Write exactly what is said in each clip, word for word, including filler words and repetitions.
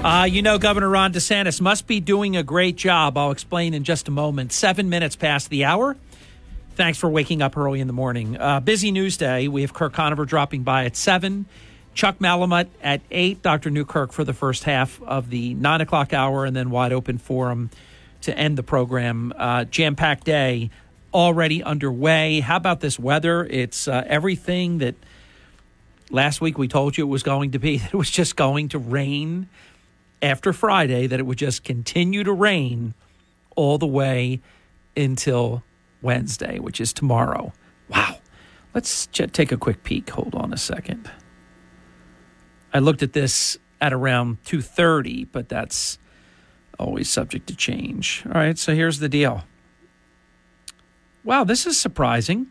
Uh, you know, Governor Ron DeSantis must be doing a great job. I'll explain in just a moment. Seven minutes past the hour. Thanks for waking up early in the morning. Uh, busy news day. We have Kirk Conover dropping by at seven, Chuck Malamut at eight, Doctor Newkirk for the first half of the nine o'clock hour, and then wide open forum to end the program. Uh, jam-packed day already underway. How about this weather? It's uh, everything that last week we told you it was going to be. It was just going to rain. After Friday, that it would just continue to rain all the way until Wednesday, which is tomorrow. Wow. Let's ch- take a quick peek. Hold on a second. I looked at this at around two thirty, but that's always subject to change. All right, so here's the deal. Wow, this is surprising.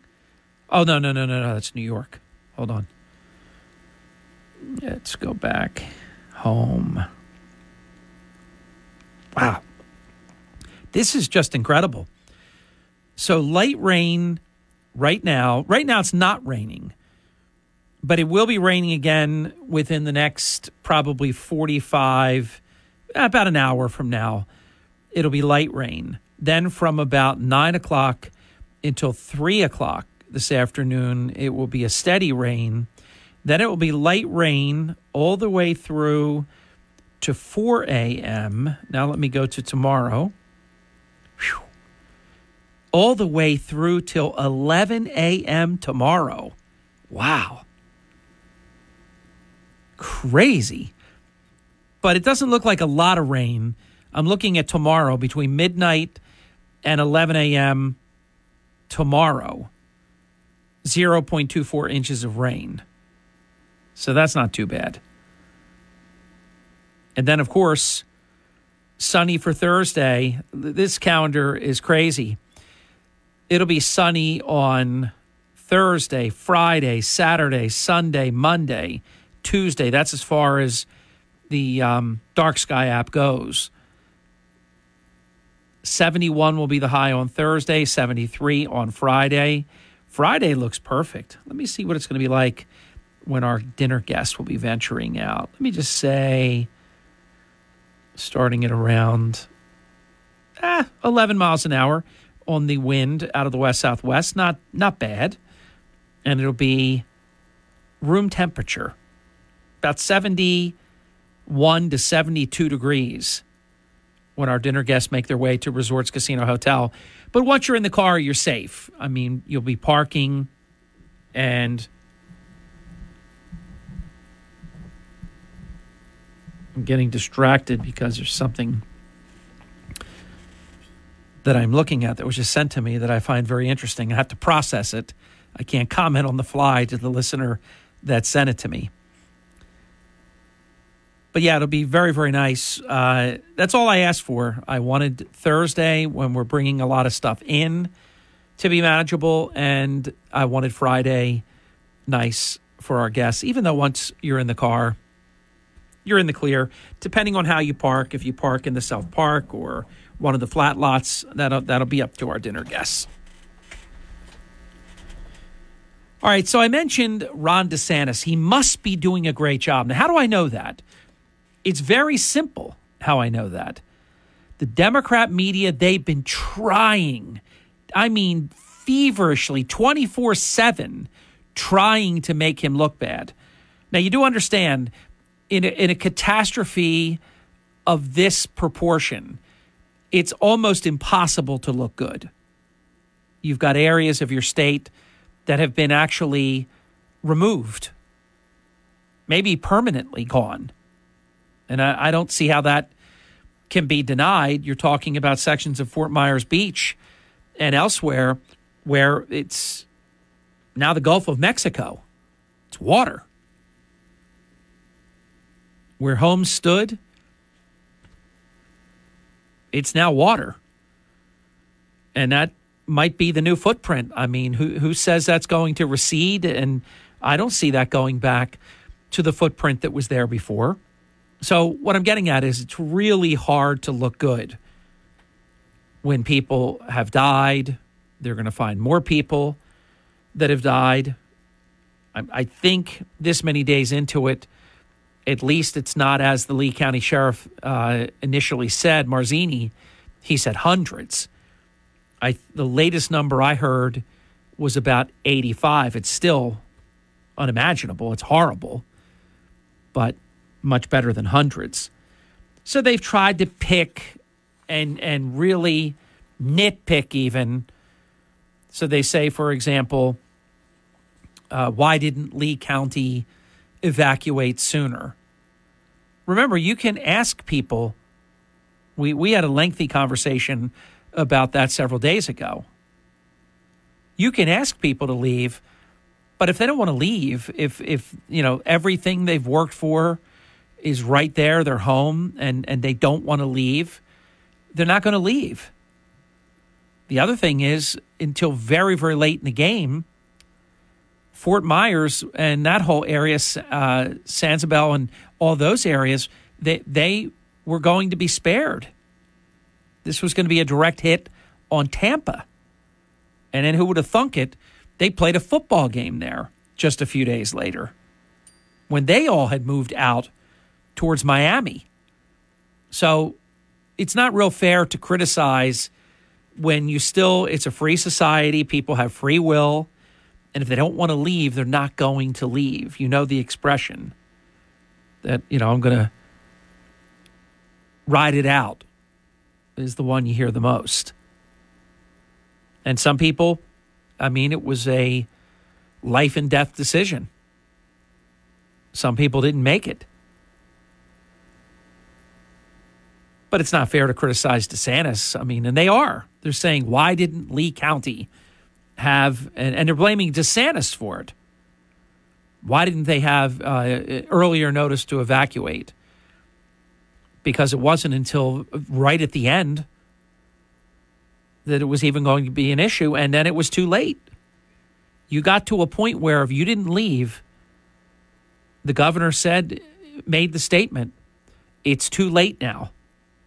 Oh, no, no, no, no, no. That's New York. Hold on. Let's go back home. Wow. This is just incredible. So light rain right now. Right now it's not raining, but it will be raining again within the next probably forty-five, about an hour from now. It'll be light rain. Then from about nine o'clock until three o'clock this afternoon, it will be a steady rain. Then it will be light rain all the way through to four a.m. Now let me go to tomorrow. Whew. All the way through till eleven a.m. tomorrow. Wow. Crazy. But it doesn't look like a lot of rain. I'm looking at tomorrow between midnight and eleven a.m. tomorrow. zero point two four inches of rain. So that's not too bad. And then, of course, sunny for Thursday. This calendar is crazy. It'll be sunny on Thursday, Friday, Saturday, Sunday, Monday, Tuesday. That's as far as the um, Dark Sky app goes. seventy-one will be the high on Thursday, seventy-three on Friday. Friday looks perfect. Let me see what it's going to be like when our dinner guests will be venturing out. Let me just say, starting at around eh, eleven miles an hour on the wind out of the west-southwest. Not not bad. And it'll be room temperature, about seventy-one to seventy-two degrees when our dinner guests make their way to Resorts Casino Hotel. But once you're in the car, you're safe. I mean, you'll be parking and I'm getting distracted because there's something that I'm looking at that was just sent to me that I find very interesting. I have to process it. I can't comment on the fly to the listener that sent it to me. But yeah, it'll be very, very nice. Uh, that's all I asked for. I wanted Thursday, when we're bringing a lot of stuff in, to be manageable, and I wanted Friday nice for our guests, even though once you're in the car, you're in the clear, depending on how you park. If you park in the South Park or one of the flat lots, that'll, that'll be up to our dinner guests. All right, so I mentioned Ron DeSantis. He must be doing a great job. Now, how do I know that? It's very simple how I know that. The Democrat media, they've been trying, I mean feverishly, twenty-four seven, trying to make him look bad. Now, you do understand, In a, in a catastrophe of this proportion, it's almost impossible to look good. You've got areas of your state that have been actually removed, maybe permanently gone. And I, I don't see how that can be denied. You're talking about sections of Fort Myers Beach and elsewhere where it's now the Gulf of Mexico. It's water. Where homes stood, it's now water. And that might be the new footprint. I mean, who who says that's going to recede? And I don't see that going back to the footprint that was there before. So what I'm getting at is it's really hard to look good when people have died. They're going to find more people that have died. I, I think this many days into it, at least it's not, as the Lee County Sheriff uh, initially said, Marzini, he said hundreds. I, the latest number I heard was about eighty-five. It's still unimaginable. It's horrible, but much better than hundreds. So they've tried to pick and and really nitpick even. So they say, for example, uh, why didn't Lee County evacuate sooner? Remember, you can ask people. We, we had a lengthy conversation about that several days ago. You can ask people to leave, but if they don't want to leave, if if you know everything they've worked for is right there, their home, and and they don't want to leave, they're not going to leave. The other thing is, until very, very late in the game, Fort Myers and that whole area, uh, Sanibel and all those areas, they they were going to be spared. This was going to be a direct hit on Tampa. And then who would have thunk it? They played a football game there just a few days later when they all had moved out towards Miami. So it's not real fair to criticize when you still, it's a free society, people have free will, and if they don't want to leave, they're not going to leave. You know the expression that, you know, I'm going to ride it out, is the one you hear the most. And some people, I mean, it was a life and death decision. Some people didn't make it. But it's not fair to criticize DeSantis. I mean, and they are. They're saying, why didn't Lee County have, and, and they're blaming DeSantis for it. Why didn't they have uh, earlier notice to evacuate? Because it wasn't until right at the end that it was even going to be an issue, and then it was too late. You got to a point where if you didn't leave, the governor said, made the statement, it's too late now.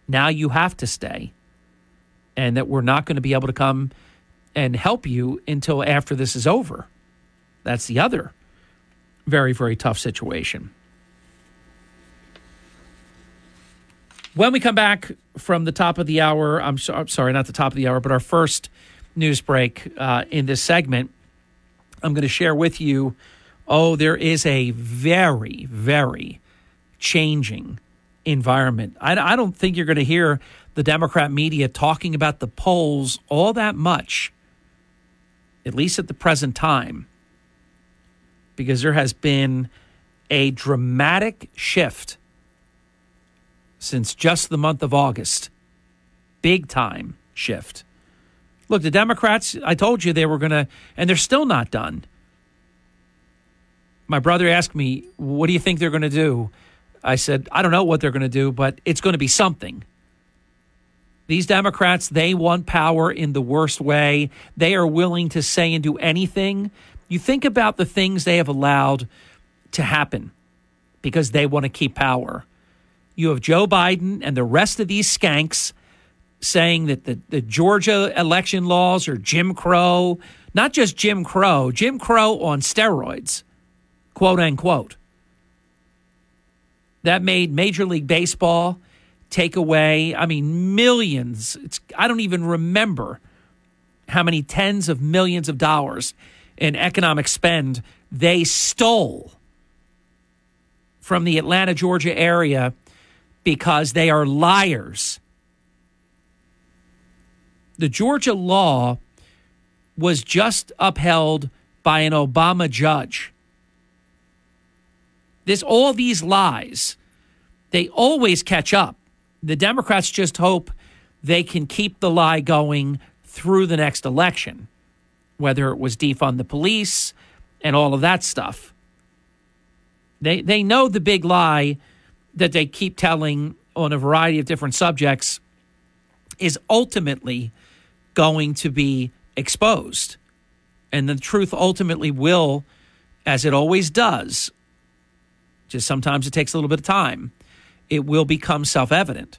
Now you have to stay, and that we're not going to be able to come and help you until after this is over. That's the other very, very tough situation. When we come back from the top of the hour, I'm, so, I'm sorry, not the top of the hour, but our first news break uh, in this segment, I'm going to share with you, oh, there is a very, very changing environment. I, I don't think you're going to hear the Democrat media talking about the polls all that much, at least at the present time, because there has been a dramatic shift since just the month of August. Big time shift. Look, the Democrats, I told you they were going to, and they're still not done. My brother asked me, what do you think they're going to do? I said, I don't know what they're going to do, but it's going to be something. These Democrats, they want power in the worst way. They are willing to say and do anything. You think about the things they have allowed to happen because they want to keep power. You have Joe Biden and the rest of these skanks saying that the, the Georgia election laws are Jim Crow, not just Jim Crow, Jim Crow on steroids, quote unquote. That made Major League Baseball take away, I mean, millions. It's, I don't even remember how many tens of millions of dollars in economic spend they stole from the Atlanta, Georgia area, because they are liars. The Georgia law was just upheld by an Obama judge. This, all these lies, they always catch up. The Democrats just hope they can keep the lie going through the next election, whether it was defund the police and all of that stuff. They, they know the big lie that they keep telling on a variety of different subjects is ultimately going to be exposed. And the truth ultimately will, as it always does, just sometimes it takes a little bit of time, it will become self-evident.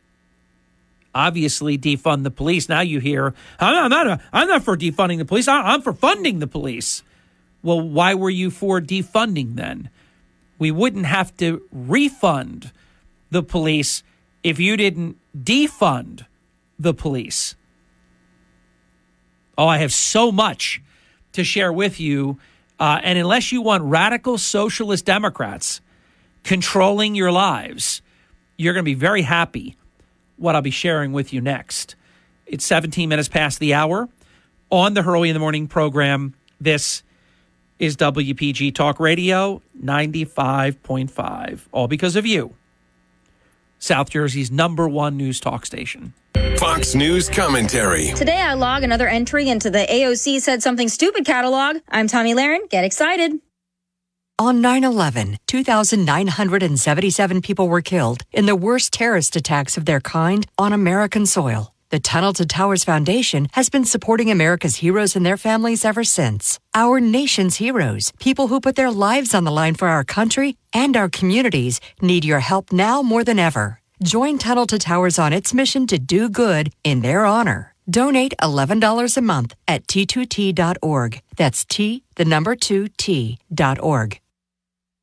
Obviously, defund the police. Now you hear, I'm not, a, I'm not for defunding the police. I'm for funding the police. Well, why were you for defunding then? We wouldn't have to refund the police if you didn't defund the police. Oh, I have so much to share with you. Uh, and unless you want radical socialist Democrats controlling your lives, you're going to be very happy what I'll be sharing with you next. It's seventeen minutes past the hour on the Hurley in the Morning program. This is W P G Talk Radio ninety-five point five, all because of you. South Jersey's number one news talk station. Fox News commentary. Today I log another entry into the A O C Said Something Stupid catalog. I'm Tommy Lahren. Get excited. On nine eleven, two thousand nine hundred seventy-seven people were killed in the worst terrorist attacks of their kind on American soil. The Tunnel to Towers Foundation has been supporting America's heroes and their families ever since. Our nation's heroes, people who put their lives on the line for our country and our communities, need your help now more than ever. Join Tunnel to Towers on its mission to do good in their honor. Donate eleven dollars a month at T two T dot org. That's T, the number two, T dot org.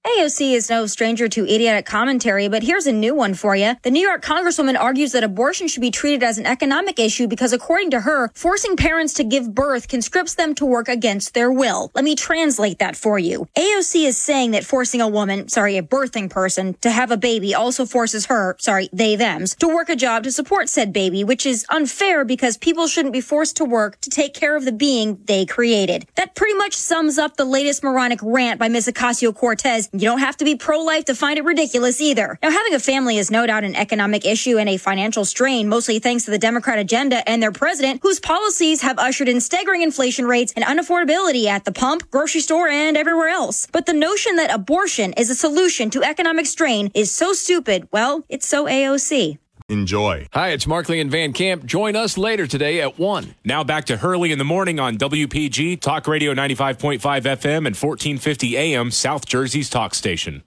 A O C is no stranger to idiotic commentary, but here's a new one for you. The New York Congresswoman argues that abortion should be treated as an economic issue because, according to her, forcing parents to give birth conscripts them to work against their will. Let me translate that for you. A O C is saying that forcing a woman, sorry, a birthing person, to have a baby also forces her, sorry, they, thems, to work a job to support said baby, which is unfair because people shouldn't be forced to work to take care of the being they created. That pretty much sums up the latest moronic rant by Miz Ocasio-Cortez. You don't have to be pro-life to find it ridiculous either. Now, having a family is no doubt an economic issue and a financial strain, mostly thanks to the Democrat agenda and their president, whose policies have ushered in staggering inflation rates and unaffordability at the pump, grocery store, and everywhere else. But the notion that abortion is a solution to economic strain is so stupid. Well, it's so A O C. Enjoy. Hi, it's Mark Lee and Van Camp. Join us later today at one. Now back to Hurley in the Morning on W P G Talk Radio ninety-five point five F M and fourteen fifty A M, South Jersey's talk station.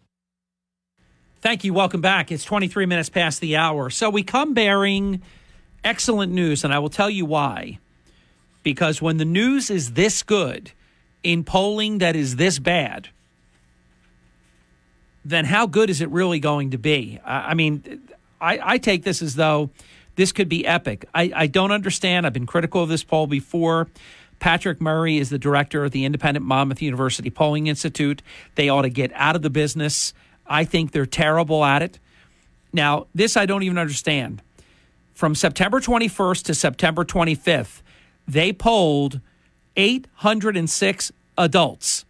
Thank you. Welcome back. It's twenty-three minutes past the hour. So we come bearing excellent news, and I will tell you why. Because when the news is this good in polling that is this bad, then how good is it really going to be? I, I mean... I, I take this as though this could be epic. I, I don't understand. I've been critical of this poll before. Patrick Murray is the director of the Independent Monmouth University Polling Institute. They ought to get out of the business. I think they're terrible at it. Now, this I don't even understand. From September twenty-first to September twenty-fifth, they polled eight hundred six adults.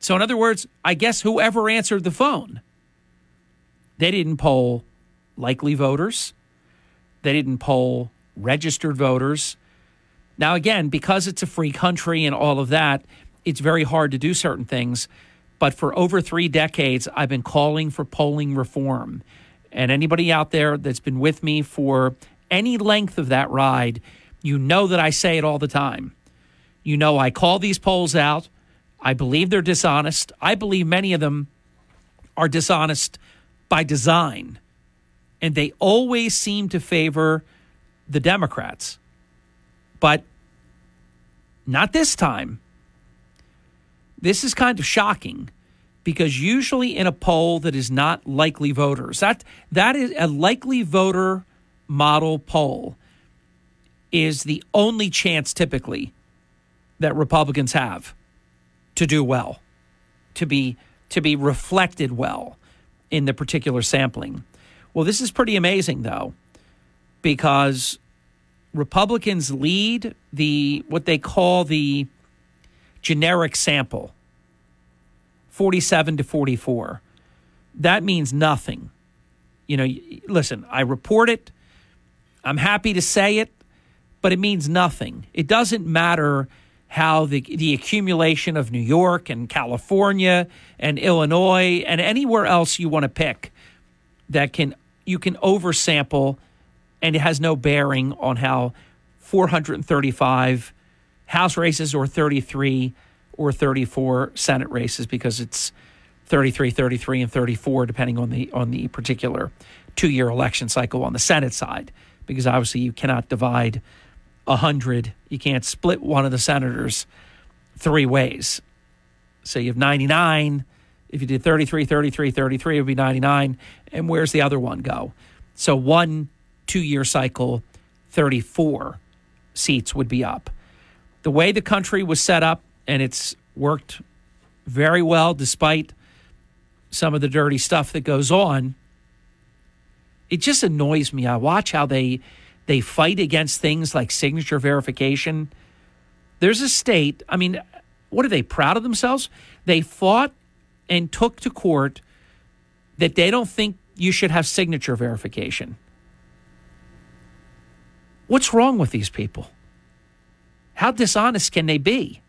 So in other words, I guess whoever answered the phone, they didn't poll likely voters. They didn't poll registered voters. Now, again, because it's a free country and all of that, it's very hard to do certain things. But for over three decades, I've been calling for polling reform. And anybody out there that's been with me for any length of that ride, you know that I say it all the time. You know, I call these polls out. I believe they're dishonest. I believe many of them are dishonest by design. And they always seem to favor the Democrats. But not this time. This is kind of shocking because usually in a poll that is not likely voters, that that is a likely voter model poll is the only chance typically that Republicans have to do well, to be to be reflected well in the particular sampling. Well, this is pretty amazing, though, because Republicans lead the what they call the generic sample, forty-seven to forty-four. That means nothing. You know, listen, I report it. I'm happy to say it, but it means nothing. It doesn't matter how the, the accumulation of New York and California and Illinois and anywhere else you want to pick that can you can oversample and it has no bearing on how four hundred thirty-five House races or thirty-three or thirty-four Senate races, because it's thirty-three, thirty-three, and thirty-four, depending on the on the particular two-year election cycle on the Senate side, because obviously you cannot divide one hundred. You can't split one of the senators three ways. So you have ninety-nine. If you did thirty-three, thirty-three, thirty-three, it would be ninety-nine. And where's the other one go? So one two-year cycle, thirty-four seats would be up. The way the country was set up, and it's worked very well despite some of the dirty stuff that goes on, it just annoys me. I watch how they they fight against things like signature verification. There's a state, I mean, what are they, proud of themselves? They fought and took to court that they don't think you should have signature verification. What's wrong with these people? How dishonest can they be?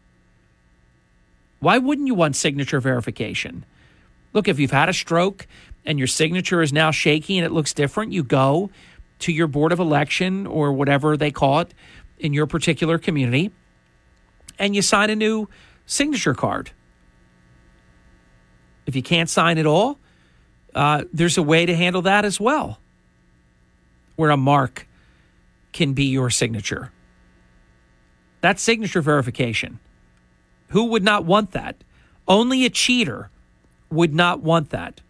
Why wouldn't you want signature verification? Look, if you've had a stroke and your signature is now shaky and it looks different, you go to your board of election or whatever they call it in your particular community and you sign a new signature card. If you can't sign at all, uh, there's a way to handle that as well, where a mark can be your signature. That's signature verification. Who would not want that? Only a cheater would not want that.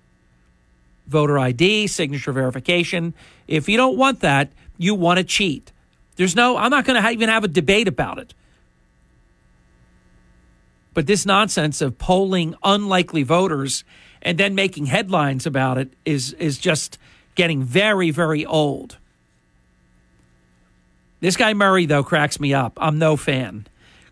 Voter I D, signature verification. If you don't want that, you want to cheat. There's no, I'm not going to even have a debate about it. But this nonsense of polling unlikely voters and then making headlines about it is, is just getting very, very old. This guy Murray, though, cracks me up. I'm no fan.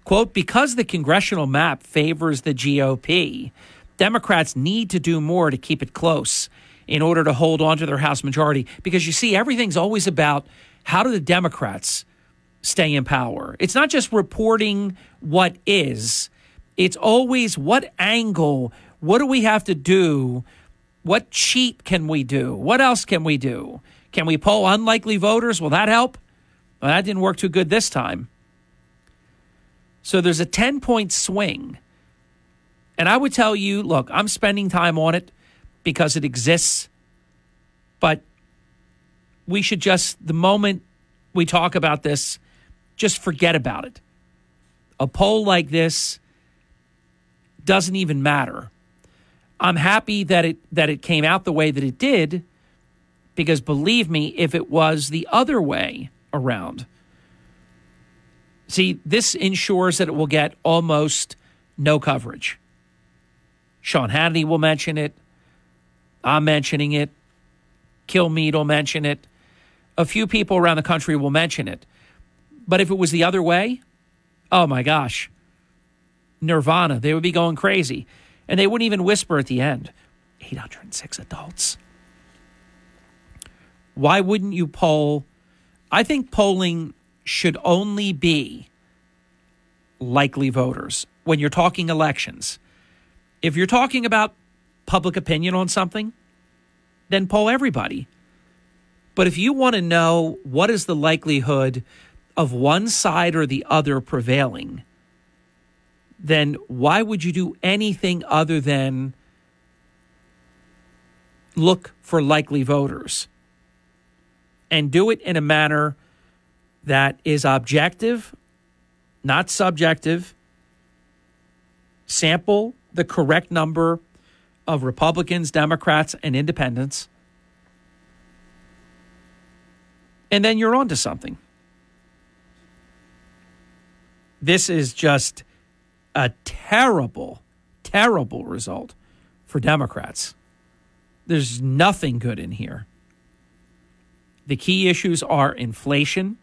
Quote, because the congressional map favors the G O P, Democrats need to do more to keep it close in order to hold on to their House majority. Because you see, everything's always about how do the Democrats stay in power? It's not just reporting what is. It's always what angle, what do we have to do? What cheat can we do? What else can we do? Can we poll unlikely voters? Will that help? Well, that didn't work too good this time. So there's a ten-point swing. And I would tell you, look, I'm spending time on it because it exists. But we should just, the moment we talk about this, just forget about it. A poll like this doesn't even matter. I'm happy that it that it came out the way that it did, because believe me, if it was the other way around, see, this ensures that it will get almost no coverage. Sean Hannity will mention it. I'm mentioning it. Kilmeade will mention it. A few people around the country will mention it. But if it was the other way, oh my gosh. Nirvana. They would be going crazy. And they wouldn't even whisper at the end, eight hundred six adults. Why wouldn't you poll? I think polling should only be likely voters when you're talking elections. If you're talking about public opinion on something, then poll everybody. But if you want to know what is the likelihood of one side or the other prevailing, then why would you do anything other than look for likely voters and do it in a manner that is objective, not subjective? Sample the correct number of Republicans, Democrats, and independents, and then you're onto something. This is just a terrible, terrible result for Democrats. There's nothing good in here. The key issues are inflation,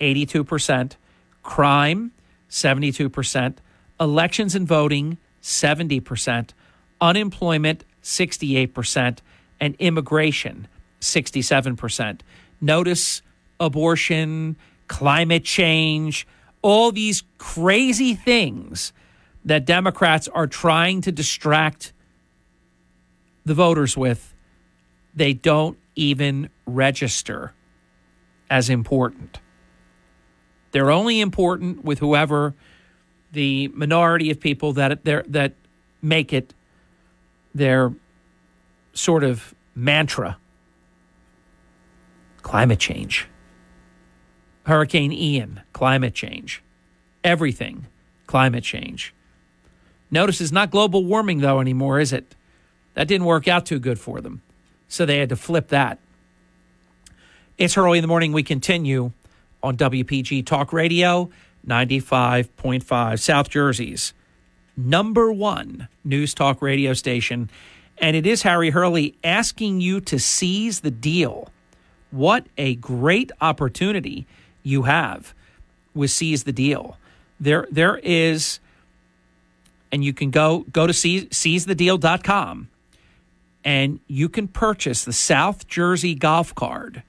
eighty-two percent, crime, seventy-two percent, elections and voting, seventy percent, unemployment, sixty-eight percent, and immigration, sixty-seven percent. Notice abortion, climate change, all these crazy things that Democrats are trying to distract the voters with, they don't even register. as important. They're only important with whoever the minority of people that that make it their sort of mantra. Climate change. Hurricane Ian, climate change. Everything, climate change. Notice it's not global warming, though, anymore, is it? That didn't work out too good for them, so they had to flip that. It's Hurley in the Morning. We continue on W P G Talk Radio, ninety-five point five South Jersey's number one news talk radio station. And it is Harry Hurley asking you to seize the deal. What a great opportunity you have with Seize the Deal. There, there is, and you can go, go to seize the deal dot com, and you can purchase the South Jersey golf card.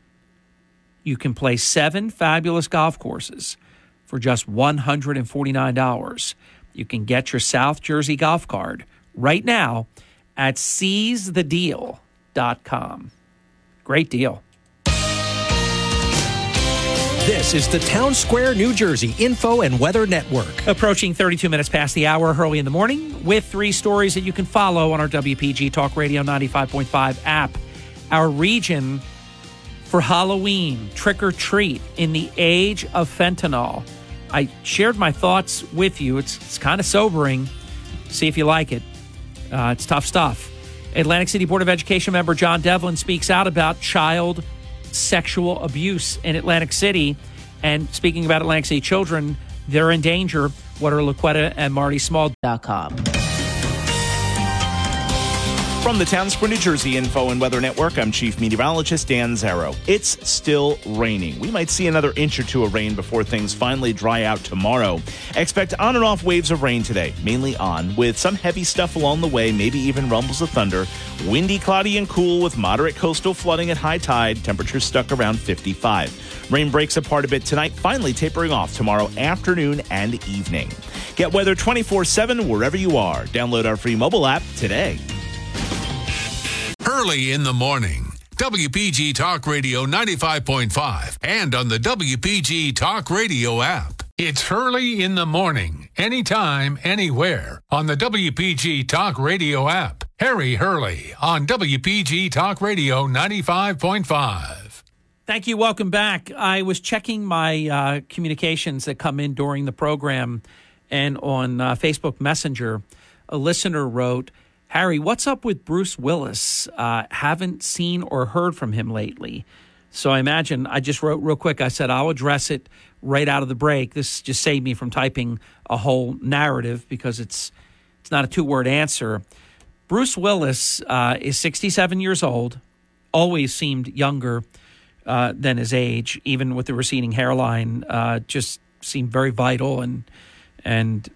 You can play seven fabulous golf courses for just one hundred forty-nine dollars. You can get your South Jersey golf card right now at seize the deal dot com. Great deal. This is the Town Square, New Jersey Info and Weather Network. Approaching thirty-two minutes past the hour, Hurley in the Morning, with three stories that you can follow on our W P G Talk Radio ninety-five point five app. Our region for Halloween, trick or treat in the age of fentanyl. I shared my thoughts with you. It's, it's kind of sobering. See if you like it. Uh, it's tough stuff. Atlantic City Board of Education member John Devlin speaks out about child sexual abuse in Atlantic City. And speaking about Atlantic City children, they're in danger. What are Laquetta and Marty Small dot com? From the Town Square, New Jersey Info and Weather Network, I'm Chief Meteorologist Dan Zarrow. It's still raining. We might see another inch or two of rain before things finally dry out tomorrow. Expect on and off waves of rain today, mainly on, with some heavy stuff along the way, maybe even rumbles of thunder. Windy, cloudy, and cool with moderate coastal flooding at high tide. Temperatures stuck around fifty-five. Rain breaks apart a bit tonight, finally tapering off tomorrow afternoon and evening. Get weather twenty-four seven wherever you are. Download our free mobile app today. Early in the Morning, W P G Talk Radio ninety-five point five and on the W P G Talk Radio app. It's Hurley in the Morning, anytime, anywhere, on the W P G Talk Radio app. Harry Hurley on W P G Talk Radio ninety-five point five. Thank you. Welcome back. I was checking my uh, communications that come in during the program, and on uh, Facebook Messenger, a listener wrote, Harry, what's up with Bruce Willis? Uh, haven't seen or heard from him lately. So I imagine I just wrote real quick. I said, I'll address it right out of the break. This just saved me from typing a whole narrative because it's it's not a two-word answer. Bruce Willis uh, is sixty-seven years old, always seemed younger uh, than his age, even with the receding hairline, uh, just seemed very vital and and.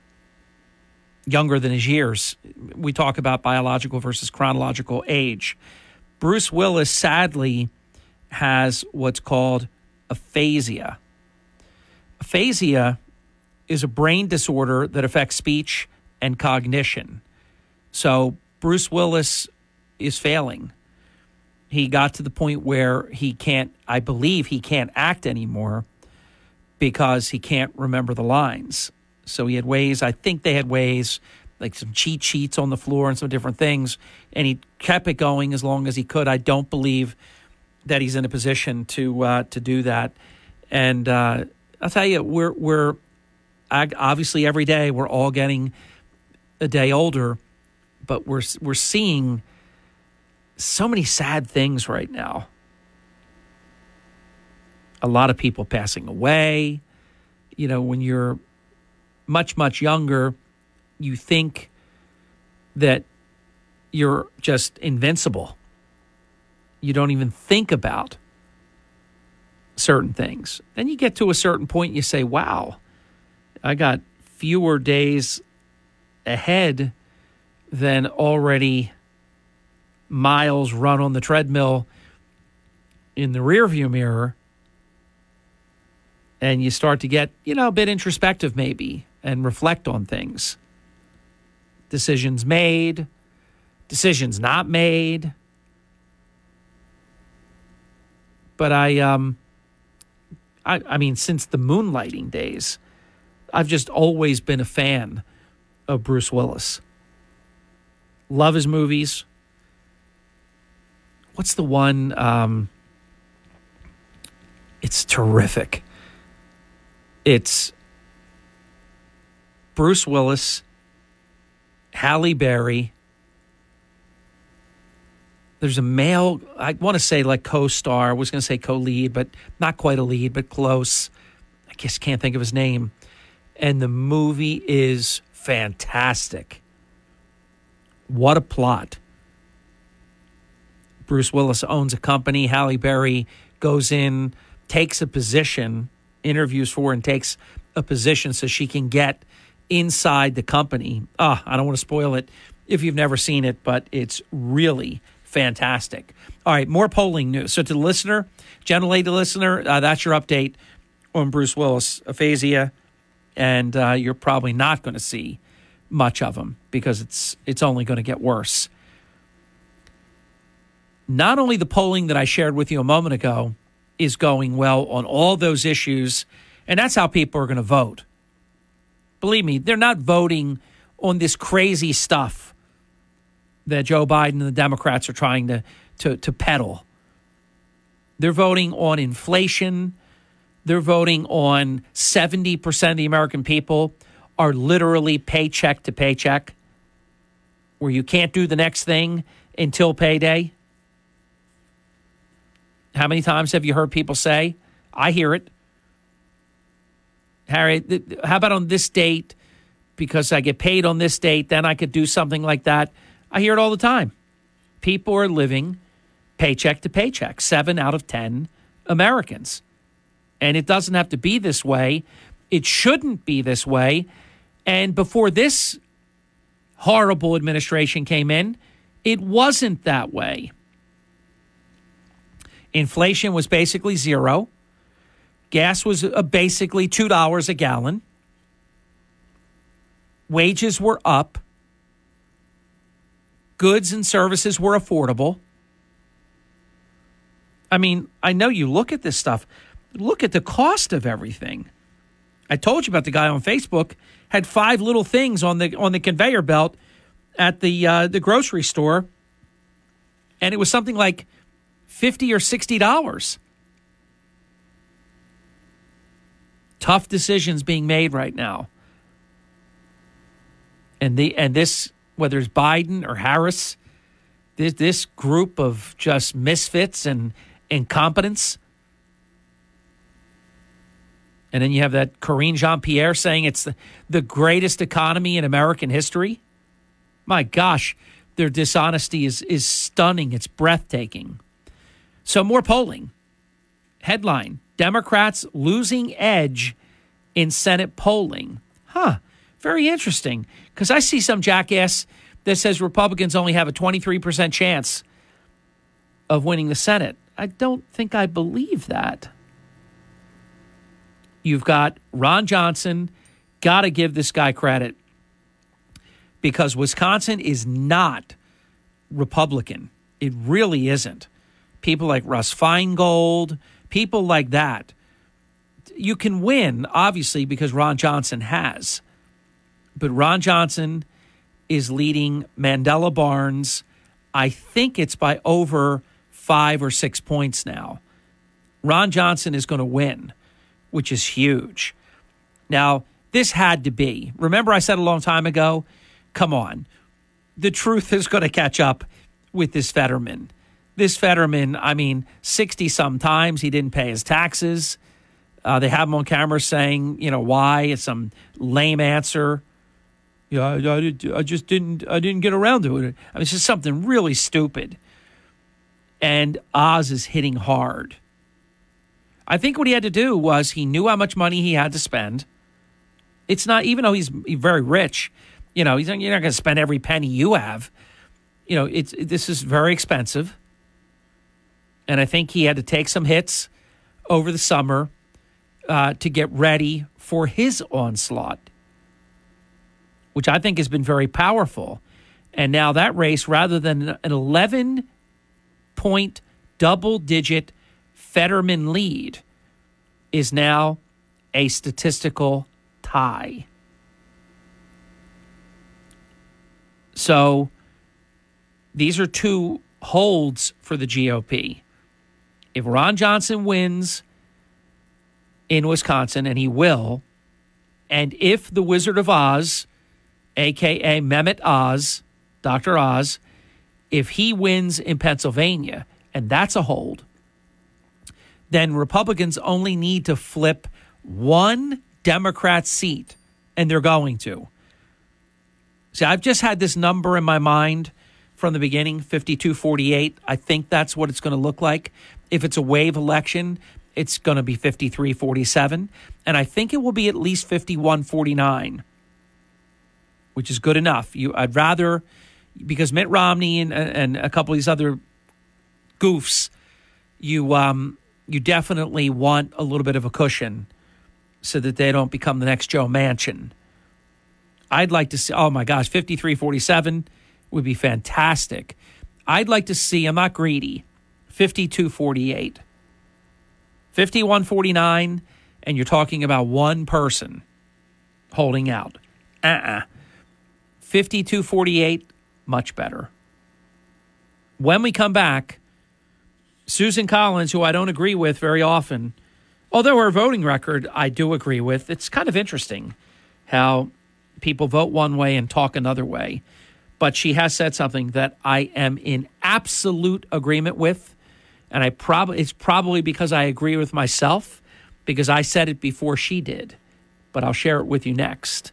younger than his years. We talk about biological versus chronological age. Bruce Willis sadly has what's called aphasia. Aphasia is a brain disorder that affects speech and cognition. So Bruce Willis is failing. He got to the point where he can't, I believe he can't act anymore because he can't remember the lines. So he had ways, I think they had ways, like some cheat sheets on the floor and some different things, and he kept it going as long as he could. I don't believe that he's in a position to uh, to do that. And uh, I'll tell you, we're we're obviously every day we're all getting a day older, but we're we're seeing so many sad things right now. A lot of people passing away. You know, when you're much, much younger, you think that you're just invincible. You don't even think about certain things. Then you get to a certain point, you say, wow, I got fewer days ahead than already miles run on the treadmill in the rearview mirror. And you start to get, you know, a bit introspective maybe, and reflect on things. Decisions made, decisions not made. But I um, I, I mean, since the moonlighting days, I've just always been a fan of Bruce Willis. Love his movies. What's the one? Um, it's terrific. It's Bruce Willis, Halle Berry. There's a male, I want to say like co-star, I was going to say co-lead, but not quite a lead, but close. I just can't think of his name. And the movie is fantastic. What a plot. Bruce Willis owns a company. Halle Berry goes in, takes a position, interviews for and takes a position so she can get inside the company. Ah, I don't want to spoil it if you've never seen it, but it's really fantastic. All right, more polling news. So to the listener, generally to the listener, uh, that's your update on Bruce Willis aphasia, and uh, you're probably not going to see much of him because it's it's only going to get worse. Not only the polling that I shared with you a moment ago is going well on all those issues, and that's how people are going to vote. Believe me, they're not voting on this crazy stuff that Joe Biden and the Democrats are trying to, to, to peddle. They're voting on inflation. They're voting on seventy percent of the American people are literally paycheck to paycheck, where you can't do the next thing until payday. How many times have you heard people say, I hear it, Harry, th- how about on this date, because I get paid on this date, then I could do something like that. I hear it all the time. People are living paycheck to paycheck, seven out of ten Americans. And it doesn't have to be this way. It shouldn't be this way. And before this horrible administration came in, it wasn't that way. Inflation was basically zero. Gas was basically two dollars a gallon. Wages were up. Goods and services were affordable. I mean, I know you look at this stuff. Look at the cost of everything. I told you about the guy on Facebook had five little things on the on the conveyor belt at the uh, the grocery store, and it was something like fifty or sixty dollars. Tough decisions being made right now, and the and this whether it's Biden or Harris, this this group of just misfits and incompetence, and then you have that Karine Jean-Pierre saying it's the, the greatest economy in American history. My gosh, their dishonesty is is stunning. It's breathtaking. So more polling. Headline, Democrats losing edge in Senate polling. Huh, very interesting. Because I see some jackass that says Republicans only have a twenty-three percent chance of winning the Senate. I don't think I believe that. You've got Ron Johnson. Got to give this guy credit. Because Wisconsin is not Republican. It really isn't. People like Russ Feingold, people like that. You can win, obviously, because Ron Johnson has. But Ron Johnson is leading Mandela Barnes. I think it's by over five or six points now. Ron Johnson is going to win, which is huge. Now, this had to be. Remember I said a long time ago, come on. The truth is going to catch up with this Fetterman. This Fetterman, I mean, sixty-some times he didn't pay his taxes. Uh, they have him on camera saying, you know, why? It's some lame answer. You know, I, I, did, I just didn't I didn't get around to it. I mean, it's just something really stupid. And Oz is hitting hard. I think what he had to do was he knew how much money he had to spend. It's not, even though he's very rich, you know, he's, you're not going to spend every penny you have. You know, it's this is very expensive. And I think he had to take some hits over the summer uh, to get ready for his onslaught, which I think has been very powerful. And now that race, rather than an eleven-point double-digit Fetterman lead, is now a statistical tie. So these are two holds for the G O P. If Ron Johnson wins in Wisconsin, and he will, and if the Wizard of Oz, a k a. Mehmet Oz, Doctor Oz, if he wins in Pennsylvania, and that's a hold, then Republicans only need to flip one Democrat seat, and they're going to. See, I've just had this number in my mind from the beginning, fifty-two forty-eight. I think that's what it's going to look like. If it's a wave election, it's going to be fifty-three forty-seven, and I think it will be at least fifty-one forty-nine, which is good enough. You, I'd rather, because Mitt Romney and, and a couple of these other goofs, you um, you definitely want a little bit of a cushion so that they don't become the next Joe Manchin. I'd like to see, oh my gosh, fifty-three forty-seven would be fantastic. I'd like to see, I'm not greedy, fifty-two forty-eight. fifty-one forty-nine, and you're talking about one person holding out. Uh-uh. fifty-two forty-eight, much better. When we come back, Susan Collins, who I don't agree with very often, although her voting record I do agree with, it's kind of interesting how people vote one way and talk another way. But she has said something that I am in absolute agreement with. And I probably it's probably because I agree with myself, because I said it before she did. But I'll share it with you next.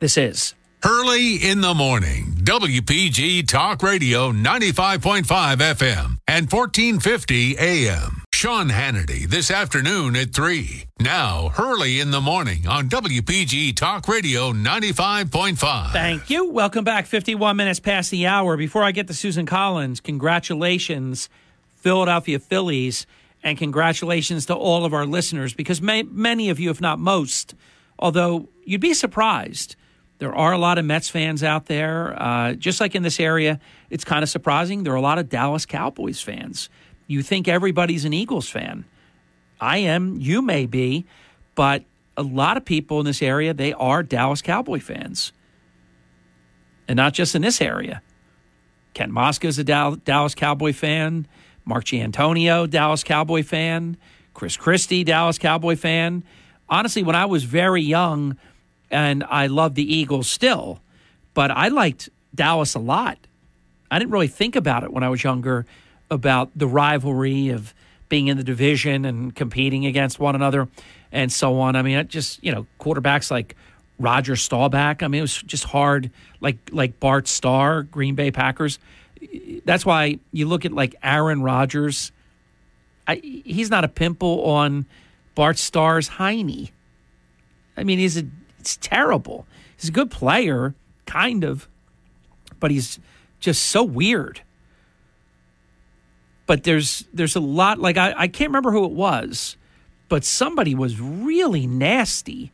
This is Hurley in the Morning, W P G Talk Radio ninety-five point five F M and fourteen fifty A M. Sean Hannity this afternoon at three. Now, Hurley in the Morning on W P G Talk Radio ninety-five point five. Thank you. Welcome back. fifty-one minutes past the hour. Before I get to Susan Collins, congratulations, Philadelphia Phillies, and congratulations to all of our listeners, because may, many of you, if not most, although you'd be surprised, there are a lot of Mets fans out there. Uh, just like in this area, it's kind of surprising. There are a lot of Dallas Cowboys fans. You think everybody's an Eagles fan. I am. You may be. But a lot of people in this area, they are Dallas Cowboy fans. And not just in this area. Ken Mosca is a Dallas Cowboy fan. Mark Giantonio, Dallas Cowboy fan. Chris Christie, Dallas Cowboy fan. Honestly, when I was very young, and I loved the Eagles still, but I liked Dallas a lot. I didn't really think about it when I was younger, about the rivalry of being in the division and competing against one another and so on. I mean, it just, you know, quarterbacks like Roger Staubach. I mean, it was just hard, like like Bart Starr, Green Bay Packers. That's why you look at like Aaron Rodgers. I, he's not a pimple on Bart Starr's hiney. I mean, he's a, it's terrible. He's a good player, kind of, but he's just so weird. But there's there's a lot, like I, I can't remember who it was, but somebody was really nasty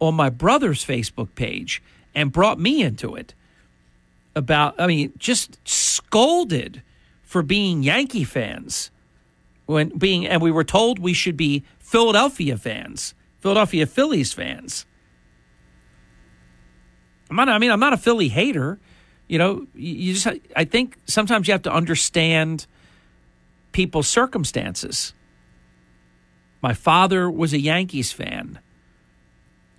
on my brother's Facebook page and brought me into it. About, I mean, just scolded for being Yankee fans when being, and we were told we should be Philadelphia fans, Philadelphia Phillies fans. I'm not, I mean, I'm not a Philly hater. You know, you just, I think sometimes you have to understand people's circumstances. My father was a Yankees fan.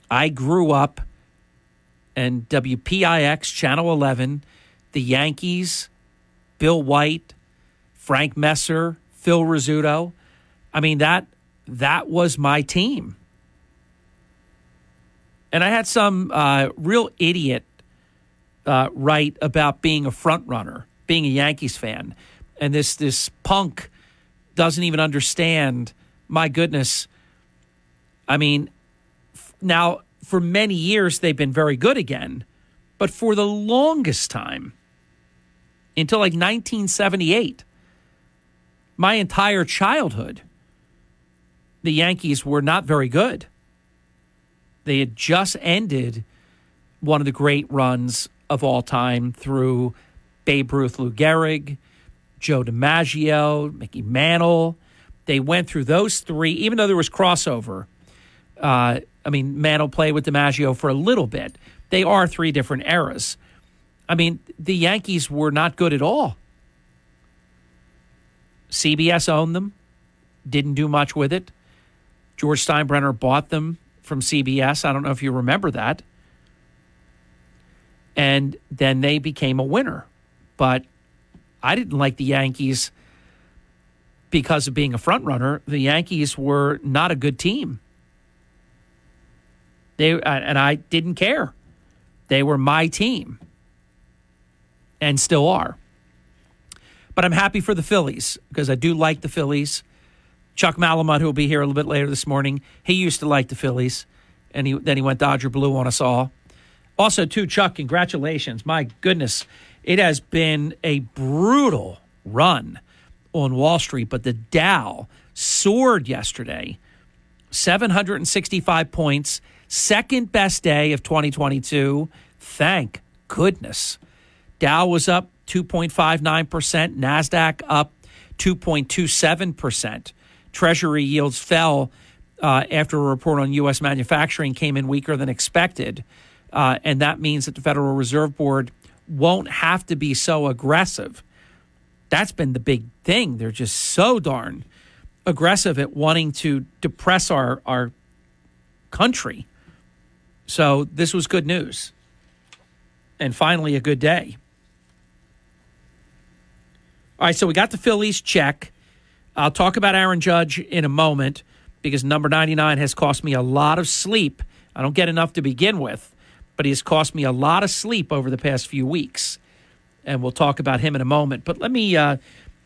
I grew up. And W P I X, Channel eleven, the Yankees, Bill White, Frank Messer, Phil Rizzuto. I mean, that that was my team. And I had some uh, real idiot uh, write about being a front runner, being a Yankees fan. And this this punk doesn't even understand, my goodness. I mean, f- now... For many years, they've been very good again. But for the longest time, until like nineteen seventy-eight, my entire childhood, the Yankees were not very good. They had just ended one of the great runs of all time through Babe Ruth, Lou Gehrig, Joe DiMaggio, Mickey Mantle. they went through those three, even though there was crossover. Uh, I mean, Mantle played with DiMaggio for a little bit. They are three different eras. I mean, the Yankees were not good at all. C B S owned them, didn't do much with it. George Steinbrenner bought them from C B S. I don't know if you remember that. And then they became a winner. But I didn't like the Yankees because of being a front runner. The Yankees were not a good team. They and I didn't care. They were my team and still are. But I'm happy for the Phillies because I do like the Phillies. Chuck Malamut, who will be here a little bit later this morning, he used to like the Phillies, and he, then he went Dodger Blue on us all. Also, too, Chuck, congratulations. My goodness, it has been a brutal run on Wall Street, but the Dow soared yesterday, seven hundred sixty-five points, second best day of twenty twenty-two. Thank goodness. Dow was up two point five nine percent, NASDAQ up two point two seven percent. Treasury yields fell uh, after a report on U S manufacturing came in weaker than expected. Uh, and that means that the Federal Reserve Board won't have to be so aggressive. That's been the big thing. They're just so darn aggressive at wanting to depress our, our country. So this was good news. And finally, a good day. All right, so we got the Phillies check. I'll talk about Aaron Judge in a moment because number ninety-nine has cost me a lot of sleep. I don't get enough to begin with, but he has cost me a lot of sleep over the past few weeks, and we'll talk about him in a moment. But let me uh,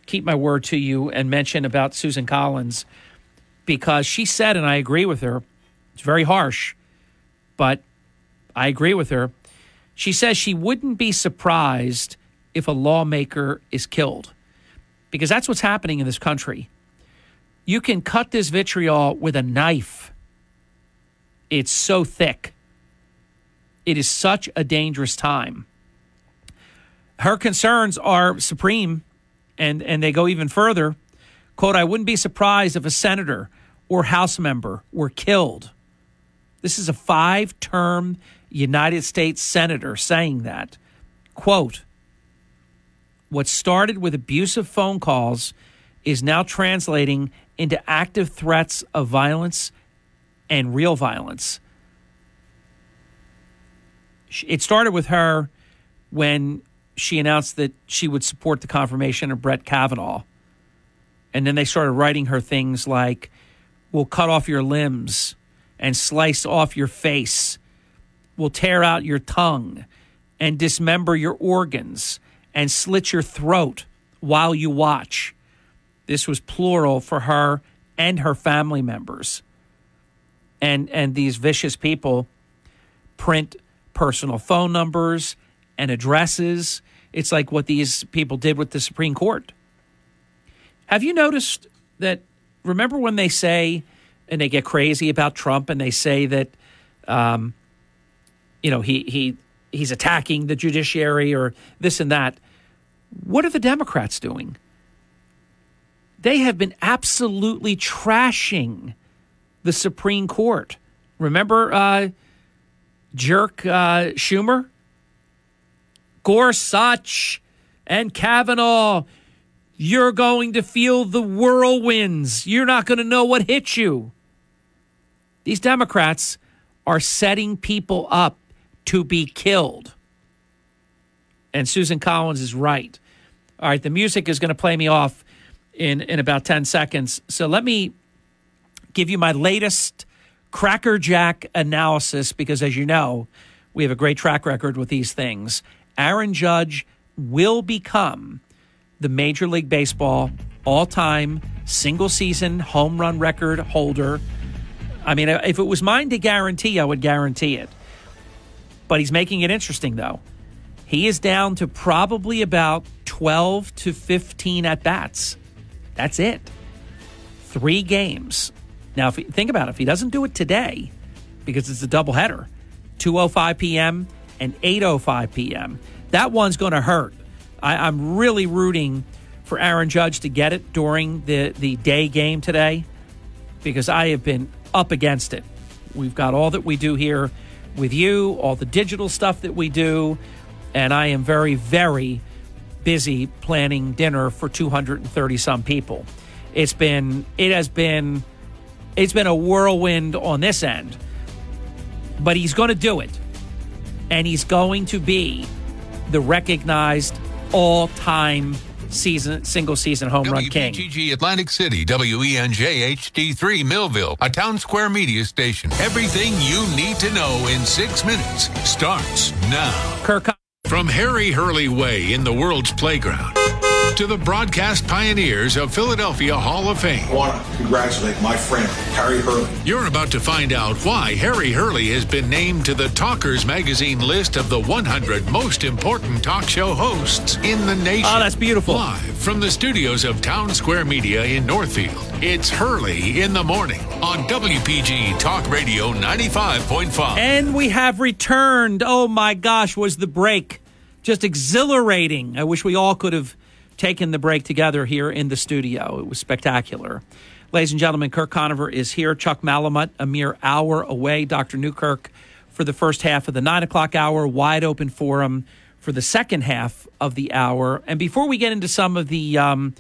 keep my word to you and mention about Susan Collins because she said, and I agree with her, it's very harsh, but I agree with her. She says she wouldn't be surprised if a lawmaker is killed. Because that's what's happening in this country. You can cut this vitriol with a knife. It's so thick. It is such a dangerous time. Her concerns are supreme, and, and they go even further. Quote, I wouldn't be surprised if a senator or House member were killed. This is a five-term United States senator saying that. Quote, what started with abusive phone calls is now translating into active threats of violence and real violence. It started with her when she announced that she would support the confirmation of Brett Kavanaugh. And then they started writing her things like, we'll cut off your limbs and slice off your face. We'll tear out your tongue and dismember your organs and slit your throat while you watch. This was plural for her and her family members. And and these vicious people print personal phone numbers and addresses. It's like what these people did with the Supreme Court. Have you noticed that, remember when they say, and they get crazy about Trump and they say that, um, you know, he he he's attacking the judiciary or this and that. What are the Democrats doing? They have been absolutely trashing the Supreme Court. Remember uh, jerk uh, Schumer? Gorsuch and Kavanaugh, you're going to feel the whirlwinds. You're not going to know what hit you. These Democrats are setting people up to be killed. And Susan Collins is right. All right, the music is going to play me off in, in about ten seconds. So let me give you my latest crackerjack analysis because, as you know, we have a great track record with these things. Aaron Judge will become the Major League Baseball all-time single-season home run record holder. I mean, if it was mine to guarantee, I would guarantee it. But he's making it interesting, though. He is down to probably about twelve to fifteen at-bats. That's it. Three games. Now, if he, think about it. If he doesn't do it today, because it's a doubleheader, two oh five p.m. and eight oh five p.m., that one's going to hurt. I, I'm really rooting for Aaron Judge to get it during the, the day game today, because I have been up against it. We've got all that we do here with you, all the digital stuff that we do, and I am very, very busy planning dinner for two hundred thirty some people. It's been, it has been, it's been a whirlwind on this end, but he's going to do it. And he's going to be the recognized all-time season single season home run king. W P G Atlantic City, W E N J H D three Millville, a Town Square Media station. Everything you need to know in six minutes starts now. Kirk. From Harry Hurley Way in the world's playground to the broadcast pioneers of Philadelphia Hall of Fame. I want to congratulate my friend, Harry Hurley. You're about to find out why Harry Hurley has been named to the Talkers Magazine list of the one hundred most important talk show hosts in the nation. Oh, that's beautiful. Live from the studios of Town Square Media in Northfield, it's Hurley in the Morning on W P G Talk Radio ninety-five point five. And we have returned. Oh, my gosh, was the break just exhilarating. I wish we all could have taking the break together here in the studio. It was spectacular. Ladies and gentlemen, Kirk Conover is here. Chuck Malamut, a mere hour away. Doctor Newkirk for the first half of the nine o'clock hour. Wide open forum for the second half of the hour. And before we get into some of the um,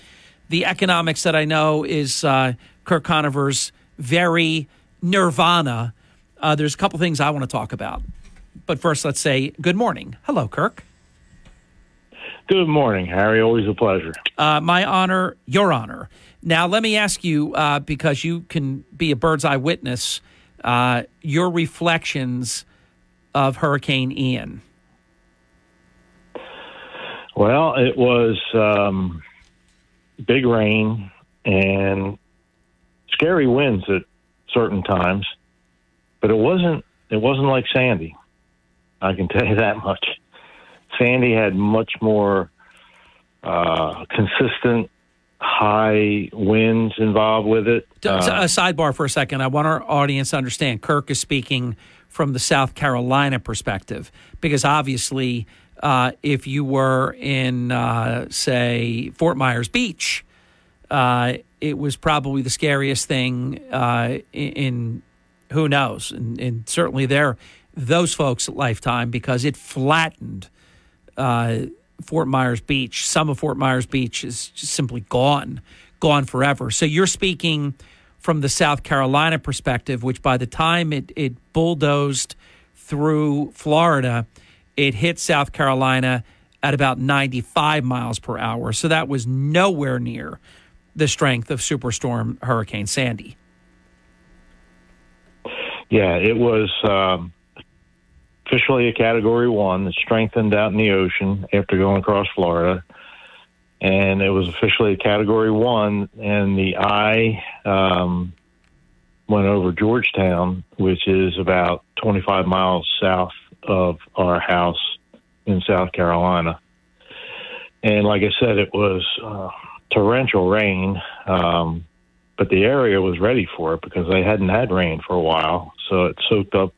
the economics that I know is uh, Kirk Conover's very nirvana, uh, there's a couple things I want to talk about. But first, let's say good morning. Hello, Kirk. Good morning, Harry. Always a pleasure. Uh, my honor, your honor. Now, let me ask you, uh, because you can be a bird's eye witness, uh, your reflections of Hurricane Ian. Well, it was um, big rain and scary winds at certain times, but it wasn't. It wasn't like Sandy. I can tell you that much. Sandy had much more uh, consistent high winds involved with it. Uh, a sidebar for a second. I want our audience to understand Kirk is speaking from the South Carolina perspective, because obviously uh, if you were in, uh, say, Fort Myers Beach, uh, it was probably the scariest thing uh, in, in who knows, and, and certainly there, those folks' lifetime, because it flattened Uh, Fort Myers Beach. Some of Fort Myers Beach is just simply gone, gone forever. So you're speaking from the South Carolina perspective, which by the time it, it bulldozed through Florida, it hit South Carolina at about ninety-five miles per hour. So that was nowhere near the strength of Superstorm Hurricane Sandy. Yeah, it was Um... officially a Category one that strengthened out in the ocean after going across Florida. And it was officially a Category one, and the eye um, went over Georgetown, which is about twenty-five miles south of our house in South Carolina. And like I said, it was uh, torrential rain, um, but the area was ready for it because they hadn't had rain for a while, so it soaked up,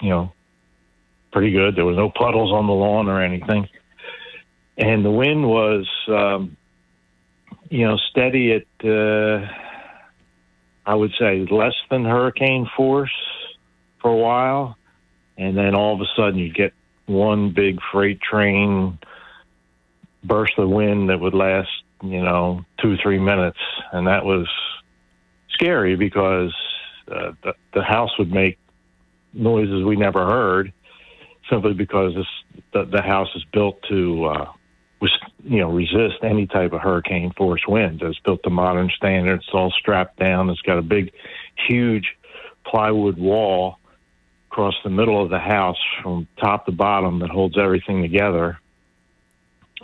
you know, pretty good. There was no puddles on the lawn or anything. And the wind was, um, you know, steady at, uh, I would say, less than hurricane force for a while. And then all of a sudden you'd get one big freight train burst of wind that would last, you know, two, three minutes. And that was scary because uh, the, the house would make noises we never heard, simply because this, the, the house is built to, uh, you know, resist any type of hurricane force winds. It's built to modern standards. It's all strapped down. It's got a big, huge plywood wall across the middle of the house from top to bottom that holds everything together.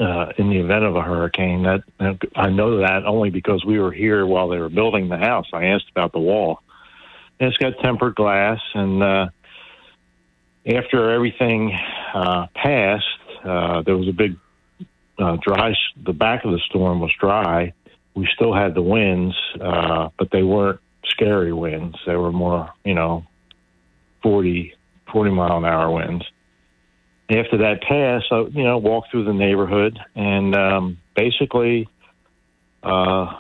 Uh, in the event of a hurricane, that I know that only because we were here while they were building the house. I asked about the wall. And it's got tempered glass, and uh, after everything uh, passed, uh, there was a big uh, dry. The back of the storm was dry. We still had the winds, uh, but they weren't scary winds. They were more, you know, forty, forty mile an hour winds. After that passed, I, you know, walked through the neighborhood, and um, basically uh,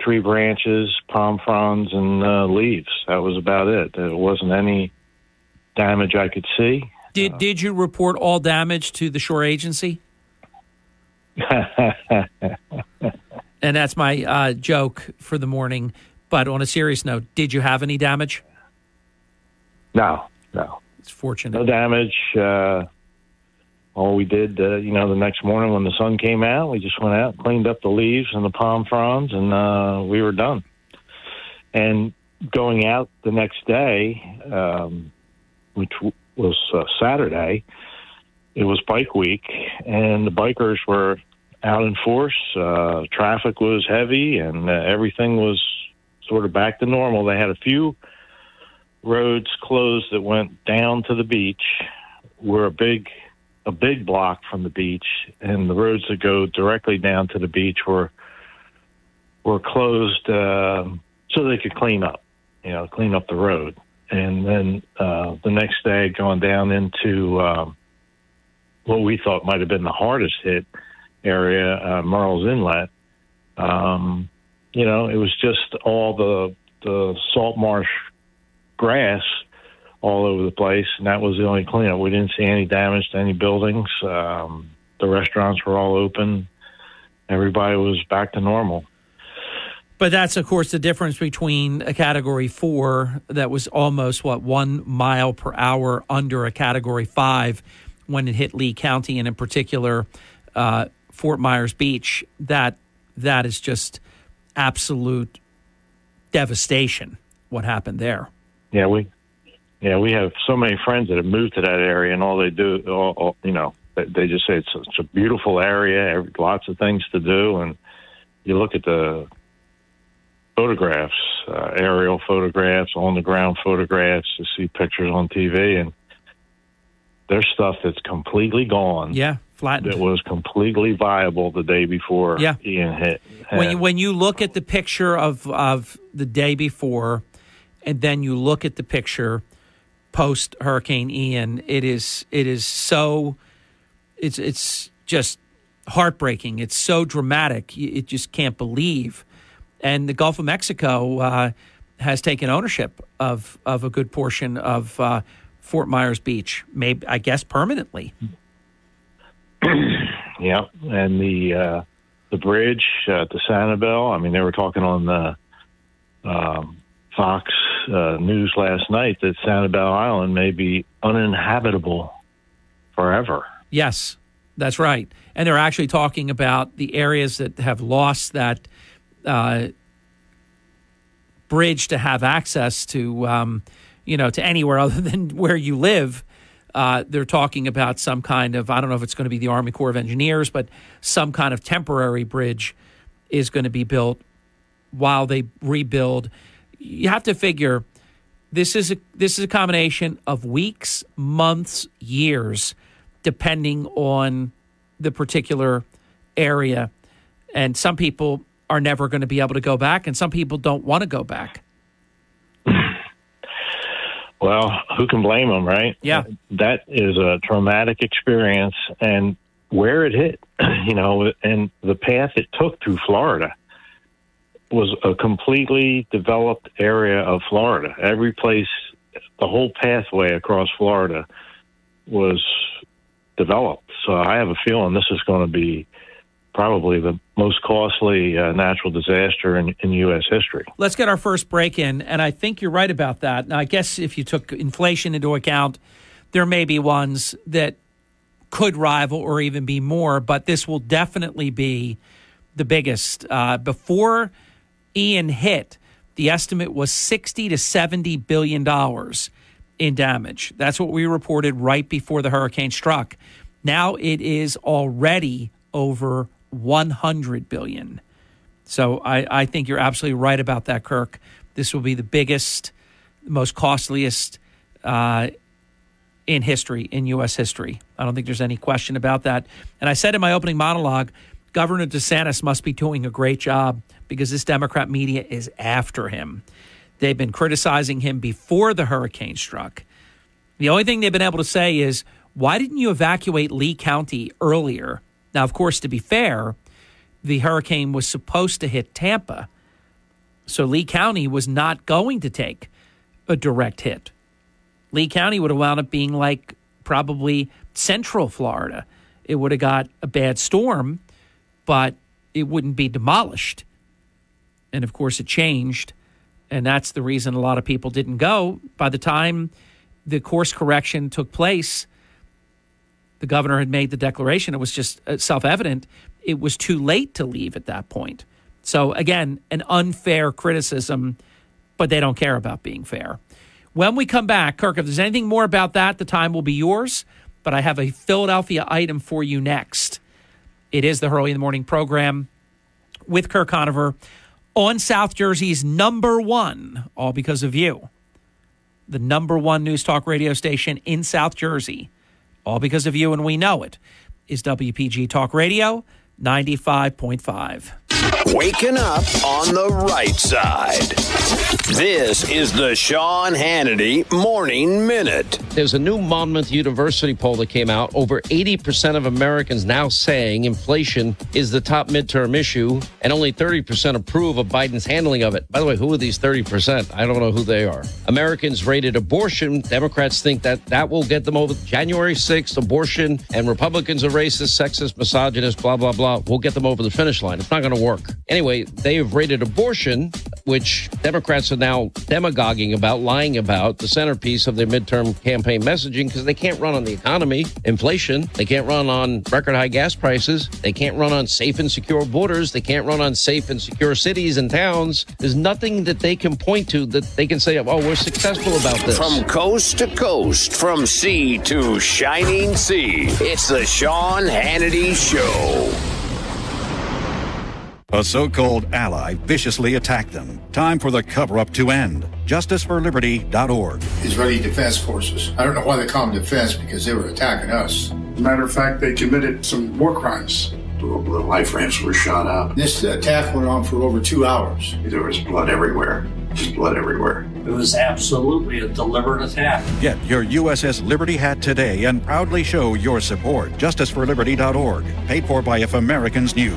tree branches, palm fronds, and uh, leaves. That was about it. There wasn't any damage I could see. Did uh, Did you report all damage to the shore agency? And that's my uh, joke for the morning. But on a serious note, did you have any damage? No, no. It's fortunate. No damage. Uh, all we did, uh, you know, the next morning when the sun came out, we just went out, cleaned up the leaves and the palm fronds, and uh, we were done. And going out the next day, um, which w- was uh, Saturday, it was bike week, and the bikers were out in force. Uh, traffic was heavy, and uh, everything was sort of back to normal. They had a few roads closed that went down to the beach. We're a big, a big block from the beach, and the roads that go directly down to the beach were were closed uh, so they could clean up, you know, clean up the road. And then uh, the next day, going down into um, what we thought might have been the hardest hit area, uh, Merle's Inlet. Um, you know, it was just all the the salt marsh grass all over the place, and that was the only cleanup. We didn't see any damage to any buildings. Um, the restaurants were all open. Everybody was back to normal. But that's, of course, the difference between a Category four that was almost, what, one mile per hour under a Category five when it hit Lee County, and in particular uh, Fort Myers Beach. That that is just absolute devastation, what happened there. Yeah, we, yeah, we have so many friends that have moved to that area, and all they do, all, all, you know, they just say it's, it's a beautiful area, lots of things to do. And you look at the photographs, uh, aerial photographs, on-the-ground photographs, you see pictures on T V, and there's stuff that's completely gone. Yeah, flattened. That was completely viable the day before yeah. Ian hit. When you, when you look at the picture of, of the day before, and then you look at the picture post Hurricane Ian, it is it is so it's it's just heartbreaking. It's so dramatic. You it just can't believe. And the Gulf of Mexico uh, has taken ownership of of a good portion of uh, Fort Myers Beach, maybe I guess permanently. Yeah, and the uh, the bridge uh, to Sanibel. I mean, they were talking on the. Um, Fox uh, News last night that Sanibel Island may be uninhabitable forever. Yes, that's right. And they're actually talking about the areas that have lost that uh, bridge to have access to, um, you know, to anywhere other than where you live. Uh, they're talking about some kind of, I don't know if it's going to be the Army Corps of Engineers, but some kind of temporary bridge is going to be built while they rebuild. You have to figure this is a this is a combination of weeks, months, years, depending on the particular area. And some people are never going to be able to go back, and some people don't want to go back. Well, who can blame them, right? Yeah. That is a traumatic experience, and where it hit, you know, and the path it took through Florida was a completely developed area of Florida. Every place, the whole pathway across Florida was developed. So I have a feeling this is going to be probably the most costly uh, natural disaster in, in U S history. Let's get our first break in, and I think you're right about that. Now, I guess if you took inflation into account, there may be ones that could rival or even be more, but this will definitely be the biggest. Uh, before Ian hit, the estimate was sixty to seventy billion dollars in damage. That's what we reported right before the hurricane struck. Now it is already over one hundred billion. So I, I think you're absolutely right about that, Kirk. This will be the biggest, most costliest uh, in history, in U S history. I don't think there's any question about that. And I said in my opening monologue, Governor DeSantis must be doing a great job because this Democrat media is after him. They've been criticizing him before the hurricane struck. The only thing they've been able to say is, why didn't you evacuate Lee County earlier? Now, of course, to be fair, the hurricane was supposed to hit Tampa. So Lee County was not going to take a direct hit. Lee County would have wound up being like probably central Florida. It would have got a bad storm, but it wouldn't be demolished. And, of course, it changed, and that's the reason a lot of people didn't go. By the time the course correction took place, the governor had made the declaration. It was just self-evident. It was too late to leave at that point. So, again, an unfair criticism, but they don't care about being fair. When we come back, Kirk, if there's anything more about that, the time will be yours. But I have a Philadelphia item for you next. It is the Hurley in the Morning program with Kirk Conover on South Jersey's number one, all because of you, the number one news talk radio station in South Jersey, all because of you, and we know it, is W P G Talk Radio ninety-five point five. Waking up on the right side. This is the Sean Hannity Morning Minute. There's a new Monmouth University poll that came out. Over eighty percent of Americans now saying inflation is the top midterm issue, and only thirty percent approve of Biden's handling of it. By the way, who are these thirty percent? I don't know who they are. Americans rated abortion. Democrats think that that will get them over January sixth, abortion, and Republicans are racist, sexist, misogynist, blah, blah, blah. We'll get them over the finish line. It's not going to work. Anyway, they have rated abortion, which Democrats are now demagoguing about, lying about, the centerpiece of their midterm campaign messaging, because they can't run on the economy, inflation. They can't run on record high gas prices. They can't run on safe and secure borders. They can't run on safe and secure cities and towns. There's nothing that they can point to that they can say, oh, we're successful about this. From coast to coast, from sea to shining sea, it's the Sean Hannity Show. A so-called ally viciously attacked them. Time for the cover-up to end. justice for liberty dot org. Israeli Defense Forces. I don't know why they call them defense, because they were attacking us. Matter of fact, they committed some war crimes. The life rafts were shot up. This attack went on for over two hours. There was blood everywhere. Just blood everywhere. It was absolutely a deliberate attack. Get your U S S Liberty hat today and proudly show your support. justice for liberty dot org. Paid for by If Americans Knew.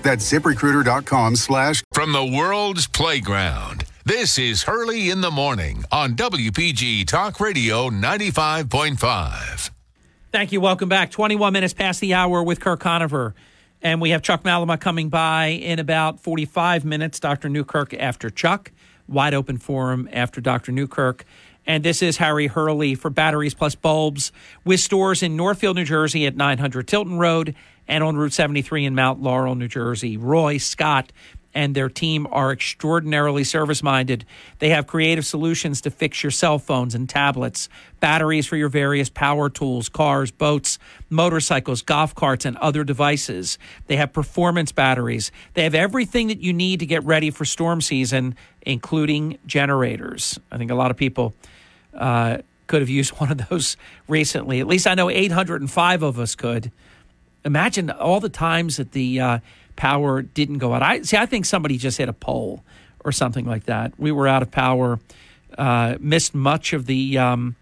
That's ZipRecruiter.com slash. From the world's playground, this is Hurley in the Morning on W P G Talk Radio ninety-five point five. Thank you. Welcome back. twenty-one minutes past the hour with Kirk Conover. And we have Chuck Malamut coming by in about forty-five minutes. Doctor Newkirk after Chuck. Wide open forum after Doctor Newkirk. And this is Harry Hurley for Batteries Plus Bulbs, with stores in Northfield, New Jersey at nine hundred Tilton Road and on Route seventy-three in Mount Laurel, New Jersey. Roy Scott and their team are extraordinarily service-minded. They have creative solutions to fix your cell phones and tablets, batteries for your various power tools, cars, boats, motorcycles, golf carts, and other devices. They have performance batteries. They have everything that you need to get ready for storm season, including generators. I think a lot of people uh, could have used one of those recently. At least I know eight hundred five of us could. Imagine all the times that the uh, power didn't go out. I see, I think somebody just hit a pole or something like that. We were out of power, uh, missed much of the um,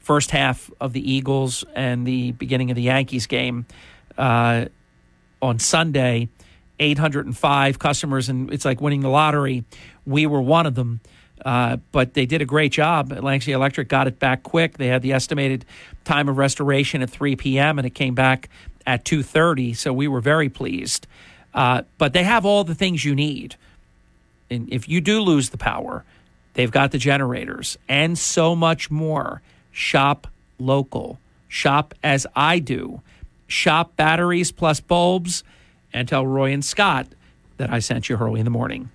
first half of the Eagles and the beginning of the Yankees game uh, on Sunday. eight hundred five customers, and it's like winning the lottery. We were one of them, uh, but they did a great job. Lancashire Electric got it back quick. They had the estimated time of restoration at three p.m., and it came back at two thirty, so we were very pleased. Uh, but they have all the things you need. And if you do lose the power, they've got the generators and so much more. Shop local. Shop as I do. Shop Batteries Plus Bulbs, and tell Roy and Scott that I sent you Hurley in the Morning.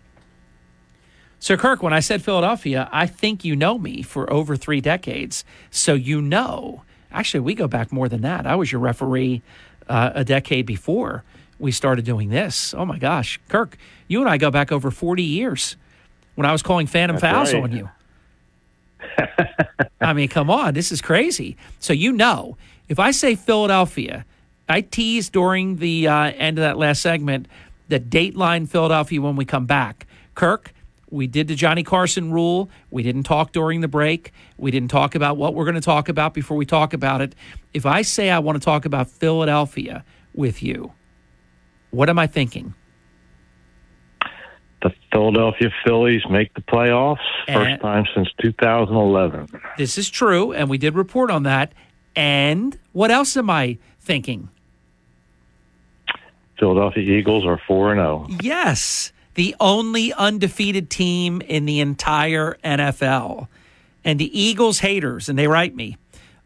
So, Kirk, when I said Philadelphia, I think you know me for over three decades, so you know. Actually, we go back more than that. I was your referee uh, a decade before we started doing this. Oh, my gosh. Kirk, you and I go back over forty years when I was calling phantom That's fouls right. on you. I mean, come on. This is crazy. So, you know, if I say Philadelphia, I teased during the uh, end of that last segment the Dateline Philadelphia when we come back. Kirk, we did the Johnny Carson rule. We didn't talk during the break. We didn't talk about what we're going to talk about before we talk about it. If I say I want to talk about Philadelphia with you, what am I thinking? The Philadelphia Phillies make the playoffs, and first time since two thousand eleven. This is true, and we did report on that. And what else am I thinking? Philadelphia Eagles are four and oh. Yes, the only undefeated team in the entire N F L. And the Eagles haters, and they write me,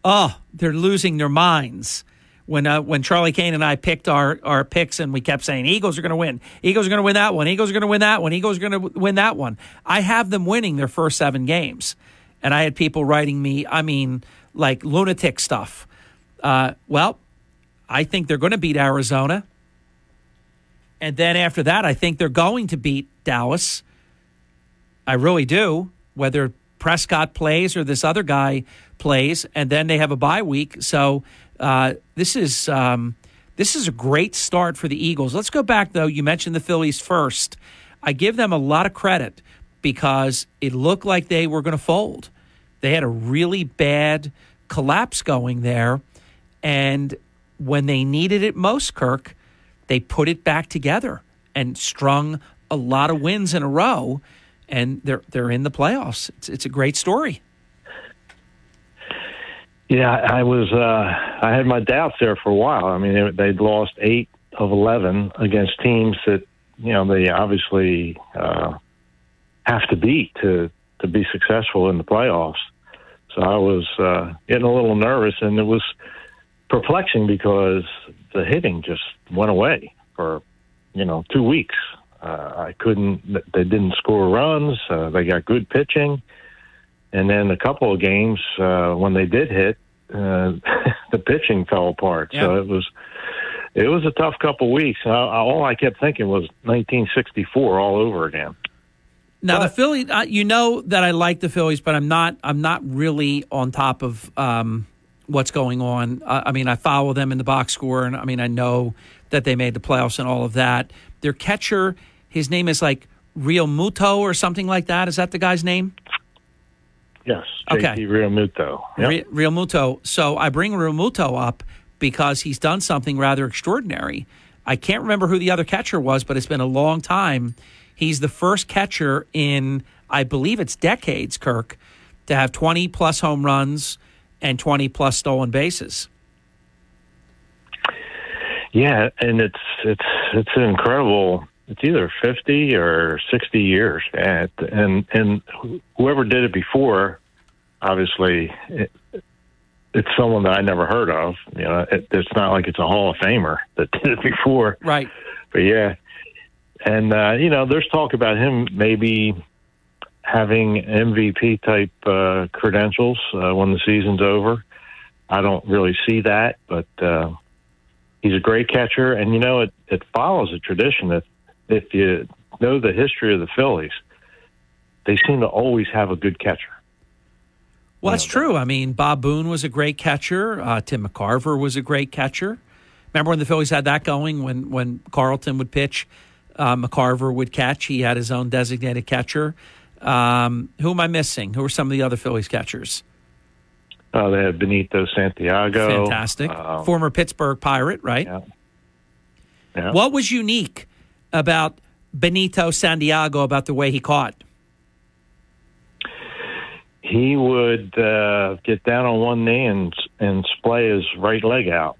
oh, they're losing their minds. When uh, when Charlie Kane and I picked our, our picks and we kept saying, Eagles are going to win. Eagles are going to win that one. Eagles are going to win that one. Eagles are going to w- win that one. I have them winning their first seven games. And I had people writing me, I mean, like lunatic stuff. Uh, well, I think they're going to beat Arizona. And then after that, I think they're going to beat Dallas. I really do, whether Prescott plays or this other guy plays. And then they have a bye week, so... Uh, this is um, this is a great start for the Eagles. Let's go back, though. You mentioned the Phillies first. I give them a lot of credit because it looked like they were going to fold. They had a really bad collapse going there. And when they needed it most, Kirk, they put it back together and strung a lot of wins in a row. And they're they're in the playoffs. It's, it's a great story. Yeah, I was. Uh, I had my doubts there for a while. I mean, they'd lost eight of eleven against teams that you know they obviously uh, have to beat to to be successful in the playoffs. So I was uh, getting a little nervous, and it was perplexing because the hitting just went away for you know two weeks. Uh, I couldn't. They didn't score runs. Uh, they got good pitching. And then a couple of games uh, when they did hit, uh, the pitching fell apart. Yeah. So it was it was a tough couple of weeks. I, I, all I kept thinking was nineteen sixty-four all over again. Now but, the Phillies, uh, you know that I like the Phillies, but I'm not I'm not really on top of um, what's going on. I, I mean, I follow them in the box score, and I mean I know that they made the playoffs and all of that. Their catcher, his name is like Real Muto or something like that. Is that the guy's name? Yes, J T okay. Real Muto. Yep. Real Muto. So I bring Real Muto up because he's done something rather extraordinary. I can't remember who the other catcher was, but it's been a long time. He's the first catcher in, I believe it's decades, Kirk, to have twenty-plus home runs and twenty-plus stolen bases. Yeah, and it's it's it's an incredible... It's either fifty or sixty years, at, and and whoever did it before, obviously, it, it's someone that I never heard of. You know, it, it's not like it's a Hall of Famer that did it before, right? But yeah, and uh, you know, there's talk about him maybe having M V P type uh, credentials uh, when the season's over. I don't really see that, but uh, he's a great catcher, and you know, it it follows a tradition that. If you know the history of the Phillies, they seem to always have a good catcher. Well, that's true. I mean, Bob Boone was a great catcher. Uh, Tim McCarver was a great catcher. Remember when the Phillies had that going? When when Carlton would pitch, uh, McCarver would catch. He had his own designated catcher. Um, who am I missing? Who are some of the other Phillies catchers? Uh, they had Benito Santiago. Fantastic. Um, Former Pittsburgh Pirate, right? Yeah. Yeah. What was unique about Benito Santiago, about the way he caught? He would uh, get down on one knee and and splay his right leg out.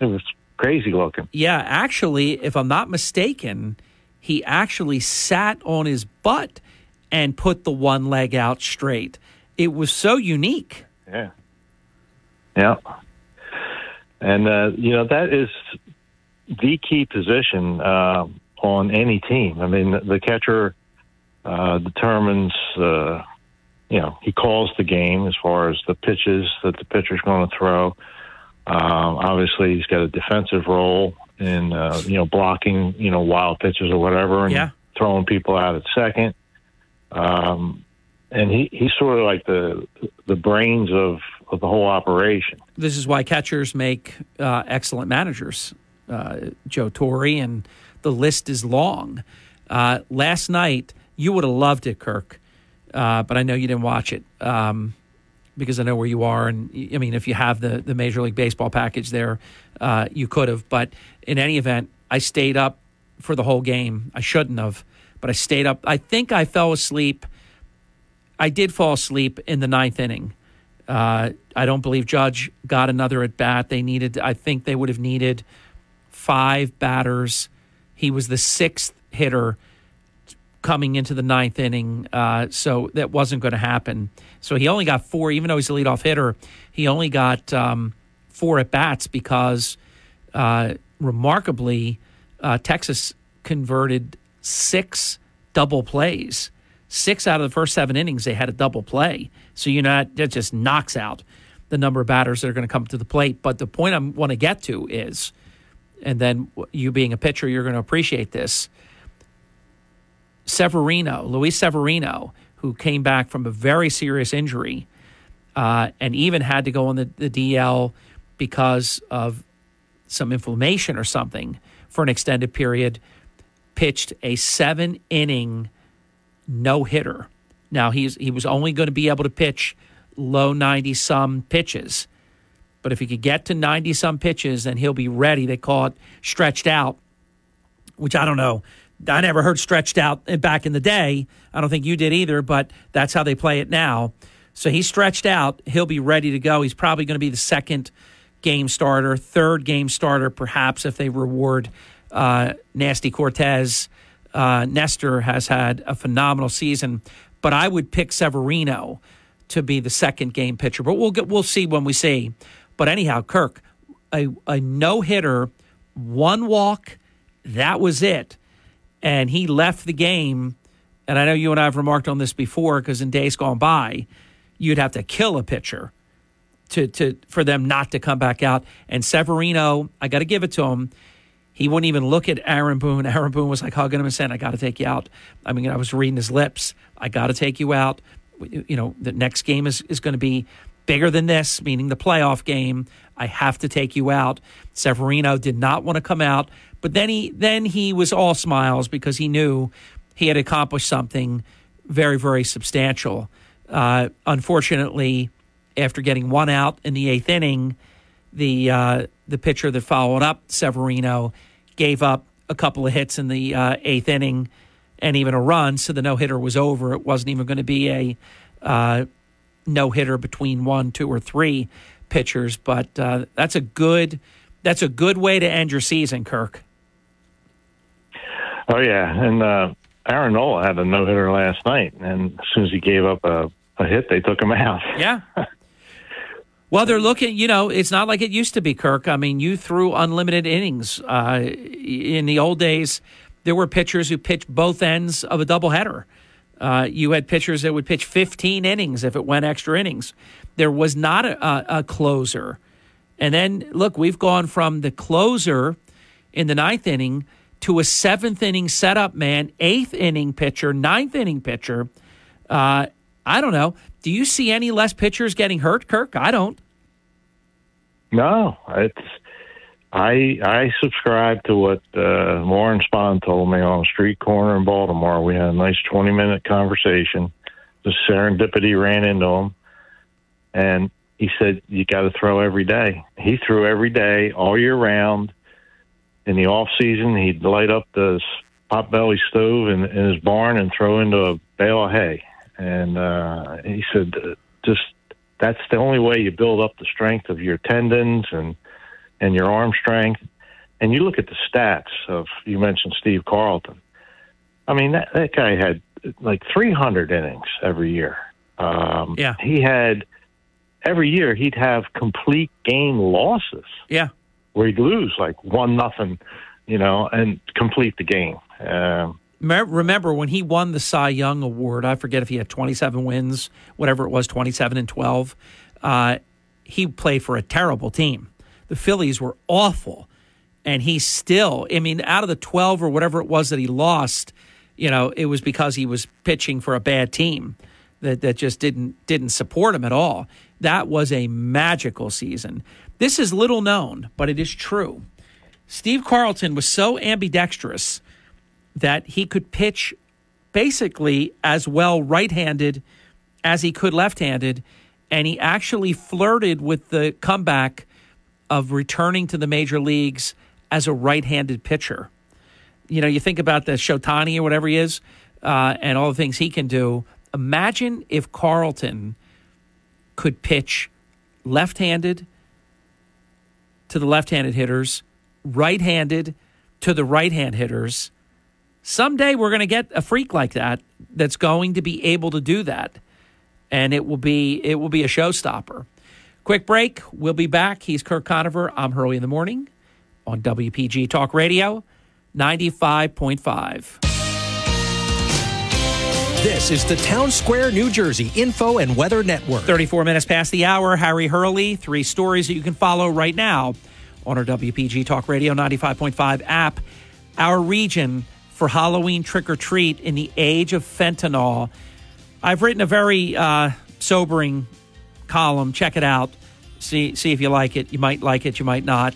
It was crazy looking. Yeah, actually, if I'm not mistaken, he actually sat on his butt and put the one leg out straight. It was so unique. Yeah. Yeah. And, uh, you know, that is... the key position uh, on any team. I mean, the, the catcher uh, determines, uh, you know, he calls the game as far as the pitches that the pitcher's going to throw. Um, obviously, he's got a defensive role and uh, you know, blocking, you know, wild pitches or whatever, and yeah. throwing people out at second. Um, and he, he's sort of like the the brains of, of the whole operation. This is why catchers make uh, excellent managers, uh, Joe Torre, and the list is long. Uh, last night, you would have loved it, Kirk, uh, but I know you didn't watch it um, because I know where you are. And, I mean, if you have the, the Major League Baseball package there, uh, you could have. But in any event, I stayed up for the whole game. I shouldn't have, but I stayed up. I think I fell asleep. I did fall asleep in the ninth inning. Uh, I don't believe Judge got another at bat. They needed, I think they would have needed five batters. He was the sixth hitter coming into the ninth inning, uh, so that wasn't going to happen. So he only got four, even though he's a leadoff hitter, he only got um, four at bats because, uh, remarkably, uh, Texas converted six double plays. Six out of the first seven innings, they had a double play. So, you know, that just knocks out the number of batters that are going to come to the plate. But the point I want to get to is, and then you being a pitcher, you're going to appreciate this. Severino, Luis Severino, who came back from a very serious injury uh, and even had to go on the, the D L because of some inflammation or something for an extended period, pitched a seven-inning no-hitter. Now, he's he was only going to be able to pitch low ninety-some pitches. But if he could get to ninety-some pitches, then he'll be ready. They call it stretched out, which I don't know. I never heard stretched out back in the day. I don't think you did either, but that's how they play it now. So he's stretched out. He'll be ready to go. He's probably going to be the second game starter, third game starter, perhaps, if they reward uh, Nasty Cortez. Uh, Nestor has had a phenomenal season, but I would pick Severino to be the second game pitcher. But we'll get, we'll see when we see. But anyhow, Kirk, a, a no-hitter, one walk, that was it. And he left the game, and I know you and I have remarked on this before because in days gone by, you'd have to kill a pitcher to, to for them not to come back out. And Severino, I got to give it to him. He wouldn't even look at Aaron Boone. Aaron Boone was like hugging him and saying, I got to take you out. I mean, I was reading his lips. I got to take you out. You know, the next game is, is going to be bigger than this, meaning the playoff game. I have to take you out. Severino did not want to come out, but then he then he was all smiles because he knew he had accomplished something very, very substantial. Uh, unfortunately, after getting one out in the eighth inning, the uh, the pitcher that followed up Severino gave up a couple of hits in the uh, eighth inning and even a run, so the no-hitter was over. It wasn't even going to be a uh, no-hitter between one, two, or three pitchers. But uh, that's a good that's a good way to end your season, Kirk. Oh, yeah, and uh, Aaron Nola had a no-hitter last night, and as soon as he gave up a, a hit, they took him out. Yeah. Well, they're looking, you know, it's not like it used to be, Kirk. I mean, you threw unlimited innings uh, in the old days. There were pitchers who pitched both ends of a doubleheader. Uh, you had pitchers that would pitch fifteen innings if it went extra innings. There was not a, a closer. And then, look, we've gone from the closer in the ninth inning to a seventh inning setup man, eighth inning pitcher, ninth inning pitcher. Uh, I don't know. Do you see any less pitchers getting hurt, Kirk? I don't. No, it's... I I subscribe to what uh, Warren Spahn told me on a street corner in Baltimore. We had a nice twenty-minute conversation. The serendipity ran into him. And he said, you got to throw every day. He threw every day, all year round. In the off-season, he'd light up the potbelly stove in, in his barn and throw into a bale of hay. And uh, he said, just that's the only way you build up the strength of your tendons and and your arm strength. And you look at the stats of, you mentioned Steve Carlton. I mean, that, that guy had like three hundred innings every year. Um, yeah. He had, every year he'd have complete game losses. Yeah. Where he'd lose like one nothing, you know, and complete the game. Um, Remember when he won the Cy Young Award, I forget if he had twenty-seven wins, whatever it was, twenty-seven and twelve. Uh, he played for a terrible team. The Phillies were awful, And he still, I mean, out of the twelve or whatever it was that he lost, you know, it was because he was pitching for a bad team that, that just didn't didn't support him at all. That was a magical season. This is little known, but it is true. Steve Carlton was so ambidextrous that he could pitch basically as well right-handed as he could left-handed, and he actually flirted with the comeback of returning to the major leagues as a right-handed pitcher. You know, you think about the Shotani or whatever he is, uh, and all the things he can do. Imagine if Carlton could pitch left-handed to the left-handed hitters, right-handed to the right-hand hitters. Someday we're going to get a freak like that that's going to be able to do that, and it will be it will be a showstopper. Quick break. We'll be back. He's Kirk Conover. I'm Hurley in the Morning on W P G Talk Radio ninety-five point five. This is the Town Square, New Jersey Info and Weather Network. thirty-four minutes past the hour. Harry Hurley. Three stories that you can follow right now on our W P G Talk Radio ninety-five point five app. Our region for Halloween trick-or-treat in the age of fentanyl. I've written a very uh, sobering column. Check it out. See, see if you like it. You might like it. You might not.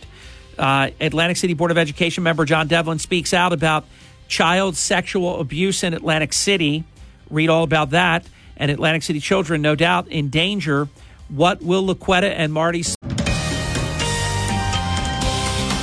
Uh, Atlantic City Board of Education member John Devlin speaks out about child sexual abuse in Atlantic City. Read all about that. And Atlantic City children, no doubt, in danger. What will Laquetta and Marty...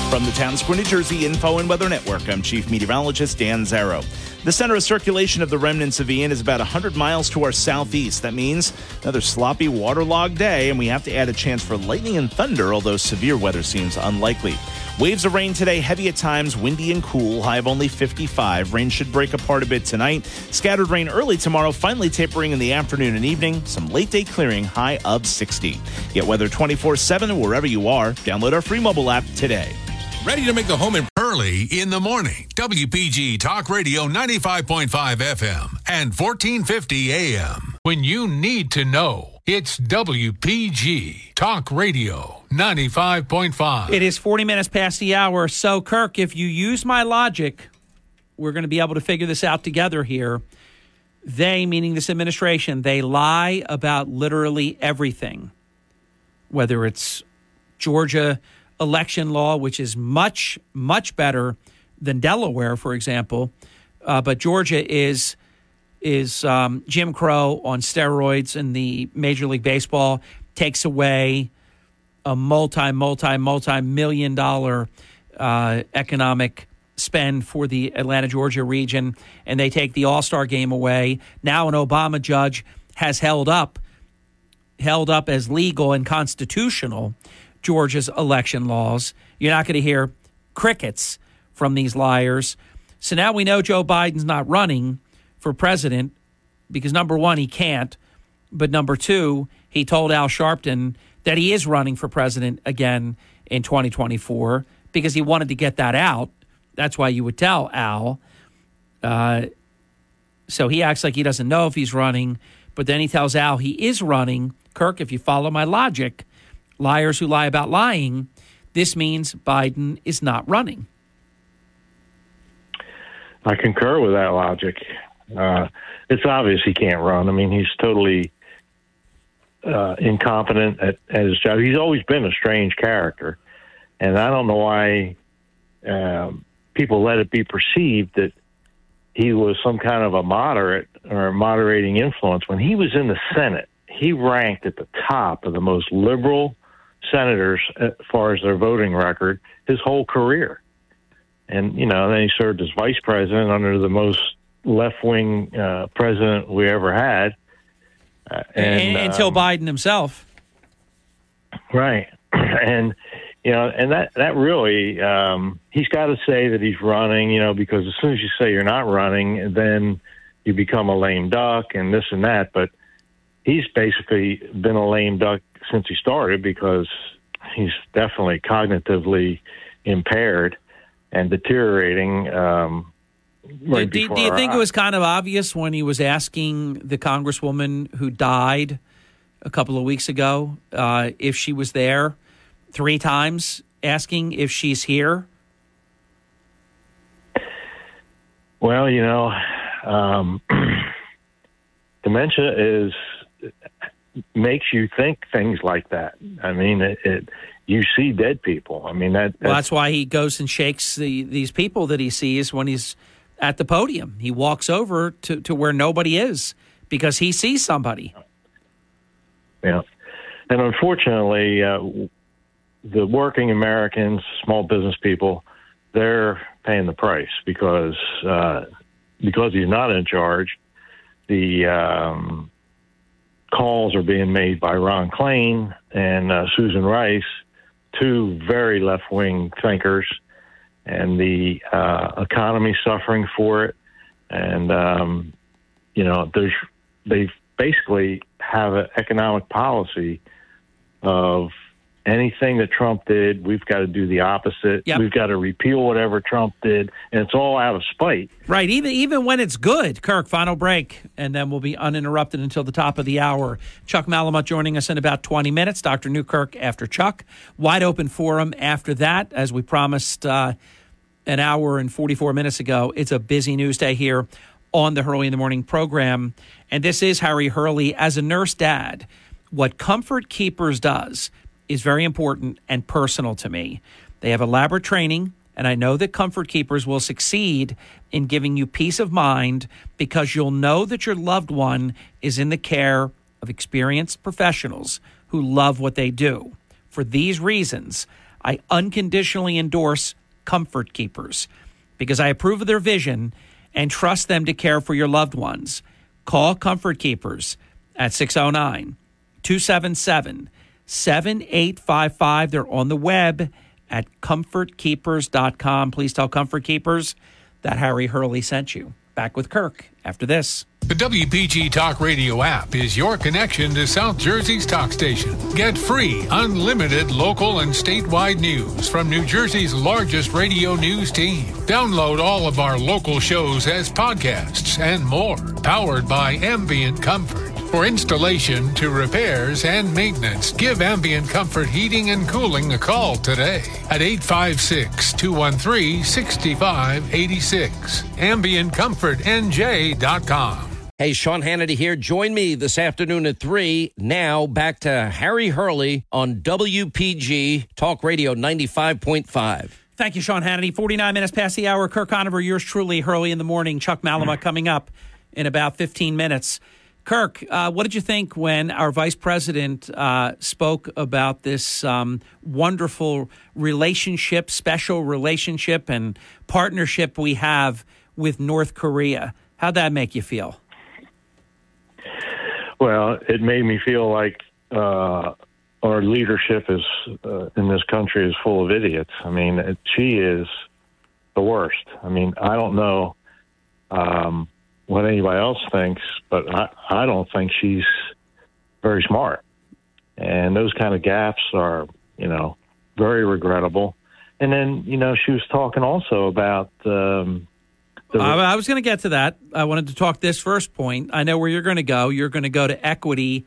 From the Town Square, New Jersey Info and Weather Network, I'm Chief Meteorologist Dan Zarrow. The center of circulation of the remnants of Ian is about one hundred miles to our southeast. That means another sloppy, waterlogged day, and we have to add a chance for lightning and thunder, although severe weather seems unlikely. Waves of rain today, heavy at times, windy and cool, high of only fifty-five. Rain should break apart a bit tonight. Scattered rain early tomorrow, finally tapering in the afternoon and evening. Some late-day clearing, high of sixty. Get weather twenty-four seven wherever you are. Download our free mobile app today. Ready to make the home in Hurley in the Morning. W P G Talk Radio ninety-five point five F M and fourteen fifty A M. When you need to know, it's W P G Talk Radio ninety-five point five. It is forty minutes past the hour. So, Kirk, if you use my logic, we're going to be able to figure this out together here. They, meaning this administration, they lie about literally everything, whether it's Georgia election law, which is much, much better than Delaware, for example. Uh, but Georgia is is um, Jim Crow on steroids, and the Major League Baseball takes away a multi, multi, multi-million dollar uh, economic spend for the Atlanta, Georgia region, and they take the All-Star Game away. Now an Obama judge has held up, held up as legal and constitutional Georgia's election laws. You're not going to hear crickets from these liars. So now we know Joe Biden's not running for president because, number one, he can't. But number two, he told Al Sharpton that he is running for president again in twenty twenty-four because he wanted to get that out. That's why you would tell Al. Uh, so he acts like he doesn't know if he's running, but then he tells Al he is running. Kirk, if you follow my logic, liars who lie about lying, this means Biden is not running. I concur with that logic. Uh, it's obvious he can't run. I mean, he's totally uh, incompetent at, at his job. He's always been a strange character, and I don't know why uh, people let it be perceived that he was some kind of a moderate or moderating influence. When he was in the Senate, he ranked at the top of the most liberal senators as far as their voting record his whole career. And, you know, then he served as vice president under the most left-wing uh, president we ever had. Uh, and, and Until um, Biden himself. Right. And, you know, and that, that really, um, he's got to say that he's running, you know, because as soon as you say you're not running, then you become a lame duck and this and that. But he's basically been a lame duck since he started because he's definitely cognitively impaired and deteriorating. Um, right do, do, do you think eyes. It was kind of obvious when he was asking the congresswoman who died a couple of weeks ago uh, if she was there, three times asking if she's here Well, you know, um, dementia is makes you think things like that. I mean, it, it you see dead people. I mean, that. That's, well, that's why he goes and shakes the, these people that he sees when he's at the podium. He walks over to, to where nobody is because he sees somebody. Yeah. And unfortunately, uh, the working Americans, small business people, they're paying the price because uh, because he's not in charge. The um, calls are being made by Ron Klain and uh, Susan Rice, two very left-wing thinkers, and the uh, economy's suffering for it. And um, you know, there's they basically have an economic policy of anything that Trump did, we've got to do the opposite. Yep. We've got to repeal whatever Trump did, and it's all out of spite. Right, even even when it's good. Kirk, final break, and then we'll be uninterrupted until the top of the hour. Chuck Malamut joining us in about twenty minutes. Doctor Newkirk after Chuck. Wide open forum after that, as we promised uh, an hour and forty-four minutes ago. It's a busy news day here on the Hurley in the Morning program, and this is Harry Hurley. As a nurse dad, what Comfort Keepers does is very important and personal to me. They have elaborate training, and I know that Comfort Keepers will succeed in giving you peace of mind because you'll know that your loved one is in the care of experienced professionals who love what they do. For these reasons, I unconditionally endorse Comfort Keepers because I approve of their vision and trust them to care for your loved ones. Call Comfort Keepers at six oh nine, two seven seven, seven eight five five. They're on the web at comfort keepers dot com. Please tell Comfort Keepers that Harry Hurley sent you. Back with Kirk after this. The W P G Talk Radio app is your connection to South Jersey's talk station. Get free, unlimited local and statewide news from New Jersey's largest radio news team. Download all of our local shows as podcasts and more. Powered by Ambient Comfort. For installation to repairs and maintenance, give Ambient Comfort Heating and Cooling a call today at eight five six, two one three, six five eight six. ambient comfort n j dot com. Hey, Sean Hannity here. Join me this afternoon at three. Now back to Harry Hurley on W P G Talk Radio ninety-five point five. Thank you, Sean Hannity. forty-nine minutes past the hour. Kirk Conover, yours truly, Hurley in the Morning. Chuck Malamut coming up in about fifteen minutes. Kirk, uh, what did you think when our vice president uh, spoke about this um, wonderful relationship, special relationship and partnership we have with North Korea? How'd that make you feel? Well, it made me feel like uh, our leadership is uh, in this country is full of idiots. I mean, it, she is the worst. I mean, I don't know um, what anybody else thinks, but I, I don't think she's very smart. And those kind of gaffes are, you know, very regrettable. And then, you know, she was talking also about... Um, The, I was going to get to that. I wanted to talk this first point. I know where you're going to go. You're going to go to equity,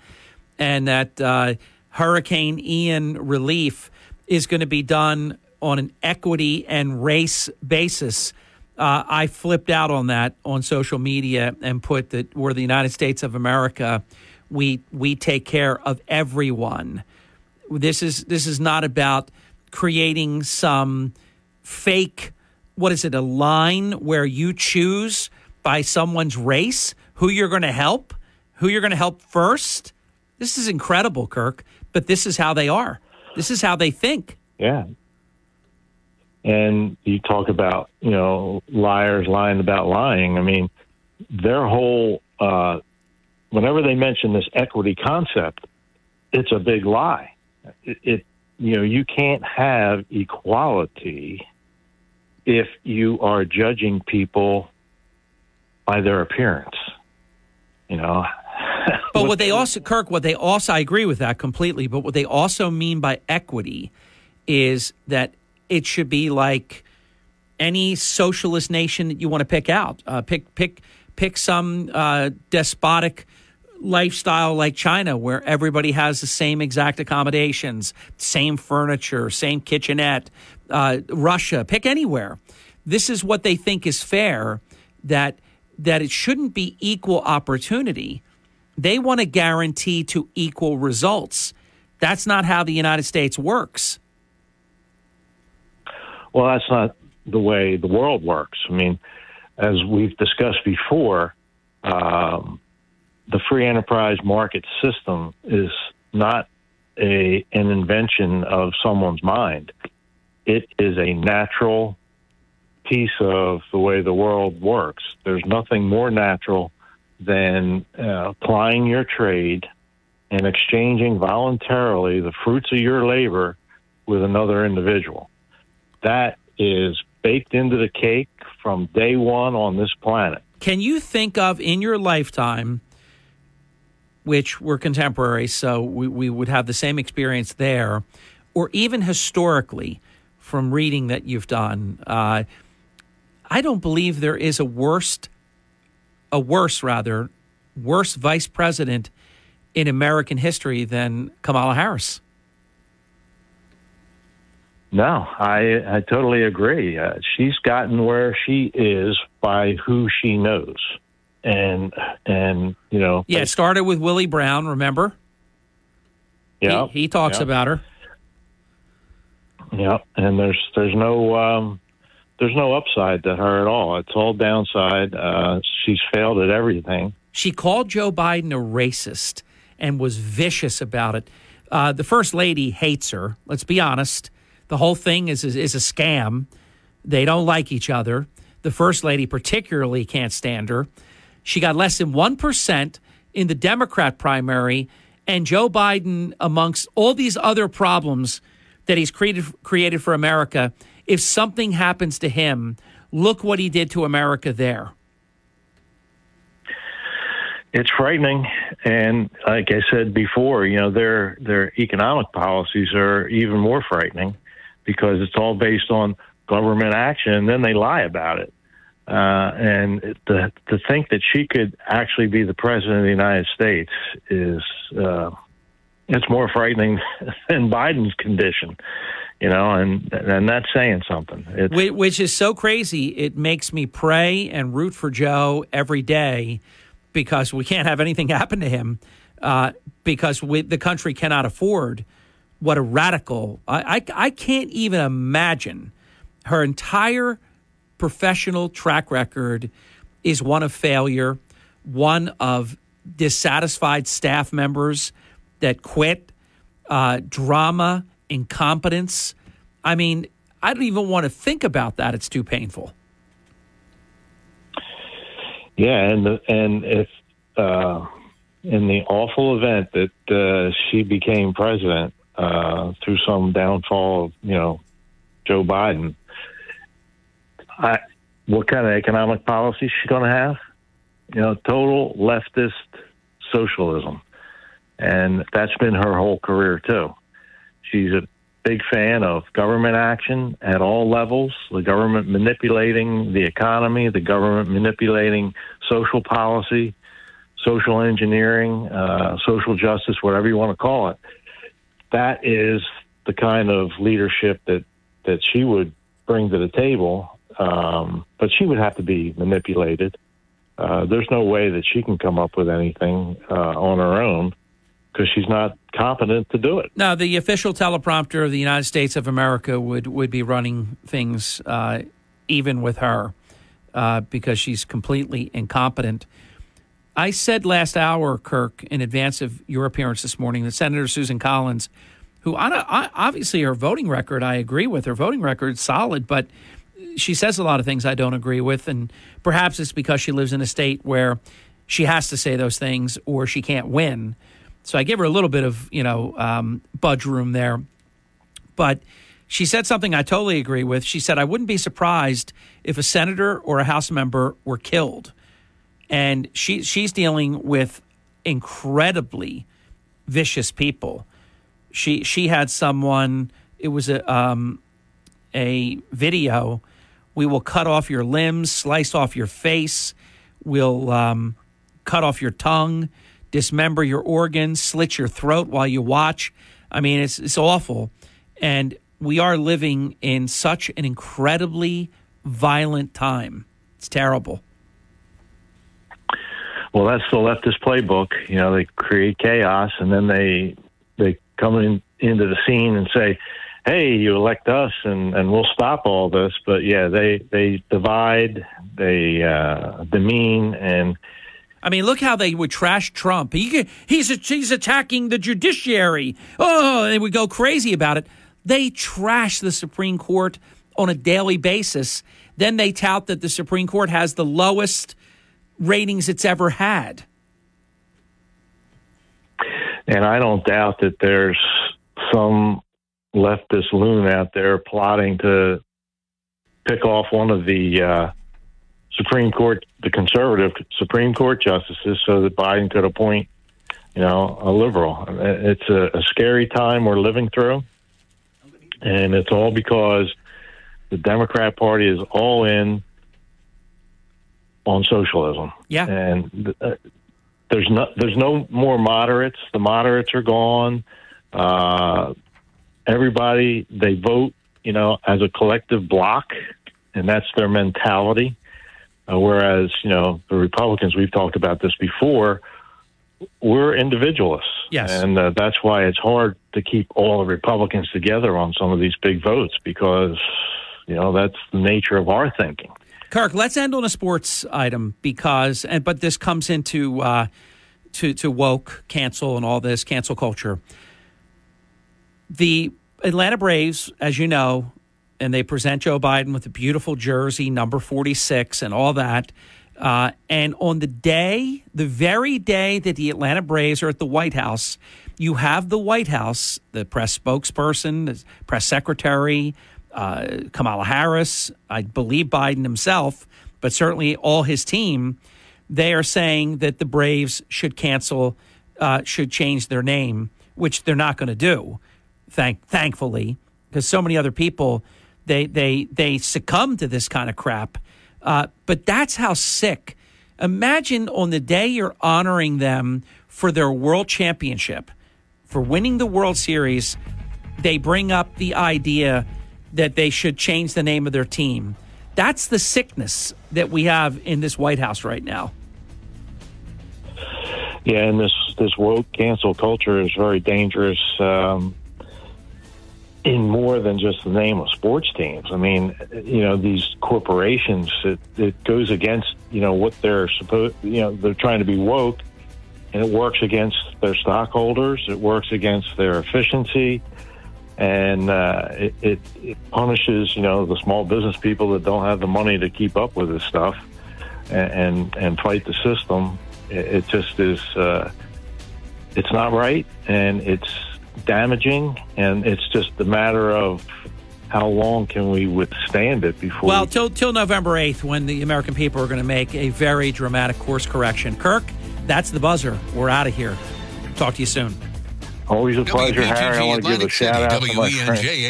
and that uh, Hurricane Ian relief is going to be done on an equity and race basis. Uh, I flipped out on that on social media and put that we're the United States of America. We we take care of everyone. This is this is not about creating some fake. What is it, a line where you choose by someone's race who you're going to help, who you're going to help first? This is incredible, Kirk, but this is how they are. This is how they think. Yeah. And you talk about, you know, liars lying about lying. I mean, their whole, uh, whenever they mention this equity concept, it's a big lie. It, it you know, you can't have equality if you are judging people by their appearance, you know. But what they also, Kirk, what they also, I agree with that completely, but what they also mean by equity is that it should be like any socialist nation that you want to pick out. Uh, pick, pick, pick some uh, despotic lifestyle like China where everybody has the same exact accommodations, same furniture, same kitchenette, uh, Russia, pick anywhere. This is what they think is fair. that that it shouldn't be equal opportunity. They want to guarantee to equal results. That's not how the United States works. Well, that's not the way the world works. I mean, as we've discussed before, um, the free enterprise market system is not a an invention of someone's mind. It is a natural piece of the way the world works. There's nothing more natural than uh, applying your trade and exchanging voluntarily the fruits of your labor with another individual. That is baked into the cake from day one on this planet. Can you think of in your lifetime, which we're contemporary, so we, we would have the same experience there, or even historically from reading that you've done, uh, I don't believe there is a worst, a worse rather, worse vice president in American history than Kamala Harris. No, I, I totally agree. Uh, she's gotten where she is by who she knows. And, and you know... Yeah, it started with Willie Brown, remember? Yeah. He, he talks yeah. about her. Yeah, and there's there's no um, there's no upside to her at all. It's all downside. Uh, she's failed at everything. She called Joe Biden a racist and was vicious about it. Uh, the first lady hates her, let's be honest. The whole thing is, is is a scam. They don't like each other. The first lady particularly can't stand her. She got less than one percent in the Democrat primary, and Joe Biden, amongst all these other problems that he's created, created for America, if something happens to him, look what he did to America there. It's frightening, and like I said before, you know, their their economic policies are even more frightening, because it's all based on government action, and then they lie about it. Uh, and to, to think that she could actually be the president of the United States is, uh, it's more frightening than Biden's condition, you know, and, and that's saying something. It's, Which is so crazy, it makes me pray and root for Joe every day, because we can't have anything happen to him, uh, because we, the country cannot afford what a radical, I, I I can't even imagine. Her entire professional track record is one of failure, one of dissatisfied staff members that quit, uh, drama, incompetence. I mean, I don't even want to think about that. It's too painful. Yeah, and and if... Uh, in the awful event that uh, she became president, Uh, through some downfall of, you know, Joe Biden, I, what kind of economic policy is she going to have? You know, total leftist socialism. And that's been her whole career, too. She's a big fan of government action at all levels, the government manipulating the economy, the government manipulating social policy, social engineering, uh, social justice, whatever you want to call it. That is the kind of leadership that, that she would bring to the table, um, but she would have to be manipulated. Uh, there's no way that she can come up with anything uh, on her own, because she's not competent to do it. No, the official teleprompter of the United States of America would, would be running things uh, even with her, uh, because she's completely incompetent. I said last hour, Kirk, in advance of your appearance this morning, that Senator Susan Collins, who obviously her voting record, I agree with, her voting record is solid, but she says a lot of things I don't agree with, and perhaps it's because she lives in a state where she has to say those things or she can't win. So I give her a little bit of, you know, um, budge room there. But she said something I totally agree with. She said, I wouldn't be surprised if a senator or a House member were killed. And she she's dealing with incredibly vicious people. She she had someone. It was a um, a video. We will cut off your limbs, slice off your face. We'll um, cut off your tongue, dismember your organs, slit your throat while you watch. I mean, it's it's awful. And we are living in such an incredibly violent time. It's terrible. Well, that's the leftist playbook. You know, they create chaos, and then they they come in, into the scene and say, hey, you elect us, and, and we'll stop all this. But, yeah, they, they divide, they uh, demean, and... I mean, look how they would trash Trump. He he's he's attacking the judiciary. Oh, they would go crazy about it. They trash the Supreme Court on a daily basis. Then they tout that the Supreme Court has the lowest ratings it's ever had. And I don't doubt that there's some leftist loon out there plotting to pick off one of the uh, Supreme Court, the conservative Supreme Court justices, so that Biden could appoint, you know, a liberal. It's a, a scary time we're living through, and it's all because the Democrat Party is all in on socialism. Yeah, and uh, there's no there's no more moderates. The moderates are gone. Uh, Everybody, they vote, you know, as a collective block, and that's their mentality. Uh, whereas, you know, the Republicans, we've talked about this before, we're individualists. Yes. And uh, that's why it's hard to keep all the Republicans together on some of these big votes, because, you know, that's the nature of our thinking. Kirk, let's end on a sports item, because, and, but this comes into uh, to, to woke, cancel, and all this, cancel culture. The Atlanta Braves, as you know, and they present Joe Biden with a beautiful jersey, number forty-six, and all that. Uh, and on the day, the very day that the Atlanta Braves are at the White House, you have the White House, the press spokesperson, the press secretary, uh, Kamala Harris, I believe Biden himself, but certainly all his team, they are saying that the Braves should cancel, uh, should change their name, which they're not going to do. Thank, thankfully, because so many other people, they they they succumb to this kind of crap. Uh, but that's how sick. Imagine on the day you're honoring them for their world championship, for winning the World Series, they bring up the idea that they should change the name of their team. That's the sickness that we have in this White House right now. Yeah, and this, this woke cancel culture is very dangerous. Um In more than just the name of sports teams. I mean, you know, these corporations, it, it goes against, you know, what they're supposed, you know, they're trying to be woke, and it works against their stockholders. It works against their efficiency, and uh, it, it, it punishes, you know, the small business people that don't have the money to keep up with this stuff and, and, and fight the system. It, it just is, uh, it's not right, and it's damaging, and it's just a matter of how long can we withstand it before. Well, we... till till November eighth, when the American people are going to make a very dramatic course correction. Kirk, that's the buzzer. We're out of here. Talk to you soon. Always a pleasure, Harry. I want to give a shout out to my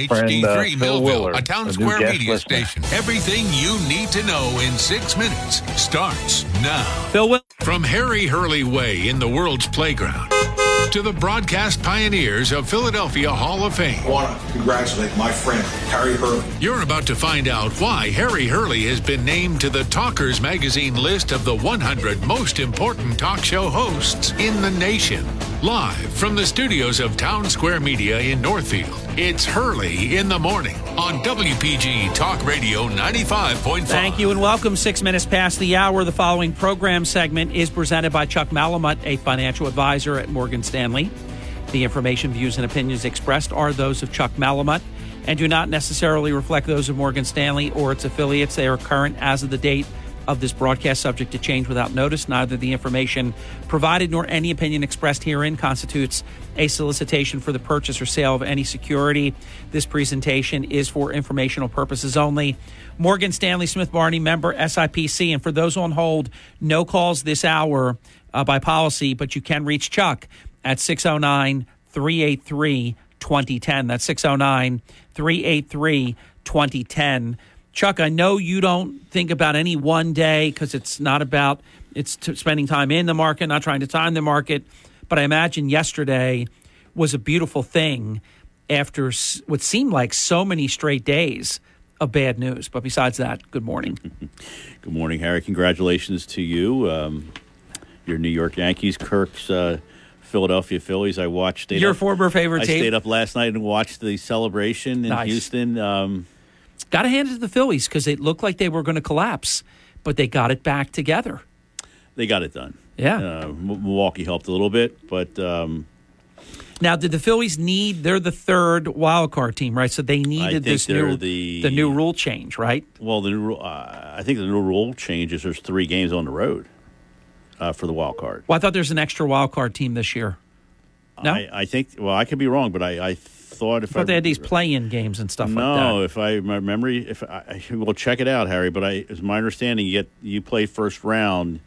friend Bill Willard, a Town Square Media station. Everything you need to know in six minutes starts now. Bill Willard. From Harry Hurley Way in the world's playground to the broadcast pioneers of Philadelphia Hall of Fame. I want to congratulate my friend, Harry Hurley. You're about to find out why Harry Hurley has been named to the Talkers Magazine list of the one hundred most important talk show hosts in the nation. Live from the studios of Town Square Media in Northfield, it's Hurley in the Morning on W P G Talk Radio ninety-five point five. Thank you and welcome. Six minutes past the hour. The following program segment is presented by Chuck Malamut, a financial advisor at Morgan Stanley. Stanley. The information, views, and opinions expressed are those of Chuck Malamut and do not necessarily reflect those of Morgan Stanley or its affiliates. They are current as of the date of this broadcast, subject to change without notice. Neither the information provided nor any opinion expressed herein constitutes a solicitation for the purchase or sale of any security. This presentation is for informational purposes only. Morgan Stanley Smith Barney, member S I P C. And for those on hold, no calls this hour uh, by policy, but you can reach Chuck at six oh nine, three eight three, two oh one oh. That's six oh nine, three eight three, two oh one oh. Chuck, I know you don't think about any one day because it's not about it's t- spending time in the market, not trying to time the market. But I imagine yesterday was a beautiful thing after s- what seemed like so many straight days of bad news. But besides that, good morning. Good morning, Harry. Congratulations to you. Um, your New York Yankees, Kirk's uh, Philadelphia Phillies. I watched. Your up, former favorite I team. I stayed up last night and watched the celebration in nice. Houston. Um, got to hand it to the Phillies because it looked like they were going to collapse, but they got it back together. They got it done. Yeah. Uh, Milwaukee helped a little bit, but... Um, Now, did the Phillies need? They're the third wild card team, right? So they needed this new the, the new rule change, right? Well, the new, uh, I think the new rule change is there's three games on the road uh, for the wild card. Well, I thought there's an extra wild card team this year. No, I, I think. Well, I could be wrong, but I, I thought if I, thought I they had these play-in games and stuff. No, like that. No, if I my memory, if I well check it out, Harry. But I, it's my understanding, you get you play first round,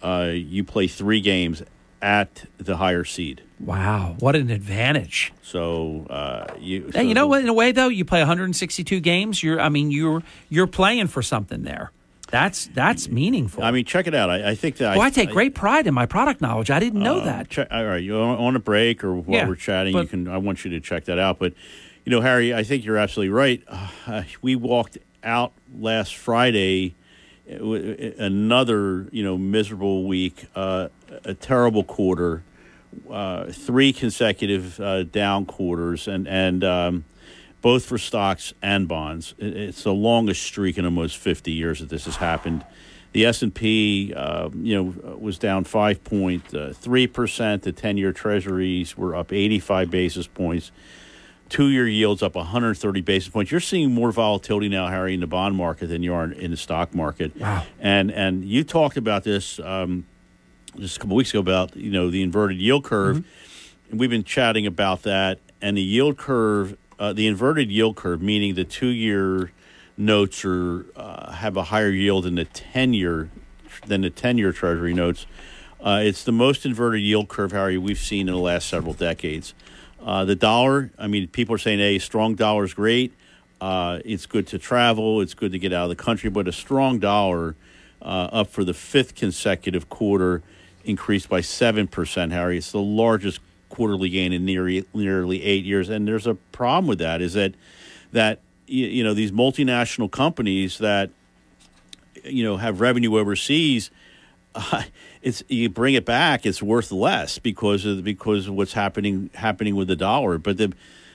uh, you play three games at the higher seed. Wow, what an advantage! So uh, you, so you know what? In a way, though, you play one hundred sixty-two games. You're, I mean, you're you're playing for something there. That's that's meaningful. I mean, check it out. I, I think that. Well, I, I take I, great pride in my product knowledge. I didn't know uh, that. Check, all right, you on a break or while yeah, we're chatting, but, you can. I want you to check that out. But you know, Harry, I think you're absolutely right. Uh, we walked out last Friday. Another you know miserable week, uh, a terrible quarter. Uh, three consecutive uh, down quarters, and and um, both for stocks and bonds. It, it's the longest streak in almost fifty years that this has happened. The S and P, uh, you know, was down five point three percent. The ten-year Treasuries were up eighty-five basis points. Two-year yields up one hundred thirty basis points. You're seeing more volatility now, Harry, in the bond market than you are in, in the stock market. Wow. And and you talked about this. Um, just a couple weeks ago about, you know, the inverted yield curve. Mm-hmm. And we've been chatting about that. And the yield curve, uh, the inverted yield curve, meaning the two-year notes are uh, have a higher yield than the ten-year than the ten-year Treasury notes. Uh, it's the most inverted yield curve, Harry, we've seen in the last several decades. Uh, the dollar, I mean, people are saying, hey, strong dollar is great. Uh, it's good to travel. It's good to get out of the country. But a strong dollar uh, up for the fifth consecutive quarter, increased by seven percent, Harry. It's the largest quarterly gain in nearly, nearly eight years. And there's a problem with that, is that, that you know, these multinational companies that, you know, have revenue overseas, uh, it's you bring it back, it's worth less because of, because of what's happening happening with the dollar. But the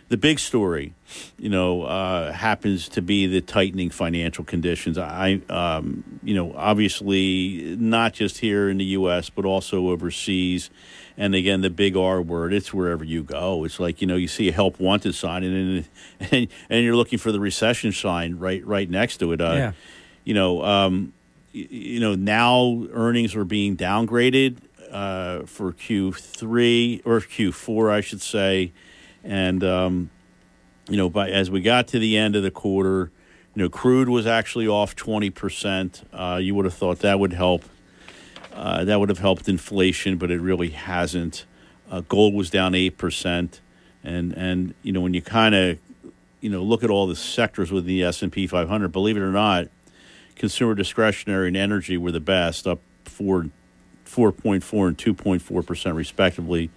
the big story, you know, uh, happens to be the tightening financial conditions. I, um, you know, obviously not just here in the U S, but also overseas. And again, the big R word, it's wherever you go. It's like, you know, you see a help wanted sign and and, and you're looking for the recession sign right right next to it. Uh, yeah. You know, um, you know, now earnings are being downgraded uh, for Q three or Q four, I should say. And, um, you know, by, as we got to the end of the quarter, you know, crude was actually off twenty percent. Uh, you would have thought that would help. Uh, that would have helped inflation, but it really hasn't. Uh, gold was down eight percent. And, and you know, when you kind of, you know, look at all the sectors within the S and P five hundred, believe it or not, consumer discretionary and energy were the best, up four, four point four and two point four percent respectively.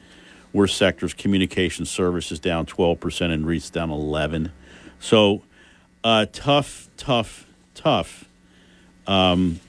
Worst sectors, communication services down twelve percent and REITs down eleven. So uh, tough, tough, tough, um,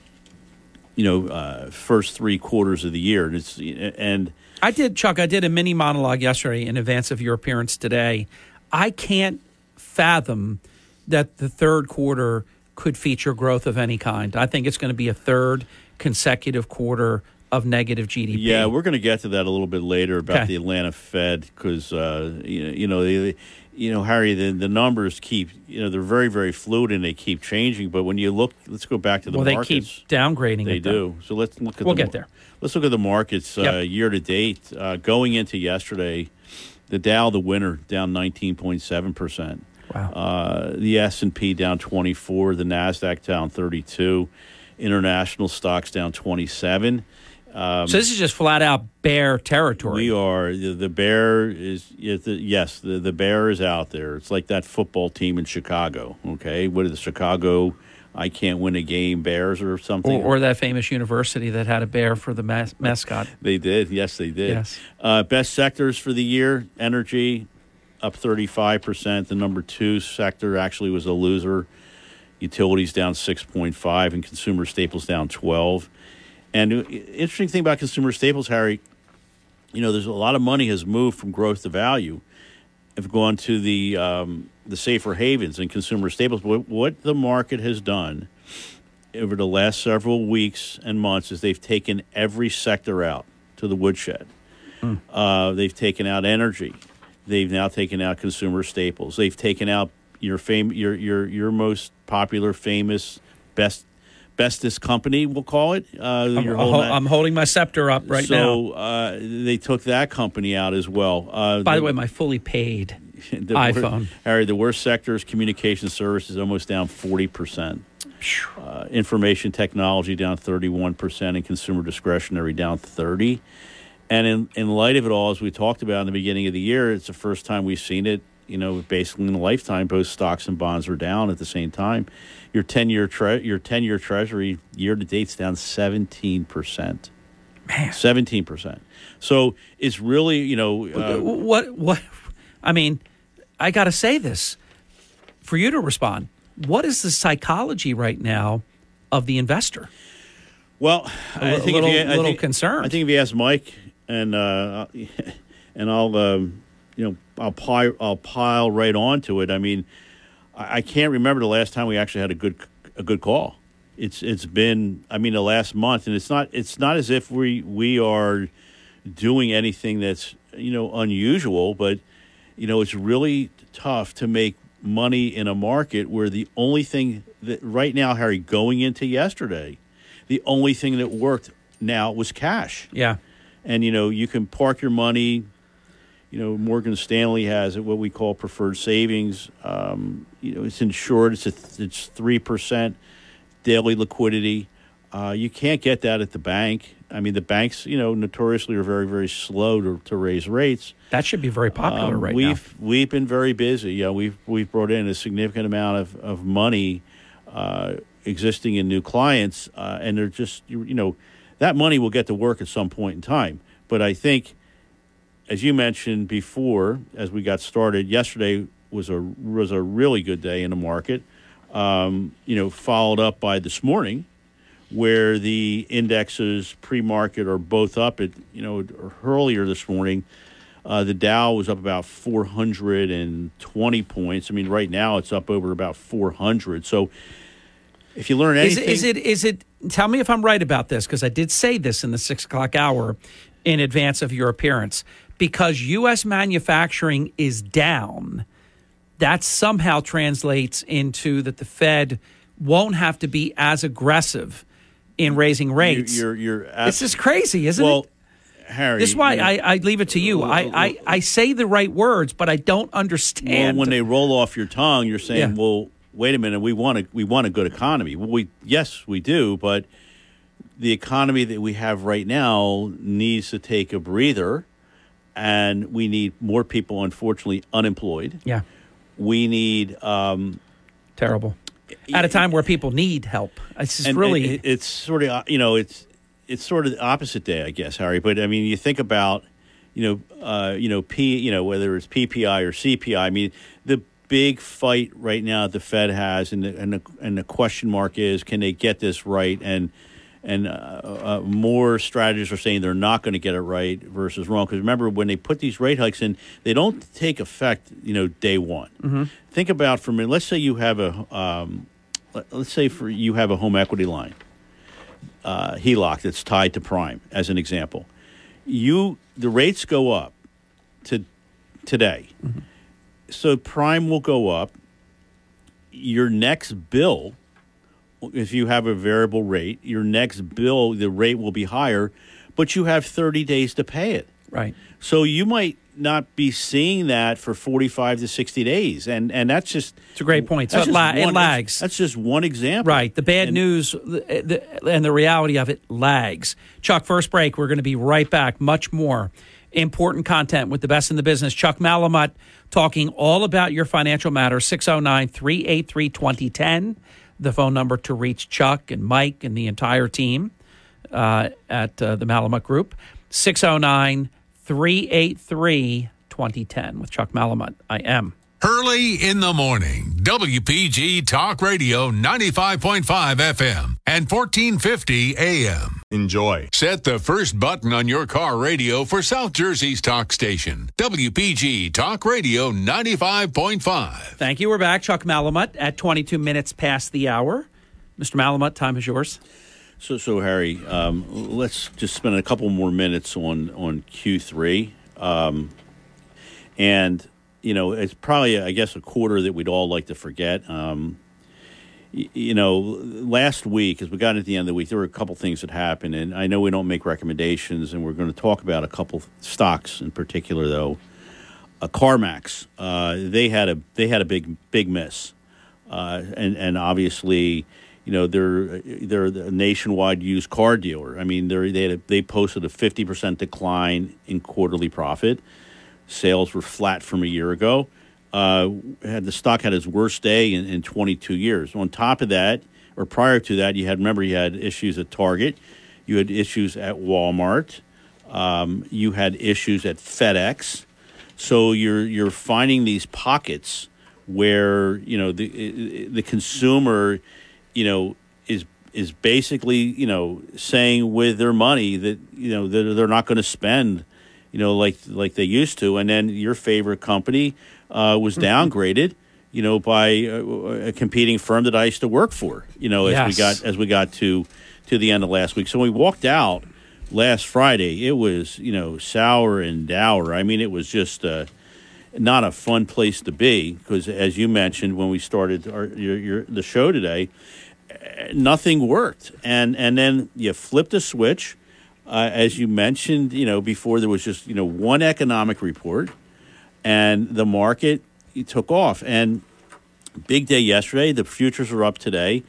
you know, uh, first three quarters of the year. And, it's, and I did, Chuck, I did a mini monologue yesterday in advance of your appearance today. I can't fathom that the third quarter could feature growth of any kind. I think it's going to be a third consecutive quarter of negative G D P. Yeah, we're going to get to that a little bit later about okay. the Atlanta Fed because, uh, you know, you know, they, you know, Harry, the, the numbers keep, you know, they're very, very fluid and they keep changing. But when you look, let's go back to the well, markets. Well, they keep downgrading. They do. So let's look at. We'll the, get there. Let's look at the markets uh, yep. year to date. Uh, going into yesterday, the Dow, the winner, down nineteen point seven percent. Wow. Uh, the S and P down twenty-four. The NASDAQ down thirty-two. International stocks down twenty-seven. Um, so this is just flat out bear territory. We are the, the bear is yes the, the bear is out there. It's like that football team in Chicago. Okay, what is the Chicago? I can't win a game. Bears or something, or, or that famous university that had a bear for the mas- mascot. They did, yes, they did. Yes. Uh, best sectors for the year: energy up thirty-five percent. The number two sector actually was a loser. Utilities down six point five, and consumer staples down twelve. And interesting thing about consumer staples, Harry, you know, there's a lot of money has moved from growth to value. Have gone to the um, the safer havens and consumer staples. But what the market has done over the last several weeks and months is they've taken every sector out to the woodshed. Mm. Uh, they've taken out energy. They've now taken out consumer staples. They've taken out your fam- your your your most popular, famous, best. bestest company, we'll call it. Uh, I'm, you're holding I'm holding my scepter up right so, now. So uh, they took that company out as well. Uh, By the, the way, my fully paid the iPhone. Worst, Harry, the worst sector is communication services, almost down forty percent. Uh, information technology down thirty-one percent, and consumer discretionary down thirty percent. And in, in light of it all, as we talked about in the beginning of the year, it's the first time we've seen it. You know, basically in a lifetime, both stocks and bonds are down at the same time. Your ten-year tre- your ten-year Treasury year-to-date's down seventeen percent. Man, seventeen percent. So it's really, you know, uh, what what I mean. I got to say this for you to respond. What is the psychology right now of the investor? Well, I think a little, if you, I little think, concerned. I think if you ask Mike and uh, and I'll. Um, You know, I'll pile, I'll pile right onto it. I mean, I can't remember the last time we actually had a good, a good call. It's, it's been, I mean, the last month, and it's not, it's not as if we, we are doing anything that's, you know, unusual, but, you know, it's really tough to make money in a market where the only thing that right now, Harry, going into yesterday, the only thing that worked now was cash. Yeah. And, you know, you can park your money. You know, Morgan Stanley has it, what we call preferred savings. Um, you know, it's insured. It's a th- it's three percent daily liquidity. Uh, you can't get that at the bank. I mean, the banks, you know, notoriously are very, very slow to, to raise rates. That should be very popular um, right we've, now. We've been very busy. Yeah, you know, we've we've brought in a significant amount of, of money uh, existing in new clients. Uh, and they're just, you, you know, that money will get to work at some point in time. But I think, as you mentioned before, as we got started, yesterday was a was a really good day in the market. Um, you know, followed up by this morning, where the indexes pre-market are both up. At you know earlier this morning, uh, the Dow was up about four hundred twenty points. I mean, right now it's up over about four hundred. So, if you learn anything, is it is it, is it tell me if I'm right about this, because I did say this in the six o'clock hour in advance of your appearance. Because U S manufacturing is down, that somehow translates into that the Fed won't have to be as aggressive in raising rates. You're, you're, you're abs- this is crazy, isn't well, it? Well, Harry, this is why I, I leave it to you. Well, I, I, I say the right words, but I don't understand. Well, when they roll off your tongue, you're saying, yeah. "Well, wait a minute. We want a we want a good economy. Well, we yes, we do, but the economy that we have right now needs to take a breather." And we need more people, unfortunately, unemployed. Yeah. We need... Um, Terrible. At a time where people need help. It's just really... It, it's sort of, you know, it's it's sort of the opposite day, I guess, Harry. But, I mean, you think about, you know, uh, you know, P, you know, whether it's P P I or C P I. I mean, the big fight right now the Fed has, and the, and the, and the question mark is, can they get this right? And... And uh, uh, more strategists are saying they're not going to get it right versus wrong. Because remember, when they put these rate hikes in, they don't take effect, you know, day one. Mm-hmm. Think about for a minute. Let's say you have a um, let's say for you have a home equity line, uh, H E L O C that's tied to prime, as an example. You the rates go up to today, mm-hmm. So prime will go up. Your next bill, if you have a variable rate, your next bill, the rate will be higher, but you have thirty days to pay it. Right. So you might not be seeing that for forty-five to sixty days. And and that's just... It's a great point. So it, la- one, it lags. That's, that's just one example. Right. The bad and, news the, the, and the reality of it lags. Chuck, first break. We're going to be right back. Much more important content with the best in the business. Chuck Malamut talking all about your financial matters. six oh nine, three eight three, two oh one oh. The phone number to reach Chuck and Mike and the entire team uh, at uh, the Malamut Group, six oh nine, three eight three, two oh one oh. With Chuck Malamut, I am. Hurley in the Morning, W P G Talk Radio ninety-five point five F M and fourteen fifty A M. Enjoy. Set the first button on your car radio for South Jersey's talk station, W P G Talk Radio ninety-five point five. Thank you. We're back. Chuck Malamut at twenty-two minutes past the hour. Mister Malamut, time is yours. So, so Harry, um, let's just spend a couple more minutes on, on Q three. Um, and, you know, it's probably, I guess, a quarter that we'd all like to forget. Um, y- you know, last week, as we got into the end of the week, there were a couple things that happened. And I know we don't make recommendations, and we're going to talk about a couple stocks in particular, though. Uh, CarMax, uh, they had a they had a big, big miss. Uh, and, and obviously... You know, they're they're a nationwide used car dealer. I mean, they they had a, they posted a fifty percent decline in quarterly profit. Sales were flat from a year ago. Uh, had the stock had its worst day in, in twenty-two years. On top of that, or prior to that, you had remember you had issues at Target, you had issues at Walmart, um, you had issues at FedEx. So you're you're finding these pockets where you know the the consumer. You know, is is basically, you know, saying with their money that, you know, they're, they're not going to spend, you know, like like they used to. And then your favorite company uh, was downgraded, you know, by a, a competing firm that I used to work for, you know, as yes. we got as we got to to the end of last week. So when we walked out last Friday, it was, you know, sour and dour. I mean, it was just uh, not a fun place to be because, as you mentioned, when we started our, your, your, the show today, nothing worked, and and then you flipped a switch, uh, as you mentioned. You know, before there was just you know one economic report, and the market took off. And big day yesterday. The futures are up today,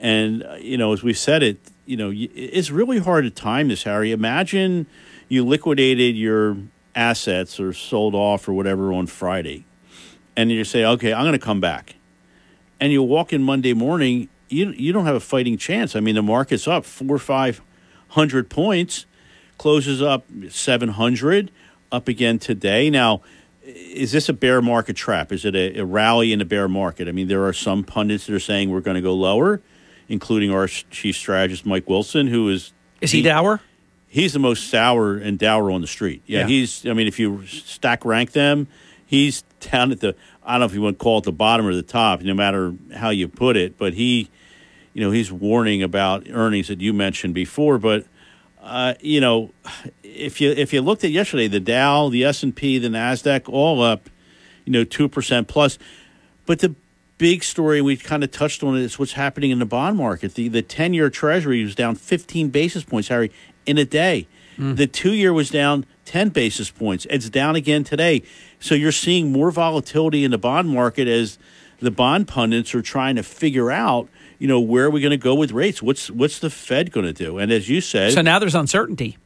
and uh, you know, as we said it, you know, it's really hard to time this, Harry. Imagine you liquidated your assets or sold off or whatever on Friday, and you say, okay, I'm going to come back, and you walk in Monday morning. You you don't have a fighting chance. I mean, the market's up four or five hundred points, closes up seven hundred, up again today. Now, is this a bear market trap? Is it a, a rally in the bear market? I mean, there are some pundits that are saying we're going to go lower, including our chief strategist Mike Wilson, who is is he, he dour? He's the most sour and dour on the street. Yeah, yeah, he's. I mean, if you stack rank them, he's down at the. I don't know if you want to call it the bottom or the top, no matter how you put it. But he. You know, he's warning about earnings that you mentioned before, but, uh, you know, if you if you looked at yesterday, the Dow, the S and P, the NASDAQ, all up, you know, two percent plus. But the big story we kind of touched on is what's happening in the bond market. The the ten-year Treasury was down fifteen basis points, Harry, in a day. Mm. The two-year was down ten basis points. It's down again today. So you're seeing more volatility in the bond market as the bond pundits are trying to figure out, you know, where are we going to go with rates? What's what's the Fed going to do? And as you said, so now there's uncertainty.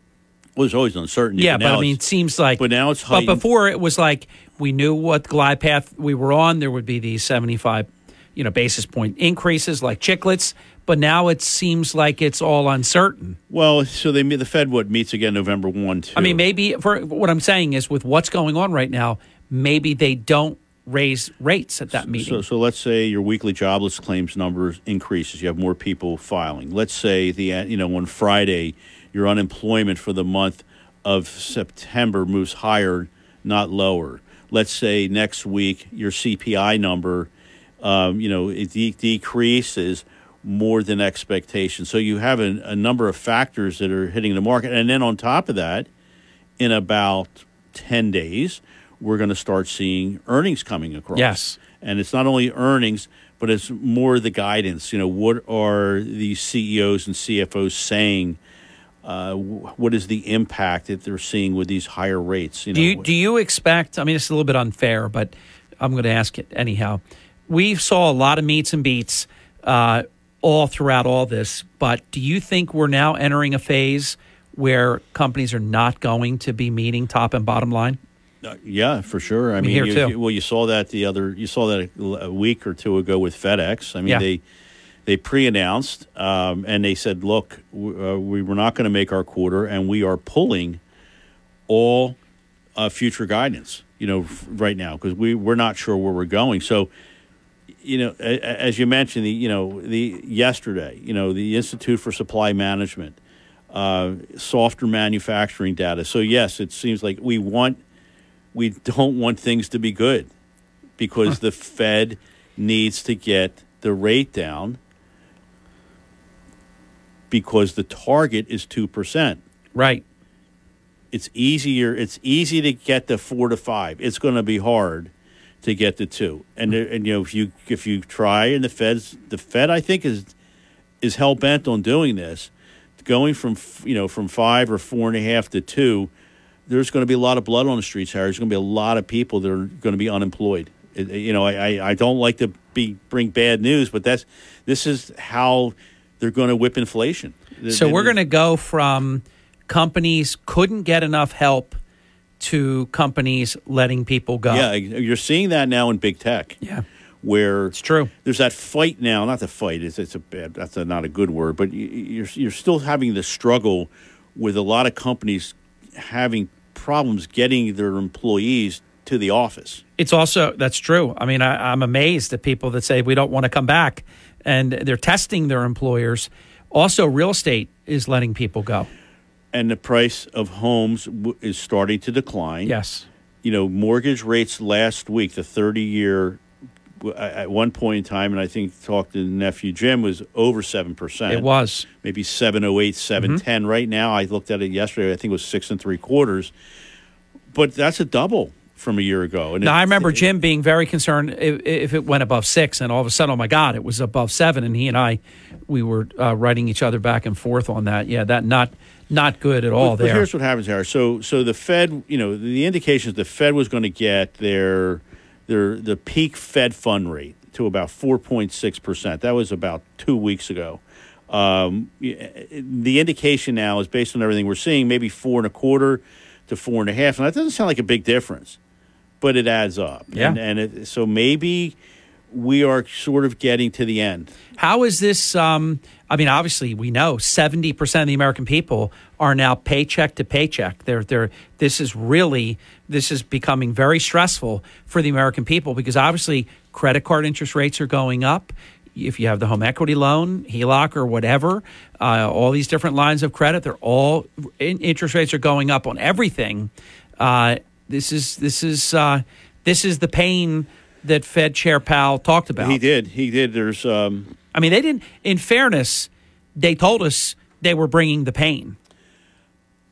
Well, there's always uncertainty. Yeah, but, but I mean, it seems like. But now it's heightened. But before it was like we knew what glide path we were on. There would be these seventy-five, you know, basis point increases like chiclets. But now it seems like it's all uncertain. Well, so they the Fed what meets again November first. Too. I mean, maybe for what I'm saying is with what's going on right now, maybe they don't raise rates at that meeting. So, so let's say your weekly jobless claims number increases. You have more people filing. Let's say the you know on Friday your unemployment for the month of September moves higher, not lower. Let's say next week your C P I number, um, you know, it de- decreases more than expectation. So you have a, a number of factors that are hitting the market, and then on top of that, in about ten days. We're going to start seeing earnings coming across. Yes. And it's not only earnings, but it's more the guidance. You know, what are these C E Os and C F Os saying? Uh, what is the impact that they're seeing with these higher rates? You know, do you, do you expect, I mean, it's a little bit unfair, but I'm going to ask it anyhow. We saw a lot of meets and beats uh, all throughout all this, but do you think we're now entering a phase where companies are not going to be meeting top and bottom line? Uh, yeah, for sure. I mean, here you, too. You, well, you saw that the other, you saw that a, a week or two ago with FedEx. I mean, yeah. they they pre-announced um, and they said, look, w- uh, we were not going to make our quarter, and we are pulling all uh, future guidance, you know, f- right now because we we're not sure where we're going. So, you know, a, a, as you mentioned, the you know the yesterday, you know, the Institute for Supply Management. uh, softer manufacturing data. So, yes, it seems like we want we don't want things to be good because the Fed needs to get the rate down because the target is two percent. Right. It's easier. It's easy to get the four to five. It's going to be hard to get the two. And and you know if you if you try and the Fed's the Fed I think is is hell bent on doing this, going from you know from five or four and a half to two. There's going to be a lot of blood on the streets, Harry. There's going to be a lot of people that are going to be unemployed. It, you know I, I, I don't like to be bring bad news, but that's this is how they're going to whip inflation. So it, we're going to go from companies couldn't get enough help to companies letting people go. Yeah, you're seeing that now in big tech. Yeah, where it's true. There's that fight now. Not the fight. It's it's a bad. That's a, not a good word. But you're you're still having the struggle with a lot of companies having problems getting their employees to the office. It's also that's true. I mean, I, I'm amazed at people that say we don't want to come back, and they're testing their employers. Also, real estate is letting people go. And the price of homes w- is starting to decline. Yes. You know, mortgage rates last week, the thirty-year, w- at one point in time, and I think talked to nephew Jim, was over seven percent. It was. Maybe seven oh eight, seven ten. Mm-hmm. Right now, I looked at it yesterday, I think it was six and three quarters. But that's a double from a year ago. And now, it, I remember it, Jim being very concerned if, if it went above six, and all of a sudden, oh, my God, it was above seven. And he and I, we were uh, writing each other back and forth on that. Yeah, that not... Not good at all but, there. But here's what happens, Harry. So, so the Fed, you know, the indications the Fed was going to get their their the peak Fed fund rate to about four point six percent. That was about two weeks ago. Um, the indication now is based on everything we're seeing, maybe four and a quarter to four and a half. And that doesn't sound like a big difference, but it adds up. Yeah. And, and it, so maybe we are sort of getting to the end. How is this? Um, I mean, obviously, we know seventy percent of the American people are now paycheck to paycheck. They're, they're, this is really, this is becoming very stressful for the American people because obviously credit card interest rates are going up. If you have the home equity loan, H E L O C or whatever, uh, all these different lines of credit, they're all, interest rates are going up on everything. Uh, this is, this is, uh, this is the pain that Fed Chair Powell talked about. He did. He did. There's... Um... I mean, they didn't, in fairness, they told us they were bringing the pain.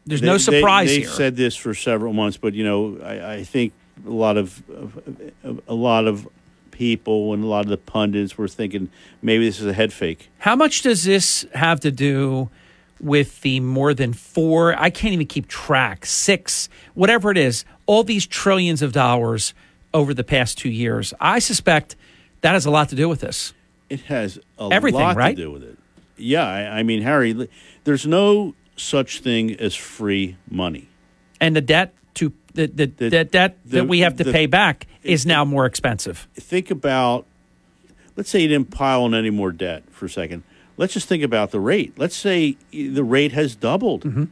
There's they, no surprise they, they here. They've said this for several months, but, you know, I, I think a lot of a lot of people and a lot of the pundits were thinking maybe this is a head fake. How much does this have to do with the more than four, I can't even keep track, six, whatever it is, all these trillions of dollars over the past two years? I suspect that has a lot to do with this. It has a Everything, lot right? to do with it. Yeah, I, I mean, Harry, there's no such thing as free money. And the debt to the, the, the, the debt the, that we have to the, pay back is it, now more expensive. Think about, let's say you didn't pile on any more debt for a second. Let's just think about the rate. Let's say the rate has doubled. Mm-hmm.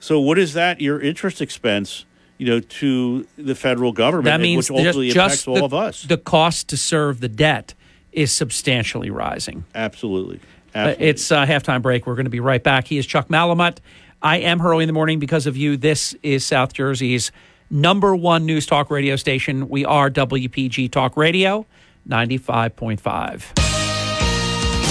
So what is that? Your interest expense, you know, to the federal government, that means which ultimately just, impacts just all the, of us. The cost to serve the debt is substantially rising. Absolutely. Absolutely. Uh, it's a uh, halftime break. We're going to be right back. He is Chuck Malamut. I am Hurley in the Morning because of you. This is South Jersey's number one news talk radio station. We are W P G Talk Radio ninety-five point five.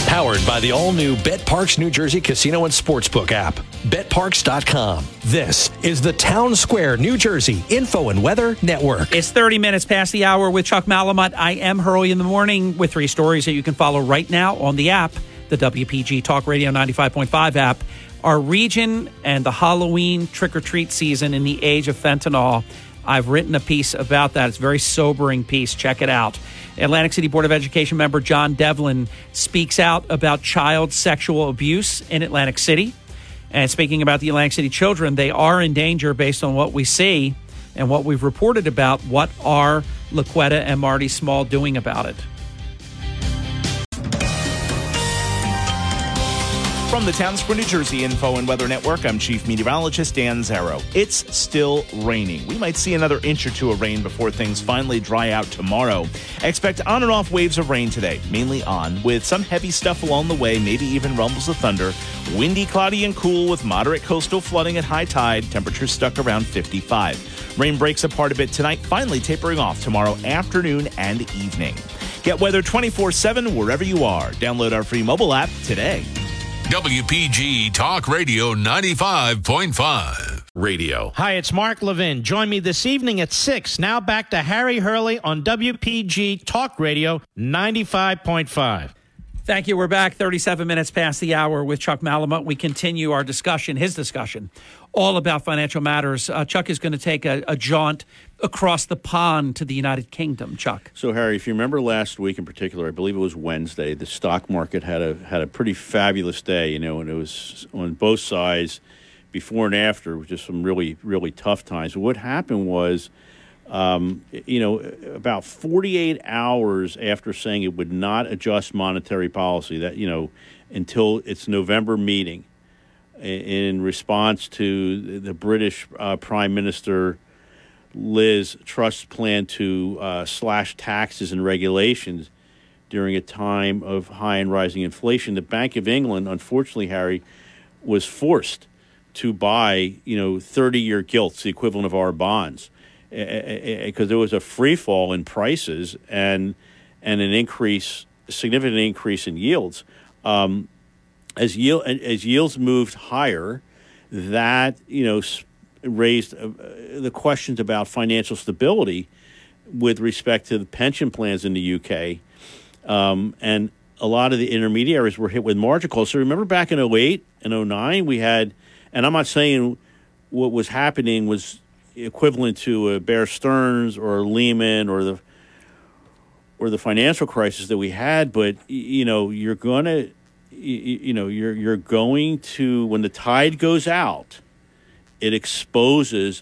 Powered by the all-new BetParks New Jersey Casino and Sportsbook app. Bet Parks dot com. This is the Town Square New Jersey Info and Weather Network. It's thirty minutes past the hour with Chuck Malamut. I am Hurley in the Morning with three stories that you can follow right now on the app, the W P G Talk Radio ninety-five point five app. Our region and the Halloween trick-or-treat season in the age of fentanyl. I've written a piece about that. It's a very sobering piece. Check it out. Atlantic City Board of Education member John Devlin speaks out about child sexual abuse in Atlantic City. And speaking about the Atlantic City children, they are in danger based on what we see and what we've reported about. What are Laquetta and Marty Small doing about it? From the Town Square, New Jersey Info and Weather Network, I'm Chief Meteorologist Dan Zarrow. It's still raining. We might see another inch or two of rain before things finally dry out tomorrow. Expect on and off waves of rain today, mainly on, with some heavy stuff along the way, maybe even rumbles of thunder. Windy, cloudy, and cool with moderate coastal flooding at high tide. Temperatures stuck around fifty-five. Rain breaks apart a bit tonight, finally tapering off tomorrow afternoon and evening. Get weather twenty-four seven wherever you are. Download our free mobile app today. W P G Talk Radio ninety-five point five. Radio. Hi, it's Mark Levin. Join me this evening at six. Now back to Harry Hurley on W P G Talk Radio ninety-five point five. Thank you. We're back thirty-seven minutes past the hour with Chuck Malamut. We continue our discussion, his discussion, all about financial matters. Uh, Chuck is going to take a, a jaunt across the pond to the United Kingdom. Chuck. So, Harry, if you remember last week in particular, I believe it was Wednesday, the stock market had a had a pretty fabulous day, you know, and it was on both sides, before and after, with just some really, really tough times. What happened was, Um, you know, about forty-eight hours after saying it would not adjust monetary policy, that, you know, until its November meeting, in response to the British uh, Prime Minister Liz Truss's plan to uh, slash taxes and regulations during a time of high and rising inflation, the Bank of England, unfortunately, Harry, was forced to buy, you know, thirty-year gilts, the equivalent of our bonds, because there was a free fall in prices and and an increase, significant increase in yields. Um, as yield as yields moved higher, that, you know, raised the questions about financial stability with respect to the pension plans in the U K. Um, and a lot of the intermediaries were hit with margin calls. So remember back in oh eight and oh nine, we had, and I'm not saying what was happening was equivalent to a Bear Stearns or a Lehman or the or the financial crisis that we had, but you know you're gonna you know you're you're going to, when the tide goes out, it exposes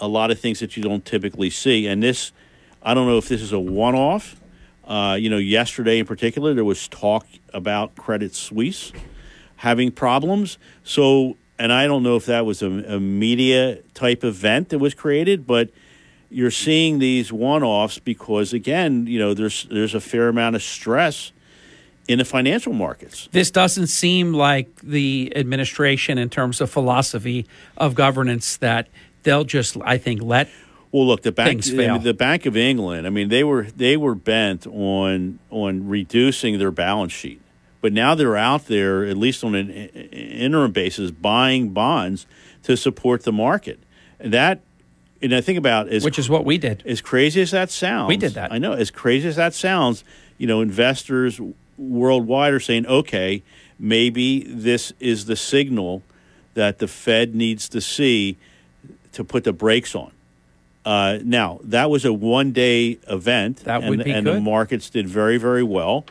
a lot of things that you don't typically see. And this, I don't know if this is a one-off. Uh, you know, yesterday in particular, there was talk about Credit Suisse having problems. So. And I don't know if that was a, a media-type event that was created, but you're seeing these one-offs because, again, you know, there's there's a fair amount of stress in the financial markets. This doesn't seem like the administration, in terms of philosophy of governance, that they'll just, I think, let well look the bank things fail. The Bank of England. I mean, they were they were bent on on reducing their balance sheet. But now they're out there, at least on an interim basis, buying bonds to support the market. And that, and I think about is which is what we did. As crazy as that sounds, we did that. I know. As crazy as that sounds, you know, investors worldwide are saying, "Okay, maybe this is the signal that the Fed needs to see to put the brakes on." Uh, now, that was a one-day event, that would and, be and good. The markets did very, very well.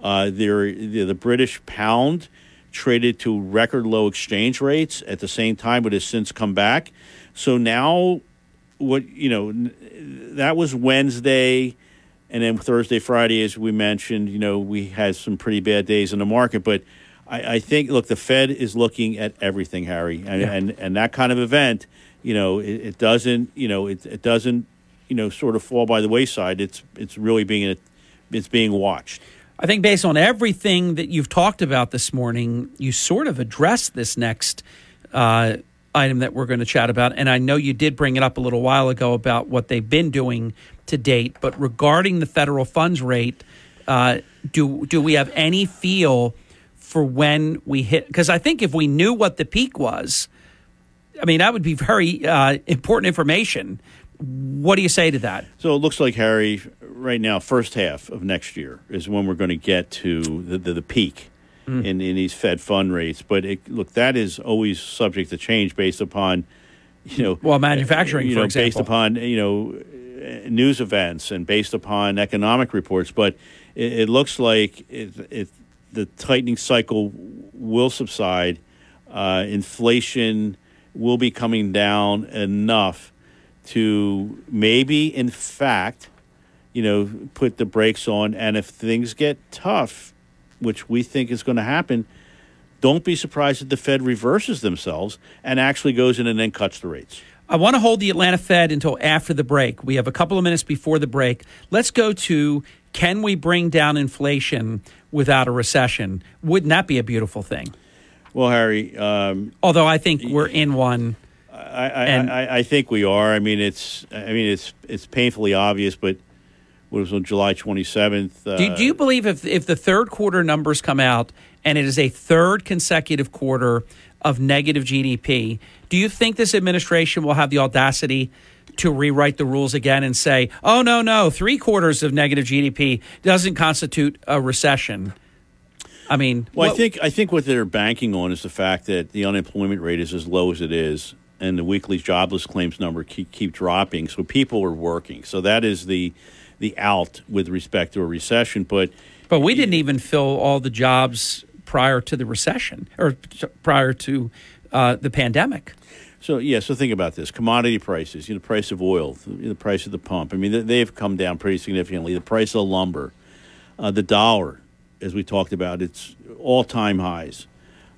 Uh, the, the British pound traded to record low exchange rates at the same time, but has since come back. So now, what you know, that was Wednesday, and then Thursday, Friday, as we mentioned, you know, we had some pretty bad days in the market. But I, I think, look, the Fed is looking at everything, Harry, and yeah. and, and that kind of event, you know, it, it doesn't, you know, it, it doesn't, you know, sort of fall by the wayside. It's it's really being it's being watched. I think based on everything that you've talked about this morning, you sort of addressed this next uh, item that we're going to chat about. And I know you did bring it up a little while ago about what they've been doing to date. But regarding the federal funds rate, uh, do do we have any feel for when we hit? Because I think if we knew what the peak was, I mean, that would be very uh, important information. What do you say to that? So it looks like, Harry, right now, first half of next year is when we're going to get to the the, the peak mm. in, in these Fed fund rates. But it, look, that is always subject to change based upon, you know, well, manufacturing, you know, for example, based upon, you know, news events and based upon economic reports. But it, it looks like it, it, the tightening cycle will subside. Uh, inflation will be coming down enough to maybe, in fact, you know, put the brakes on. And if things get tough, which we think is going to happen, Don't be surprised if the Fed reverses themselves and actually goes in and then cuts the rates. I want to hold the Atlanta Fed until after the break. We have a couple of minutes before the break. Let's go to, can we bring down inflation without a recession? Wouldn't that be a beautiful thing? Well, Harry... Um, Although I think we're in one. I, I, and- I, I think we are. I mean, it's I mean it's it's painfully obvious, but it was on July twenty-seventh. Uh, do, do you believe if if the third quarter numbers come out and it is a third consecutive quarter of negative G D P, do you think this administration will have the audacity to rewrite the rules again and say, oh, no, no, three quarters of negative G D P doesn't constitute a recession? I mean, well, what- I think I think what they're banking on is the fact that the unemployment rate is as low as it is, and the weekly jobless claims number keep, keep dropping, so people are working. So that is the the out with respect to a recession. But but we didn't even fill all the jobs prior to the recession or prior to uh, the pandemic. So, yeah, so think about this. Commodity prices, you know, the price of oil, the price of the pump. I mean, they've come down pretty significantly. The price of lumber, uh, the dollar, as we talked about, it's all-time highs.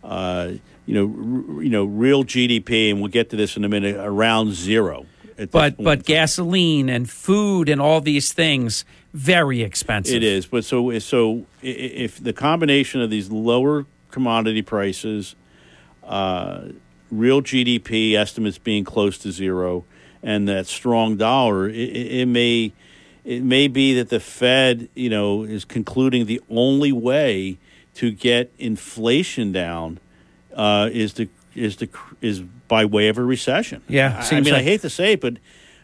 Uh, you know, r- you know, real G D P, and we'll get to this in a minute, around zero. But but gasoline and food and all these things, very expensive. It is. But so so if the combination of these lower commodity prices, uh, real G D P estimates being close to zero, and that strong dollar, it, it may it may be that the Fed, you know, is concluding the only way to get inflation down uh, is to is to is by way of a recession. Yeah, I mean, like, I hate to say it, but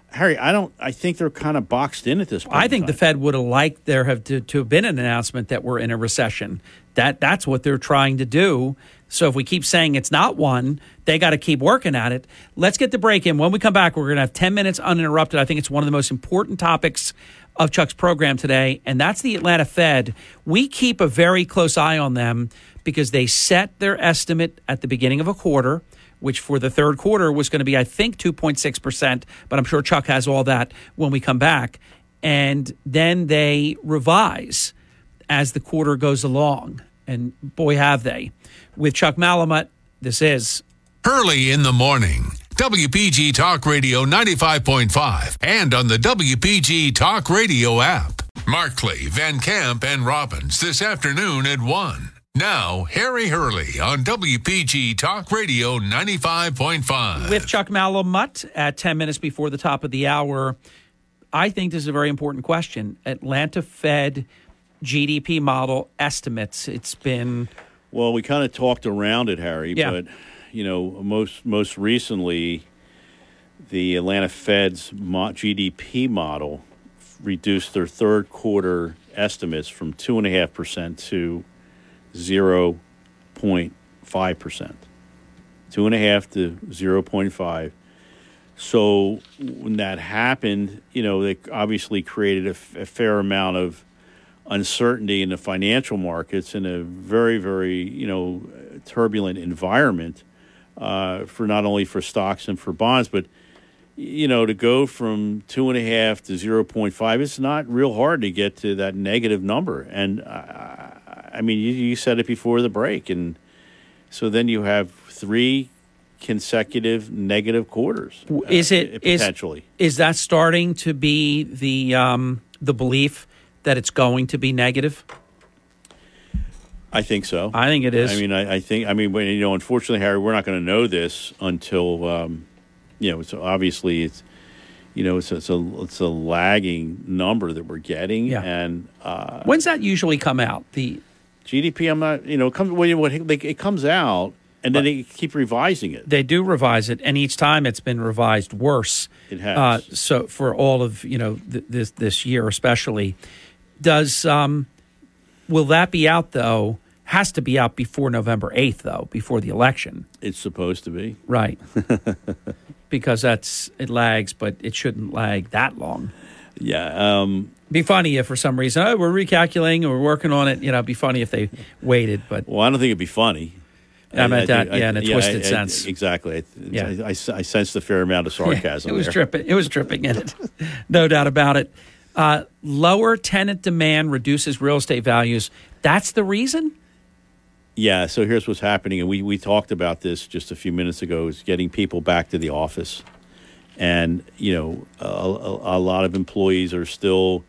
Harry, I don't. I think they're kind of boxed in at this point. I think the Fed would have liked there have to, to have been an announcement that we're in a recession. That that's what they're trying to do. So if we keep saying it's not one, they got to keep working at it. Let's get the break in. When we come back, we're going to have ten minutes uninterrupted. I think it's one of the most important topics of Chuck's program today, and that's the Atlanta Fed. We keep a very close eye on them because they set their estimate at the beginning of a quarter, which for the third quarter was going to be, I think, two point six percent, but I'm sure Chuck has all that when we come back. And then they revise as the quarter goes along. And boy, have they. With Chuck Malamut, this is Early in the Morning. W P G Talk Radio ninety-five point five and on the W P G Talk Radio app. Markley, Van Camp, and Robbins this afternoon at one. Now, Harry Hurley on W P G Talk Radio ninety-five point five. With Chuck Malamut at ten minutes before the top of the hour. I think this is a very important question. Atlanta Fed G D P model estimates. It's been... Well, we kind of talked around it, Harry, yeah. But, you know, most most recently, the Atlanta Fed's G D P model reduced their third quarter estimates from two point five percent to... zero point five percent, two and a half to zero point five. So when that happened, you know, they obviously created a, f- a fair amount of uncertainty in the financial markets in a very, very, you know, turbulent environment uh, for not only for stocks and for bonds, but, you know, to go from two and a half to zero point five, it's not real hard to get to that negative number. And I, I mean, you, you said it before the break, and so then you have three consecutive negative quarters. Is it uh, potentially is, is that starting to be the um, the belief that it's going to be negative? I think so. I think it is. I mean, I, I think. I mean, you know, unfortunately, Harry, we're not going to know this until um, you know. So obviously, it's you know, it's, it's a it's a lagging number that we're getting. Yeah. And uh, when's that usually come out? The G D P, I'm not, you know, it comes, it comes out, and then they keep revising it. They do revise it, and each time it's been revised worse. It has. Uh, so for all of, you know, th- this this year especially. Does, um, will that be out, though? Has to be out before November eighth, though, before the election. It's supposed to be. Right. Because that's, it lags, but it shouldn't lag that long. Yeah, um... be funny if for some reason, oh, we're recalculating or we're working on it. You know, it'd be funny if they waited. But well, I don't think it'd be funny. I meant I, I, that, I, yeah, in a yeah, twisted I, I, sense. Exactly. I, yeah. I, I, I sensed a fair amount of sarcasm yeah, it was there. Dripping, it was dripping in it, no doubt about it. Uh, lower tenant demand reduces real estate values. That's the reason? Yeah, so here's what's happening, and we, we talked about this just a few minutes ago, is getting people back to the office. And, you know, a, a, a lot of employees are still,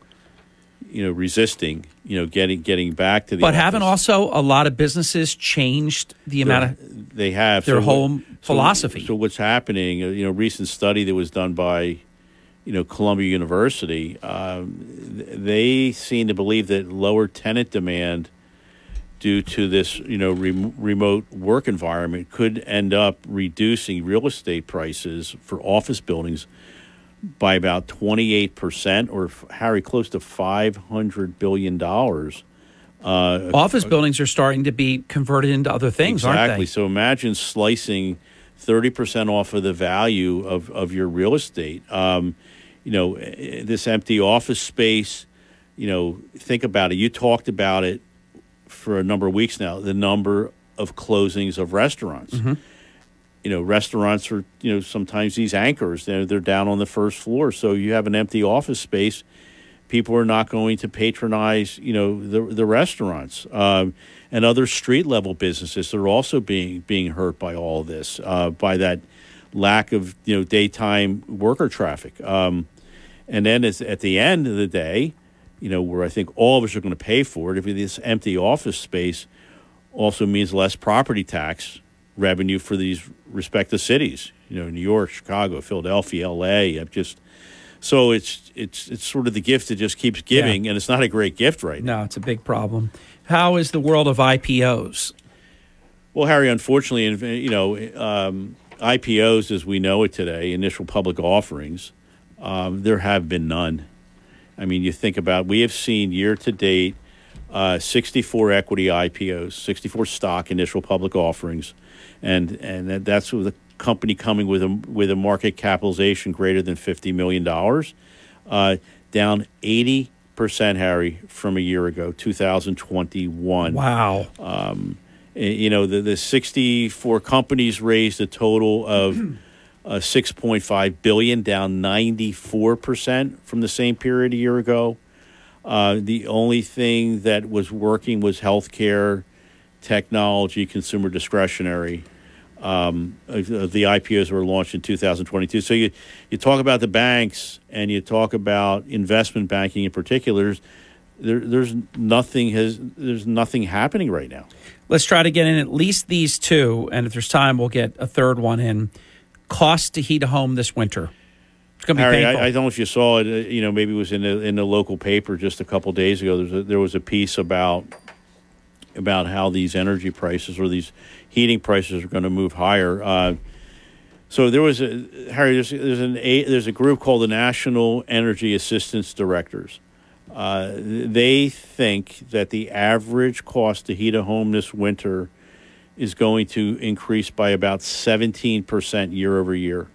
you know, resisting, you know, getting getting back to the but office. But haven't also a lot of businesses changed the amount They're, of they have their so whole what, philosophy? So, so what's happening, you know, recent study that was done by, you know, Columbia University, um, they seem to believe that lower tenant demand due to this, you know, re- remote work environment could end up reducing real estate prices for office buildings by about twenty-eight percent, or, Harry, close to five hundred billion dollars. Uh, office uh, buildings are starting to be converted into other things, exactly. aren't they? Exactly. So imagine slicing thirty percent off of the value of, of your real estate. Um, you know, this empty office space, you know, think about it. You talked about it for a number of weeks now, the number of closings of restaurants. Mm-hmm. You know, restaurants are, you know, sometimes these anchors, they're, they're down on the first floor. So you have an empty office space. People are not going to patronize, you know, the the restaurants. Um, and other street-level businesses that are also being being hurt by all this, uh, by that lack of, you know, daytime worker traffic. Um, and then it's, at the end of the day, you know, where I think all of us are going to pay for it, if this empty office space also means less property tax revenue for these respective cities, you know, New York, Chicago, Philadelphia, L A. I'm just so it's it's it's sort of the gift that just keeps giving, yeah. and it's not a great gift right now. No, it's a big problem. How is the world of I P Os? Well, Harry, unfortunately, you know, um, I P Os as we know it today, initial public offerings, um, there have been none. I mean, you think about, we have seen year-to-date uh, sixty-four equity I P Os, sixty-four stock initial public offerings, and and that's with a company coming with a with a market capitalization greater than fifty million dollars, uh, down eighty percent, Harry, from a year ago, two thousand twenty-one. Wow. Um, you know, the, the sixty-four companies raised a total of Uh, six point five billion dollars, down ninety-four percent from the same period a year ago. Uh, the only thing that was working was healthcare, technology, consumer discretionary. Um, uh, the I P Os were launched in two thousand twenty-two. So you, you talk about the banks and you talk about investment banking in particular. There, there's nothing has there's nothing happening right now. Let's try to get in at least these two, and if there's time, we'll get a third one in. Cost to heat a home this winter. It's going to be Harry, painful. I, I don't know if you saw it. You know, maybe it was in the in the local paper just a couple of days ago. There was a, there was a piece about about how these energy prices or these heating prices are going to move higher. Uh, so there was a Harry. There's, there's an a, there's a group called the National Energy Assistance Directors. Uh, they think that the average cost to heat a home this winter is going to increase by about seventeen percent year over year.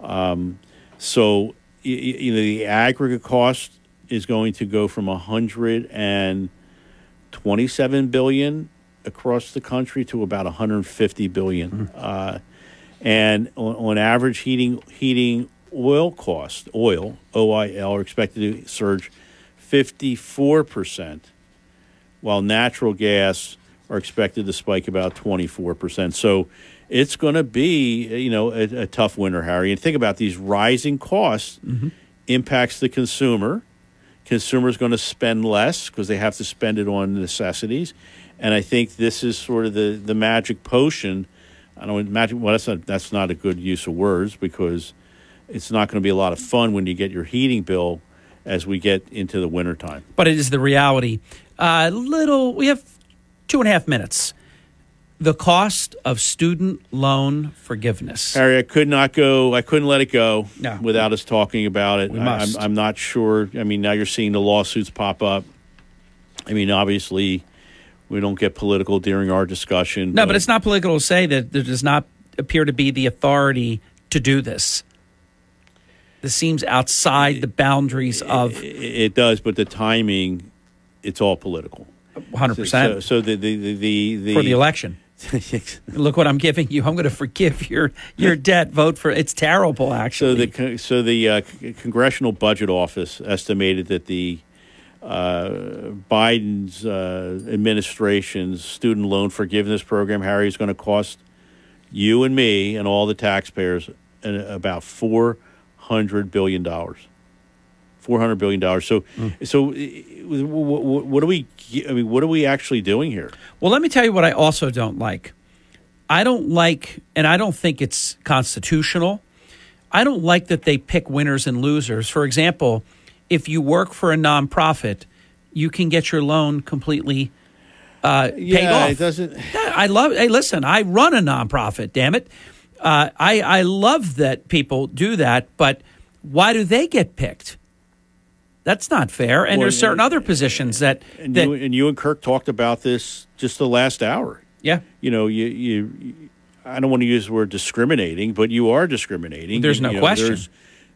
Um, so you, you know, the aggregate cost is going to go from one hundred twenty-seven billion dollars across the country to about one hundred fifty billion dollars. Mm-hmm. Uh, and on, on average, heating heating oil cost, oil, O I L, are expected to surge fifty-four percent, while natural gas are expected to spike about twenty-four percent. So it's going to be, you know, a, a tough winter, Harry. And think about these rising costs mm-hmm. impacts the consumer. Consumer's going to spend less because they have to spend it on necessities. And I think this is sort of the, the magic potion. I don't imagine, well, that's not, that's not a good use of words because it's not going to be a lot of fun when you get your heating bill as we get into the wintertime. But it is the reality. Uh, little, we have... Two and a half minutes. The cost of student loan forgiveness. Harry, I could not go. I couldn't let it go no. without us talking about it. We must. I, I'm, I'm not sure. I mean, now you're seeing the lawsuits pop up. I mean, obviously, we don't get political during our discussion. No, but, but it's not political to say that there does not appear to be the authority to do this. This seems outside it, the boundaries it, of. It does, but the timing, it's all political. one hundred percent. So, so the, the, the, the, the... For the election. Look what I'm giving you. I'm going to forgive your your debt. Vote for... It's terrible, actually. So the so the uh, Congressional Budget Office estimated that the uh, Biden's uh, administration's student loan forgiveness program, Harry, is going to cost you and me and all the taxpayers about four hundred billion dollars. four hundred billion dollars. So, mm. so what, what are we? I mean, what are we actually doing here? Well, let me tell you what I also don't like. I don't like, and I don't think it's constitutional. I don't like that they pick winners and losers. For example, if you work for a nonprofit, you can get your loan completely uh, paid yeah, off. It doesn't. I love. Hey, listen, I run a nonprofit. Damn it, uh, I I love that people do that. But why do they get picked? That's not fair, and well, there's certain and, other positions that and, that... You, and you and Kirk talked about this just the last hour. Yeah. You know, you, you I don't want to use the word discriminating, but you are discriminating. There's and, no you know, question. There's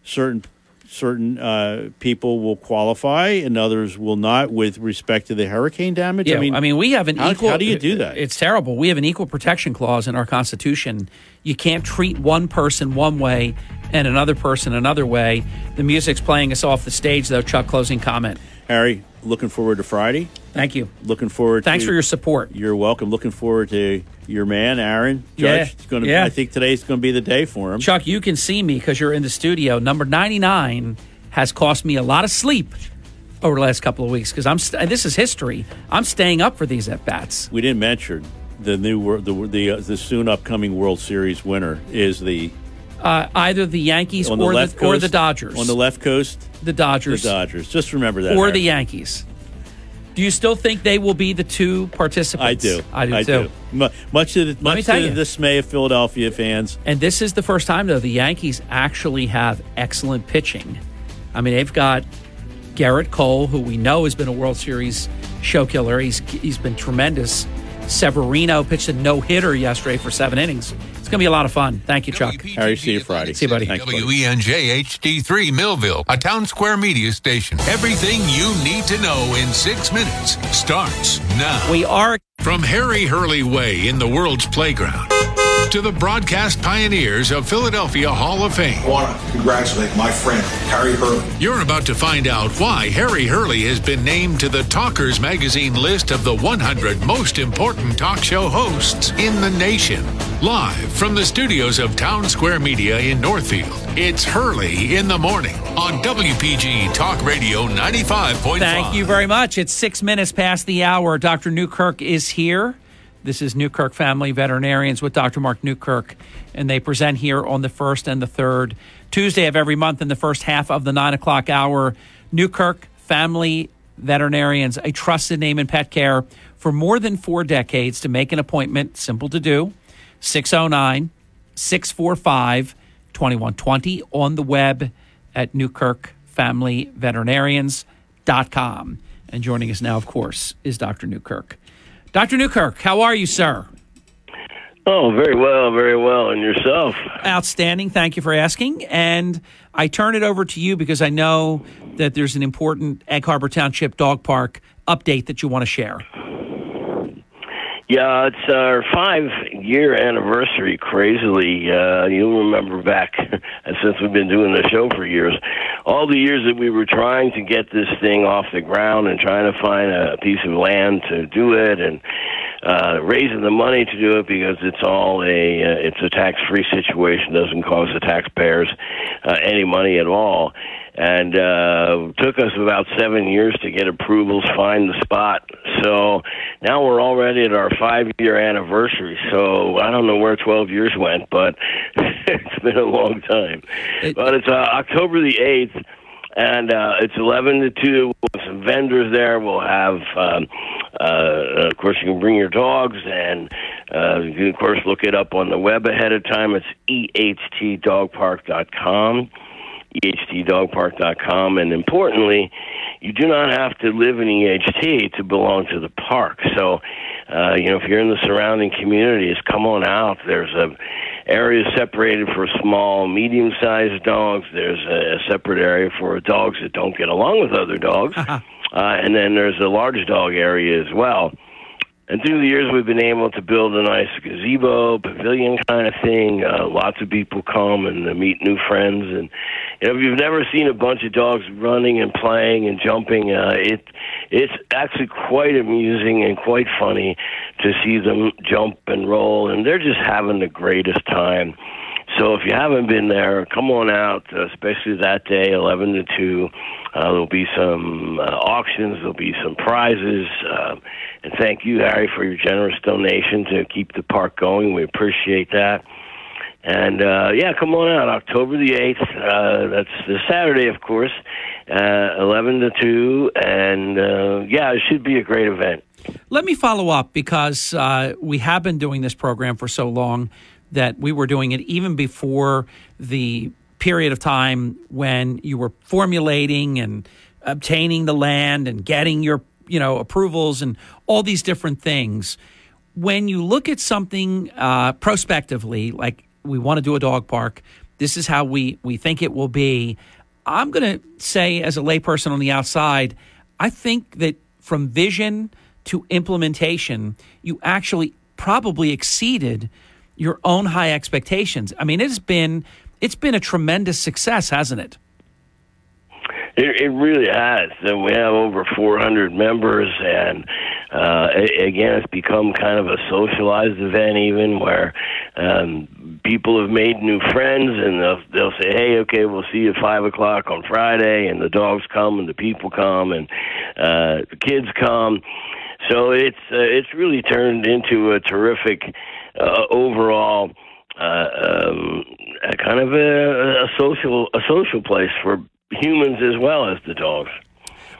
certain certain uh, people will qualify and others will not with respect to the hurricane damage. Yeah, I mean, I mean, we have an how, equal... How do you do that? It's terrible. We have an equal protection clause in our Constitution. You can't treat one person one way and another person another way. The music's playing us off the stage, though. Chuck, closing comment. Harry, looking forward to Friday. Thank you. Looking forward Thanks to... Thanks for your support. You're welcome. Looking forward to your man, Aaron Judge. Yeah. It's gonna, yeah. I think today's going to be the day for him. Chuck, you can see me because you're in the studio. Number ninety-nine has cost me a lot of sleep over the last couple of weeks because I'm. St- this is history. I'm staying up for these at-bats. We didn't mention the new the the, uh, the soon upcoming World Series winner is the... Uh, either the Yankees or the, the, coast, or the Dodgers. On the left coast? The Dodgers. The Dodgers. Just remember that. Or Harry. The Yankees. Do you still think they will be the two participants? I do. I do, I too. Do. Much to, the, much to the dismay of Philadelphia fans. And this is the first time, though, the Yankees actually have excellent pitching. I mean, they've got Garrett Cole, who we know has been a World Series show killer. He's He's been tremendous. Severino pitched a no-hitter yesterday for seven innings. It's going to be a lot of fun. Thank you, Chuck. W P G All right, see you Friday. See you, buddy. W E N J H D three Millville, a Town Square Media station. Everything you need to know in six minutes starts now. We are... From Harry Hurley Way in the world's playground to the broadcast pioneers of Philadelphia Hall of Fame. I want to congratulate my friend, Harry Hurley. You're about to find out why Harry Hurley has been named to the Talkers Magazine list of the one hundred most important talk show hosts in the nation. Live from the studios of Town Square Media in Northfield, it's Hurley in the Morning on W P G Talk Radio ninety-five point five. Thank you very much. It's six minutes past the hour. Doctor Newkirk is here. This is Newkirk Family Veterinarians with Doctor Mark Newkirk, and they present here on the first and the third Tuesday of every month in the first half of the nine o'clock hour. Newkirk Family Veterinarians, a trusted name in pet care for more than four decades. To make an appointment, simple to do, six oh nine, six four five, two one two zero, on the web at newkirk family veterinarians dot com. And joining us now, of course, is Doctor Newkirk. Doctor Newkirk, how are you, sir? Oh, very well, very well. And yourself? Outstanding. Thank you for asking. And I turn it over to you because I know that there's an important Egg Harbor Township Dog Park update that you want to share. Yeah, it's our five-year anniversary, crazily. Uh, you'll remember back, since we've been doing the show for years, all the years that we were trying to get this thing off the ground and trying to find a piece of land to do it and uh, raising the money to do it because it's all a uh, it's a tax-free situation, doesn't cost the taxpayers uh, any money at all. And uh took us about seven years to get approvals, find the spot. So now we're already at our five-year anniversary. So I don't know where twelve years went, but it's been a long time. But it's uh, October the eighth, and uh it's eleven to two. We'll have some vendors there. We'll have, um, uh of course, you can bring your dogs, and uh, you can, of course, look it up on the web ahead of time. It's E H T dog park dot com. E H T dog park dot com, and importantly, you do not have to live in E H T to belong to the park. So, uh, you know, if you're in the surrounding communities, come on out. There's a area separated for small, medium-sized dogs. There's a, a separate area for dogs that don't get along with other dogs, uh-huh. uh, and then there's a large dog area as well. And through the years, we've been able to build a nice gazebo, pavilion kind of thing. Uh, lots of people come and uh, meet new friends. And you know, if you've never seen a bunch of dogs running and playing and jumping, uh, it it's actually quite amusing and quite funny to see them jump and roll. And they're just having the greatest time. So if you haven't been there, come on out, especially that day, eleven to two. Uh, there'll be some uh, auctions, there'll be some prizes. Uh, and thank you, Harry, for your generous donation to keep the park going. We appreciate that. And, uh, yeah, come on out, October the eighth. Uh, that's the Saturday, of course, uh, eleven to two. And, uh, yeah, it should be a great event. Let me follow up, because uh, we have been doing this program for so long that we were doing it even before the period of time when you were formulating and obtaining the land and getting your, you know, approvals and all these different things. When you look at something uh, prospectively, like we want to do a dog park, this is how we, we think it will be. I'm going to say, as a layperson on the outside, I think that from vision to implementation, you actually probably exceeded your own high expectations. I mean, it's been it's been a tremendous success, hasn't it? It, it really has. And we have over four hundred members, and uh, again, it's become kind of a socialized event, even where um, people have made new friends, and they'll, they'll say, "Hey, okay, we'll see you at five o'clock on Friday," and the dogs come, and the people come, and uh, the kids come. So it's uh, it's really turned into a terrific Uh, overall, uh, um, a kind of a, a social a social place for humans as well as the dogs.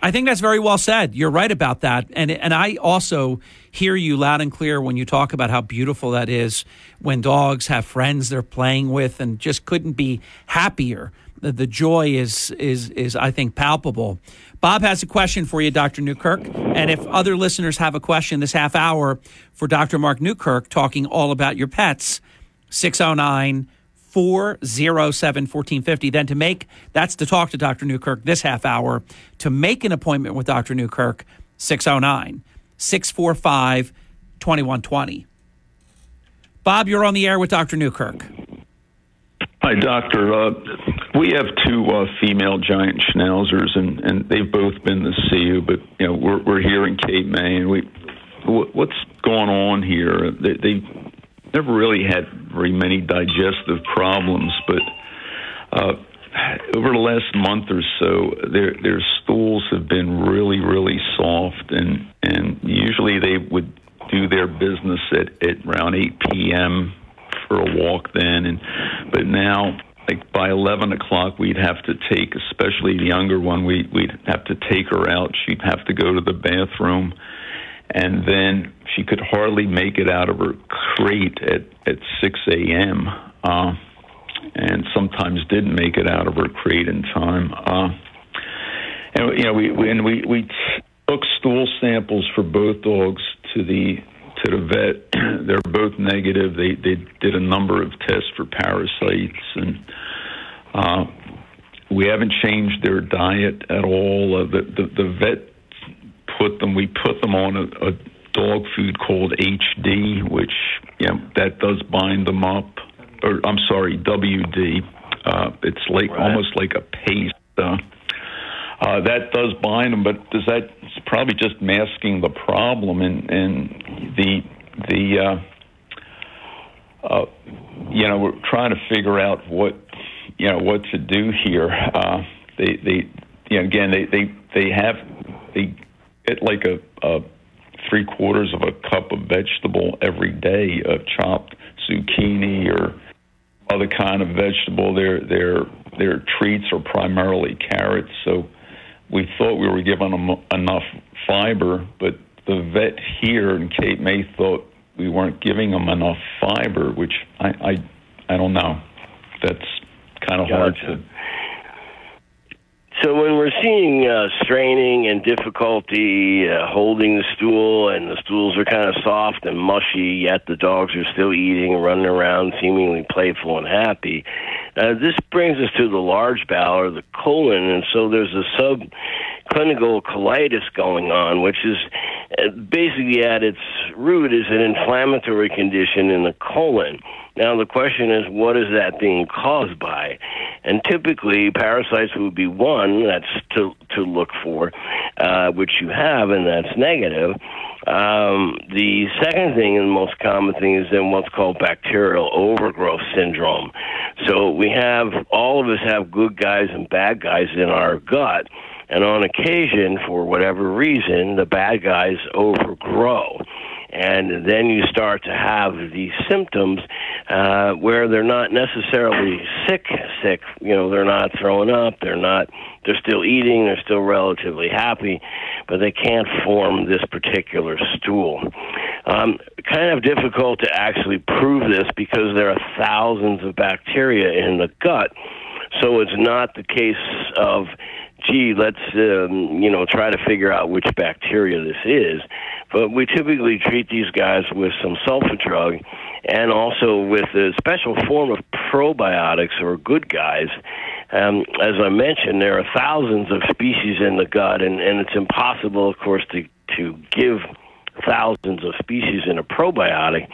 I think that's very well said. You're right about that, and and I also hear you loud and clear when you talk about how beautiful that is when dogs have friends they're playing with, and just couldn't be happier. The, the joy is is is I think palpable. Bob has a question for you, Doctor Newkirk. And if other listeners have a question this half hour for Doctor Mark Newkirk talking all about your pets, six oh nine, four oh seven, fourteen fifty. Then to make, that's to talk to Doctor Newkirk this half hour. To make an appointment with Doctor Newkirk, six oh nine, six four five, twenty-one twenty. Bob, you're on the air with Doctor Newkirk. Hi, Doctor. Uh, we have two uh, female giant schnauzers, and, and they've both been to see you. But you know, we're we're here in Cape May, and we wh- what's going on here? They, they never really had very many digestive problems, but uh, over the last month or so, their their stools have been really really soft, and and usually they would do their business at, at around eight p.m. for a walk then, and but now, like by eleven o'clock, we'd have to take, especially the younger one, we, we'd have to take her out. She'd have to go to the bathroom, and then she could hardly make it out of her crate at, at six a.m., uh, and sometimes didn't make it out of her crate in time. Uh, and, you know, we, we, and we, we took stool samples for both dogs to the to the vet. They're both negative. They they did a number of tests for parasites, and uh, we haven't changed their diet at all. Uh, the, the the vet put them. We put them on a, a dog food called H D, which you know, that does bind them up. Or I'm sorry, W D. Uh, it's like right. almost like a paste. Uh, Uh, that does bind them, but does that, it's probably just masking the problem, and, and the the uh, uh, you know we're trying to figure out what you know what to do here. Uh, they they you know again they they they have they get like a, a three quarters of a cup of vegetable every day of chopped zucchini or other kind of vegetable. Their their their treats are primarily carrots, so. We thought we were giving them enough fiber, but the vet here in Cape May thought we weren't giving them enough fiber, which I I, I don't know. That's kind of hard to... So when we're seeing uh, straining and difficulty uh, holding the stool, and the stools are kind of soft and mushy, yet the dogs are still eating, running around, seemingly playful and happy, uh, this brings us to the large bowel or the colon, and so there's a subclinical colitis going on, which is basically at its root is an inflammatory condition in the colon. Now, the question is, what is that being caused by? And typically, parasites would be one that's to to look for, uh, which you have, and that's negative. Um, the second thing, and the most common thing, is then what's called bacterial overgrowth syndrome. So we have, all of us have good guys and bad guys in our gut. And on occasion, for whatever reason, the bad guys overgrow. And then you start to have these symptoms uh, where they're not necessarily sick, sick. You know, they're not throwing up, they're not, they're still eating, they're still relatively happy, but they can't form this particular stool. Um, kind of difficult to actually prove this because there are thousands of bacteria in the gut. So it's not the case of, gee, let's, um, you know, try to figure out which bacteria this is. But we typically treat these guys with some sulfa drug and also with a special form of probiotics or good guys. Um, as I mentioned, there are thousands of species in the gut, and, and it's impossible, of course, to, to give thousands of species in a probiotic,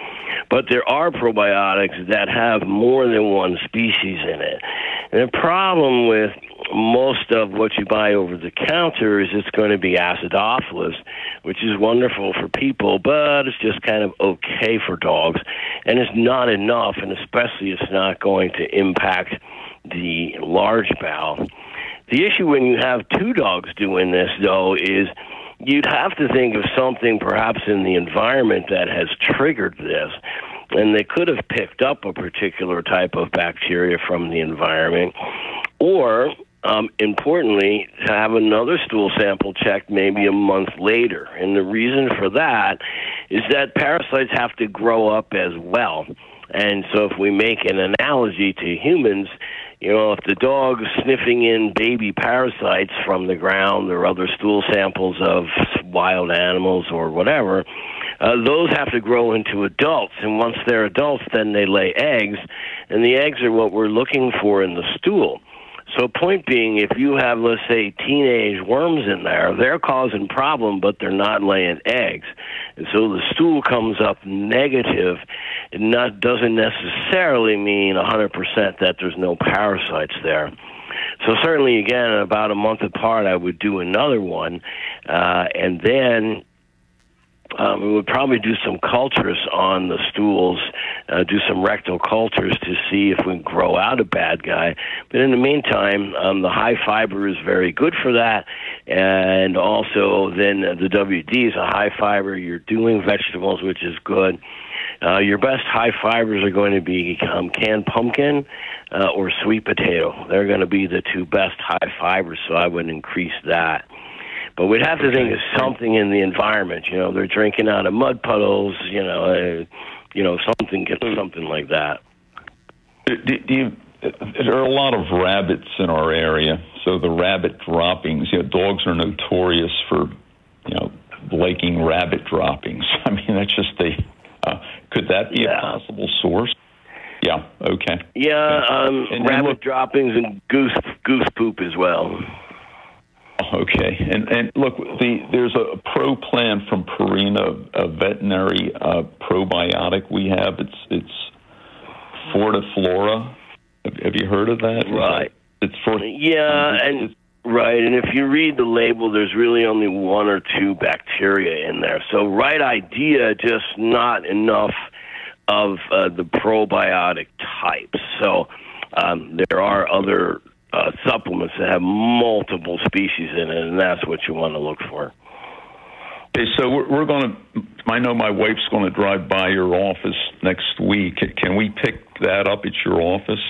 but there are probiotics that have more than one species in it. And the problem with most of what you buy over the counter is it's going to be acidophilus, which is wonderful for people, but it's just kind of okay for dogs, and it's not enough, and especially it's not going to impact the large bowel. The issue when you have two dogs doing this, though, is you'd have to think of something perhaps in the environment that has triggered this. And they could have picked up a particular type of bacteria from the environment. Or, um, importantly, to have another stool sample checked maybe a month later. And the reason for that is that parasites have to grow up as well. And so if we make an analogy to humans, you know, if the dog's sniffing in baby parasites from the ground or other stool samples of wild animals or whatever, uh, those have to grow into adults. And once they're adults, then they lay eggs. And the eggs are what we're looking for in the stool. So point being, if you have, let's say, teenage worms in there, they're causing problem, but they're not laying eggs. And so the stool comes up negative. It not, doesn't necessarily mean one hundred percent that there's no parasites there. So certainly, again, about a month apart, I would do another one, uh, and then Um, we would probably do some cultures on the stools, uh, do some rectal cultures to see if we can grow out a bad guy. But in the meantime, um, the high fiber is very good for that. And also then the W D is a high fiber. You're doing vegetables, which is good. Uh, your best high fibers are going to be um, canned pumpkin uh, or sweet potato. They're going to be the two best high fibers, so I would increase that. But we'd have to think of something in the environment. You know, they're drinking out of mud puddles. You know, uh, you know, something, something like that. Do, do you, there are a lot of rabbits in our area, so the rabbit droppings. You know, dogs are notorious for, you know, liking rabbit droppings. I mean, that's just the. Uh, could that be yeah. a possible source? Yeah. Okay. Yeah, um, and, rabbit and look, droppings and goose goose poop as well. Okay, and and look, the, there's a pro plan from Purina, a veterinary uh, probiotic we have. It's it's Fortiflora. Have, have you heard of that? Right. It's for yeah, and right, and if you read the label, there's really only one or two bacteria in there. So right idea, just not enough of uh, the probiotic types. So um, there are other. Uh, supplements that have multiple species in it, and that's what you want to look for. Okay, so we're, we're going to, I know my wife's going to drive by your office next week. Can we pick that up at your office?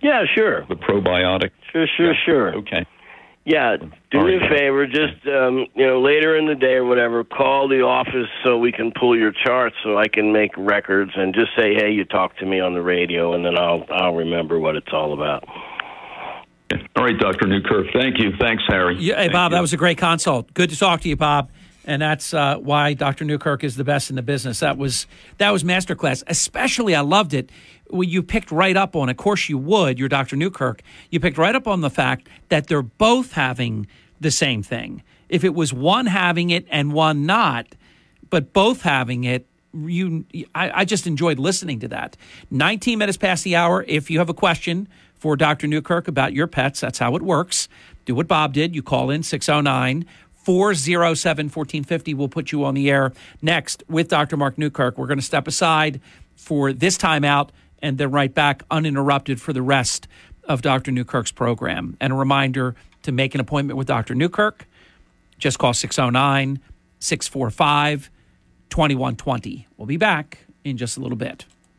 Yeah, sure. The probiotic? Sure, sure, yeah. sure. Okay. Yeah, do All me right. a favor, just, um, you know, later in the day or whatever, call the office so we can pull your charts so I can make records and just say, hey, you talked to me on the radio, and then I'll I'll remember what it's all about. All right, Doctor Newkirk. Thank you. Thanks, Harry. Yeah, hey, Bob, that was a great consult. Good to talk to you, Bob. And that's uh, why Doctor Newkirk is the best in the business. That was that was masterclass. Especially, I loved it. Well, you picked right up on, of course you would, you're Doctor Newkirk, you picked right up on the fact that they're both having the same thing. if it was one having it and one not, but both having it, you, I, I just enjoyed listening to that. nineteen minutes past the hour. If you have a question for Doctor Newkirk about your pets, that's how it works. Do what Bob did. You call in six oh nine, four oh seven, fourteen fifty. We'll put you on the air next with Doctor Mark Newkirk. We're going to step aside for this time out and then right back uninterrupted for the rest of Doctor Newkirk's program. And a reminder to make an appointment with Doctor Newkirk. Just call six oh nine, six four five, two one two zero. We'll be back in just a little bit.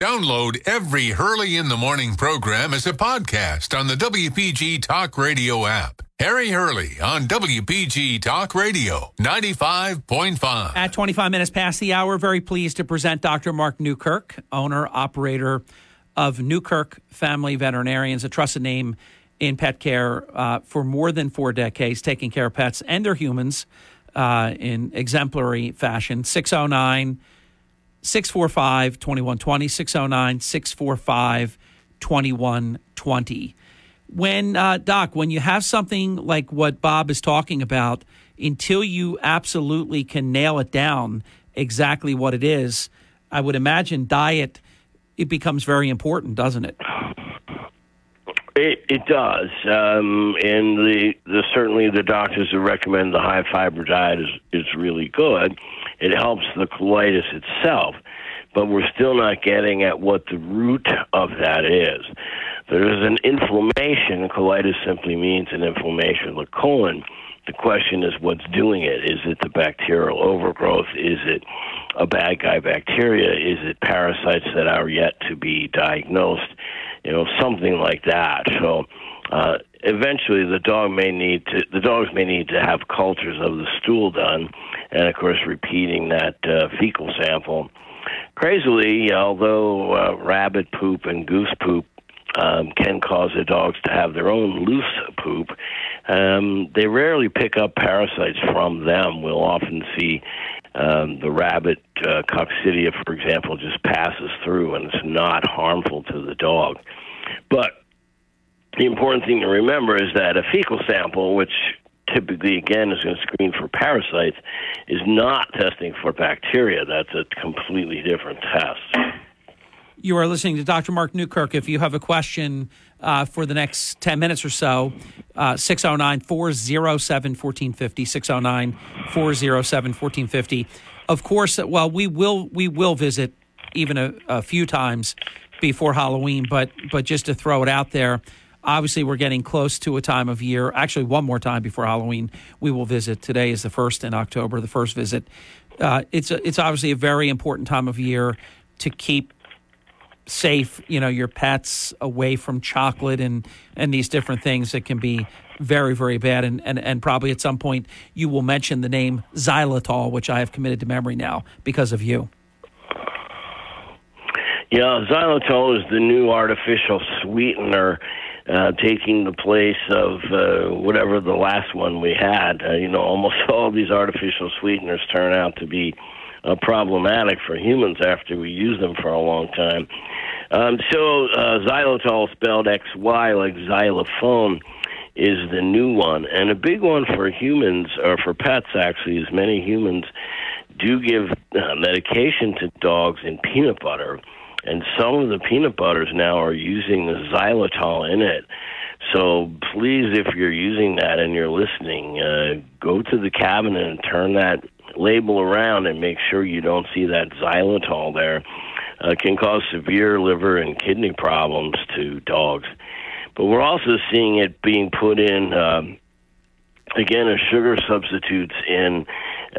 Download every Hurley in the Morning program as a podcast on the W P G Talk Radio app. Harry Hurley on W P G Talk Radio ninety-five point five. At twenty-five minutes past the hour, very pleased to present Doctor Mark Newkirk, owner, operator of Newkirk Family Veterinarians, a trusted name in pet care uh, for more than four decades, taking care of pets and their humans uh, in exemplary fashion. six oh nine, six four five, two one two zero, six oh nine, six four five, two one two zero. When, uh, Doc, when you have something like what Bob is talking about, until you absolutely can nail it down exactly what it is, I would imagine diet, it becomes very important, doesn't it? It, it does, um, and the, the certainly the doctors who recommend the high fiber diet is, is really good. It helps the colitis itself, but we're still not getting at what the root of that is. There is an inflammation. Colitis simply means an inflammation of the colon. The question is what's doing it. Is it the bacterial overgrowth? Is it a bad guy bacteria? Is it parasites that are yet to be diagnosed? You know, something like that. So uh, eventually the dog may need to, the dogs may need to have cultures of the stool done, and of course repeating that uh, fecal sample. Crazily, although uh, rabbit poop and goose poop um, can cause the dogs to have their own loose poop, um, they rarely pick up parasites from them. We'll often see Um, the rabbit uh, coccidia, for example, just passes through, and it's not harmful to the dog. But the important thing to remember is that a fecal sample, which typically, again, is going to screen for parasites, is not testing for bacteria. That's a completely different test. You are listening to Doctor Mark Newkirk. If you have a question uh, for the next ten minutes or so, uh, six oh nine, four oh seven, fourteen fifty, six oh nine, four oh seven, fourteen fifty. Of course, well, we will we will visit even a, a few times before Halloween, but but just to throw it out there, obviously we're getting close to a time of year. Actually, one more time before Halloween, we will visit. Today is the first in October, the first visit. Uh, it's a, it's obviously a very important time of year to keep safe, you know, your pets away from chocolate and, and these different things that can be very, very bad. And, and, and probably at some point you will mention the name xylitol, which I have committed to memory now because of you. Yeah, xylitol is the new artificial sweetener uh, taking the place of uh, whatever the last one we had. Uh, you know, almost all these artificial sweeteners turn out to be Uh, problematic for humans after we use them for a long time. Um, so uh, xylitol, spelled X Y like xylophone, is the new one. And a big one for humans, or for pets actually, is many humans do give uh, medication to dogs in peanut butter. And some of the peanut butters now are using the xylitol in it. So please, if you're using that and you're listening, uh, go to the cabinet and turn that label around and make sure you don't see that xylitol there. Uh, it can cause severe liver and kidney problems to dogs. But we're also seeing it being put in, um, again, as sugar substitutes in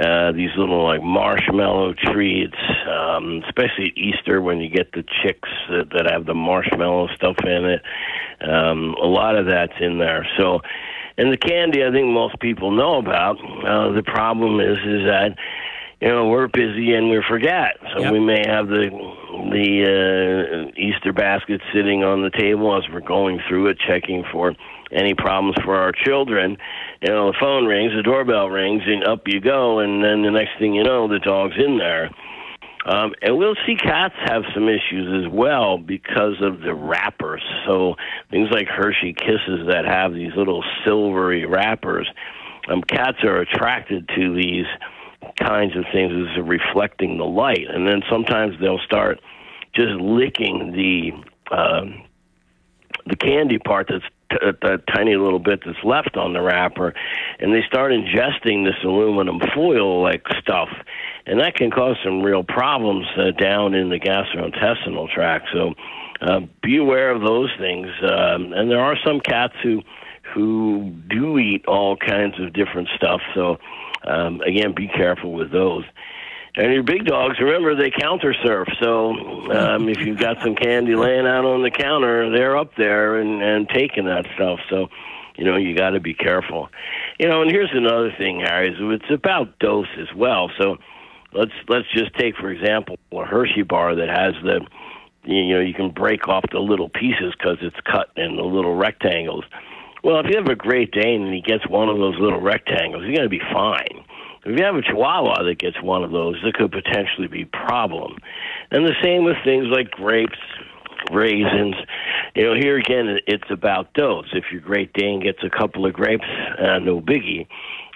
uh, these little like marshmallow treats, um, especially at Easter when you get the chicks that, that have the marshmallow stuff in it. Um, a lot of that's in there. So And the candy, I think most people know about. Uh, the problem is, is that, you know, we're busy and we forget. So yep. we may have the the uh, Easter basket sitting on the table as we're going through it, checking for any problems for our children. You know, the phone rings, the doorbell rings, and up you go. And then the next thing you know, the dog's in there. Um, and we'll see cats have some issues as well because of the wrappers. So things like Hershey Kisses that have these little silvery wrappers, um, cats are attracted to these kinds of things as reflecting the light. And then sometimes they'll start just licking the uh, the candy part that's t- that tiny little bit that's left on the wrapper, and they start ingesting this aluminum foil-like stuff. And that can cause some real problems uh, down in the gastrointestinal tract. So uh, be aware of those things. Um, and there are some cats who who do eat all kinds of different stuff. So, um, again, be careful with those. And your big dogs, remember, they counter surf. So um, if you've got some candy laying out on the counter, they're up there and, and taking that stuff. So, you know, you got to be careful. You know, and here's another thing, Harry. It's about dose as well. So Let's let's just take, for example, a Hershey bar that has the, you know, you can break off the little pieces because it's cut in the little rectangles. Well, if you have a Great Dane and he gets one of those little rectangles, you're going to be fine. If you have a Chihuahua that gets one of those, there could potentially be a problem. And the same with things like grapes, raisins. You know, here again, it's about dose. If your Great Dane gets a couple of grapes, uh, no biggie.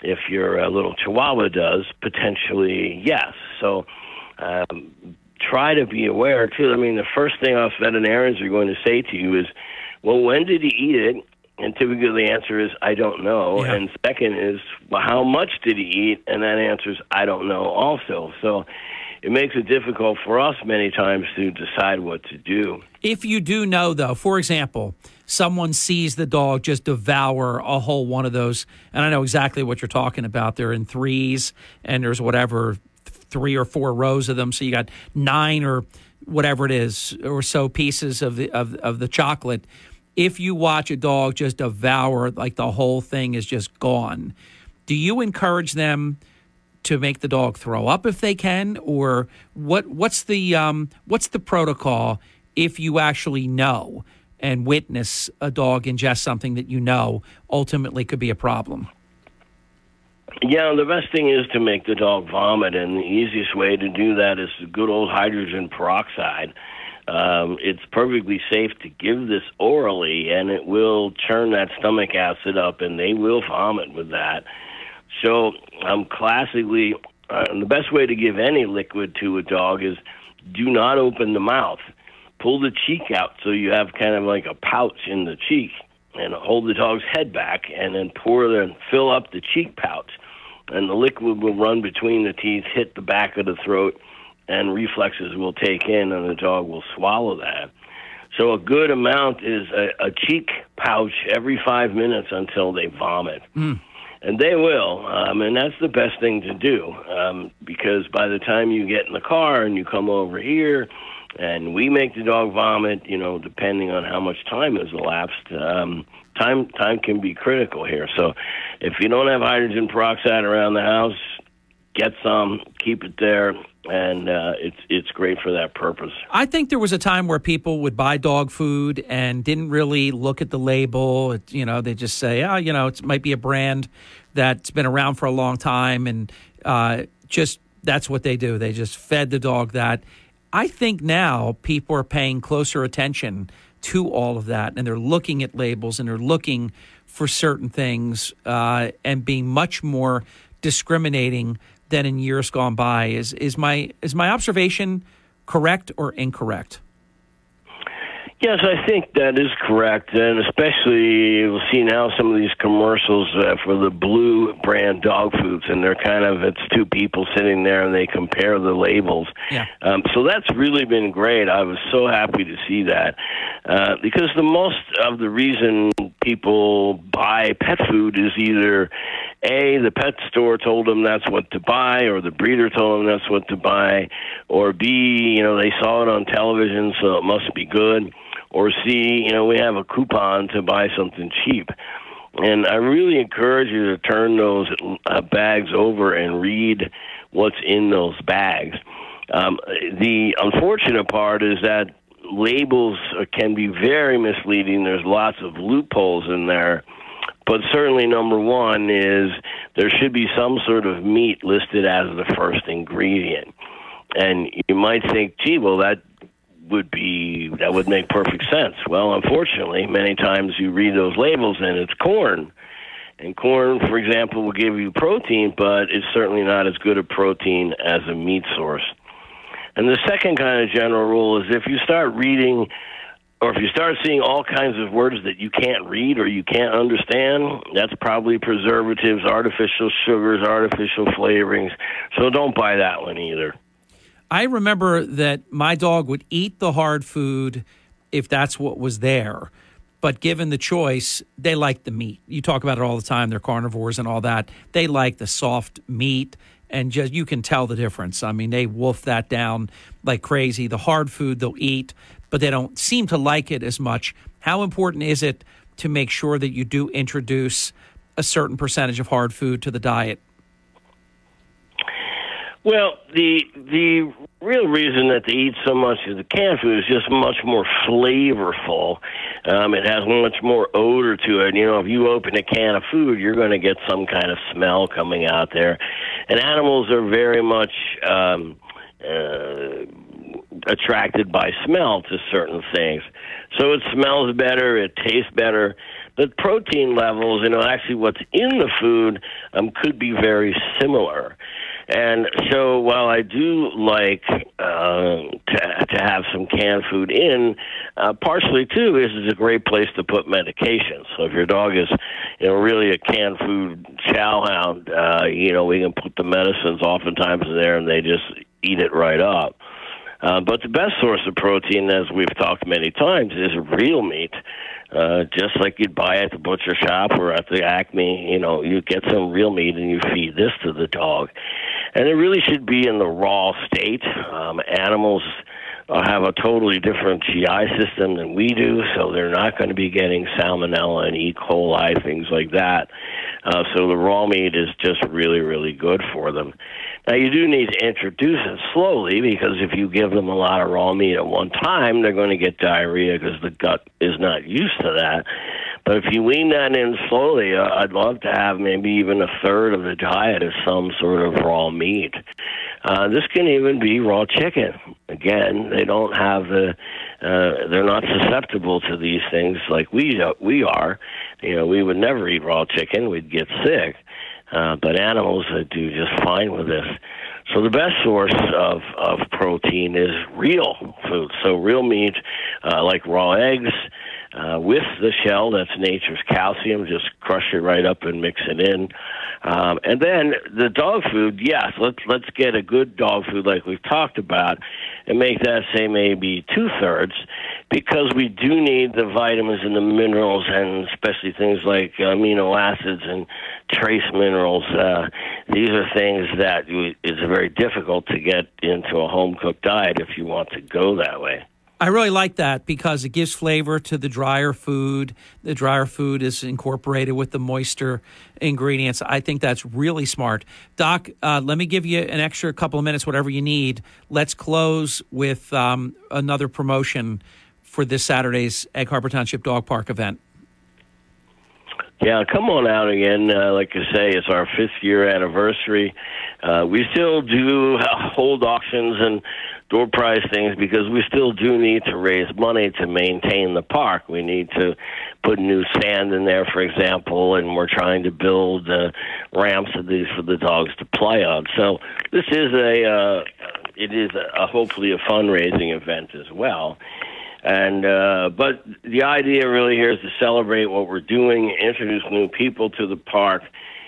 If your uh, little Chihuahua does, potentially yes. So um, try to be aware, too. I mean, the first thing our veterinarians are going to say to you is, well, when did he eat it? And typically the answer is, I don't know. Yeah. And second is, well, how much did he eat? And that answer is, I don't know also. So it makes it difficult for us many times to decide what to do. If you do know, though, for example, someone sees the dog just devour a whole one of those, and I know exactly what you're talking about. They're in threes, and there's whatever, three or four rows of them. So you got nine or whatever it is or so pieces of the, of, of the chocolate. If you watch a dog just devour, like the whole thing is just gone, do you encourage them to make the dog throw up if they can, or what? What's the um, what's the protocol if you actually know and witness a dog ingest something that you know ultimately could be a problem? Yeah, the best thing is to make the dog vomit, and the easiest way to do that is the good old hydrogen peroxide. Um, it's perfectly safe to give this orally, and it will churn that stomach acid up, and they will vomit with that. So um, classically, uh, the best way to give any liquid to a dog is do not open the mouth. Pull the cheek out so you have kind of like a pouch in the cheek, and hold the dog's head back, and then pour the, and fill up the cheek pouch. And the liquid will run between the teeth, hit the back of the throat, and reflexes will take in, and the dog will swallow that. So a good amount is a, a cheek pouch every five minutes until they vomit. Mm. And they will, um, and that's the best thing to do, um, because by the time you get in the car and you come over here and we make the dog vomit, you know, depending on how much time has elapsed, um, time time can be critical here. So if you don't have hydrogen peroxide around the house, get some, keep it there, and uh, it's it's great for that purpose. I think there was a time where people would buy dog food and didn't really look at the label. It, you know, they just say, oh, you know, it might be a brand that's been around for a long time, and uh, just that's what they do. They just fed the dog that. I think now people are paying closer attention to all of that, and they're looking at labels, and they're looking for certain things, uh, and being much more discriminating than in years gone by. Is is my is my observation correct or incorrect? Yes, I think that is correct, and especially we'll see now some of these commercials uh, for the Blue brand dog foods, and they're kind of, it's two people sitting there and they compare the labels. Yeah. Um, so that's really been great. I was so happy to see that, uh, because the most of the reason people buy pet food is either A, the pet store told them that's what to buy, or the breeder told them that's what to buy, or B, you know, they saw it on television, so it must be good, or C, you know, we have a coupon to buy something cheap. And I really encourage you to turn those uh, bags over and read what's in those bags. Um, the unfortunate part is that labels can be very misleading. There's lots of loopholes in there. But certainly number one is there should be some sort of meat listed as the first ingredient. And you might think, gee, well, that would be that would make perfect sense. Well, unfortunately, many times you read those labels and it's corn. And corn, for example, will give you protein, but it's certainly not as good a protein as a meat source. And the second kind of general rule is if you start reading or if you start seeing all kinds of words that you can't read or you can't understand, that's probably preservatives, artificial sugars, artificial flavorings. So don't buy that one either. I remember that my dog would eat the hard food if that's what was there. But given the choice, they like the meat. You talk about it all the time. They're carnivores and all that. They like the soft meat. And just you can tell the difference. I mean, they wolf that down like crazy. The hard food they'll eat, but they don't seem to like it as much. How important is it to make sure that you do introduce a certain percentage of hard food to the diet? Well, the the real reason that they eat so much of the canned food is just much more flavorful. Um, it has much more odor to it. You know, if you open a can of food, you're going to get some kind of smell coming out there. And animals are very much um, uh, attracted by smell to certain things. So it smells better, it tastes better. The protein levels, you know, actually what's in the food um, could be very similar. And so while I do like uh, to, to have some canned food in, uh, partially, too, this is a great place to put medication. So if your dog is, you know, really a canned food chowhound, uh, you know, we can put the medicines oftentimes in there and they just eat it right up. Uh, but the best source of protein, as we've talked many times, is real meat. Uh, just like you'd buy at the butcher shop or at the Acme, you know, you get some real meat and you feed this to the dog. And it really should be in the raw state. Um, animals uh, have a totally different G I system than we do, so they're not going to be getting salmonella and E. coli, things like that. Uh, so the raw meat is just really, really good for them. Now, you do need to introduce it slowly because if you give them a lot of raw meat at one time, they're going to get diarrhea because the gut is not used to that. But if you wean that in slowly, uh, I'd love to have maybe even a third of the diet of some sort of raw meat. Uh, this can even be raw chicken. Again, they don't have the, uh, they're not susceptible to these things like we we are. You know, we would never eat raw chicken. We'd get sick. Uh, but animals uh, do just fine with this. So the best source of, of protein is real food. So real meat, uh, like raw eggs, uh, with the shell, that's nature's calcium. Just crush it right up and mix it in. Um, and then the dog food, yes, let's let's get a good dog food like we've talked about and make that, say, maybe two-thirds because we do need the vitamins and the minerals and especially things like amino acids and trace minerals. Uh, these are things that is very difficult to get into a home-cooked diet if you want to go that way. I really like that because it gives flavor to the drier food. The drier food is incorporated with the moisture ingredients. I think that's really smart. Doc, uh, let me give you an extra couple of minutes, whatever you need. Let's close with um, another promotion for this Saturday's Egg Harbor Township Dog Park event. Yeah, come on out again. Uh, like I say, it's our fifth year anniversary. Uh, we still do hold auctions and door prize things because we still do need to raise money to maintain the park. We need to put new sand in there, for example, and we're trying to build uh, ramps of these for the dogs to play on. So this is a uh, it is a, a hopefully a fundraising event as well. And uh, but the idea really here is to celebrate what we're doing, introduce new people to the park.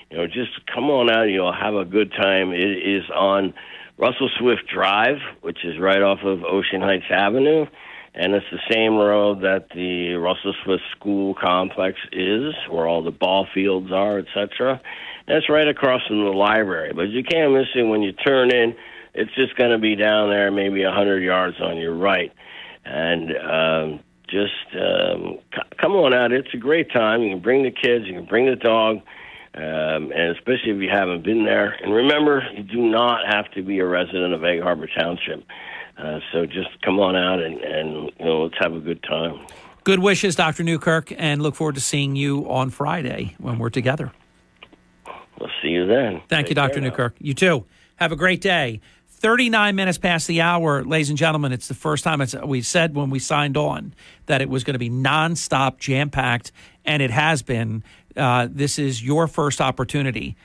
You know, just come on out. You'll have a good time. It is on Russell Swift Drive, which is right off of Ocean Heights Avenue. And it's the same road that the Russell Swift School Complex is, where all the ball fields are, et cetera. That's right across from the library. But you can't miss it when you turn in. It's just going to be down there maybe one hundred yards on your right. And um, just um, c- come on out. It's a great time. You can bring the kids. You can bring the dog, um, and especially if you haven't been there. And remember, you do not have to be a resident of Egg Harbor Township. Uh, so just come on out and, and you know, let's have a good time. Good wishes, Doctor Newkirk, and look forward to seeing you on Friday when we're together. We'll see you then. Thank you, Doctor Newkirk. You too. Have a great day. thirty-nine minutes past the hour, ladies and gentlemen. It's the first time it's, we said when we signed on that it was going to be nonstop, jam-packed, and it has been. Uh, this is your first opportunity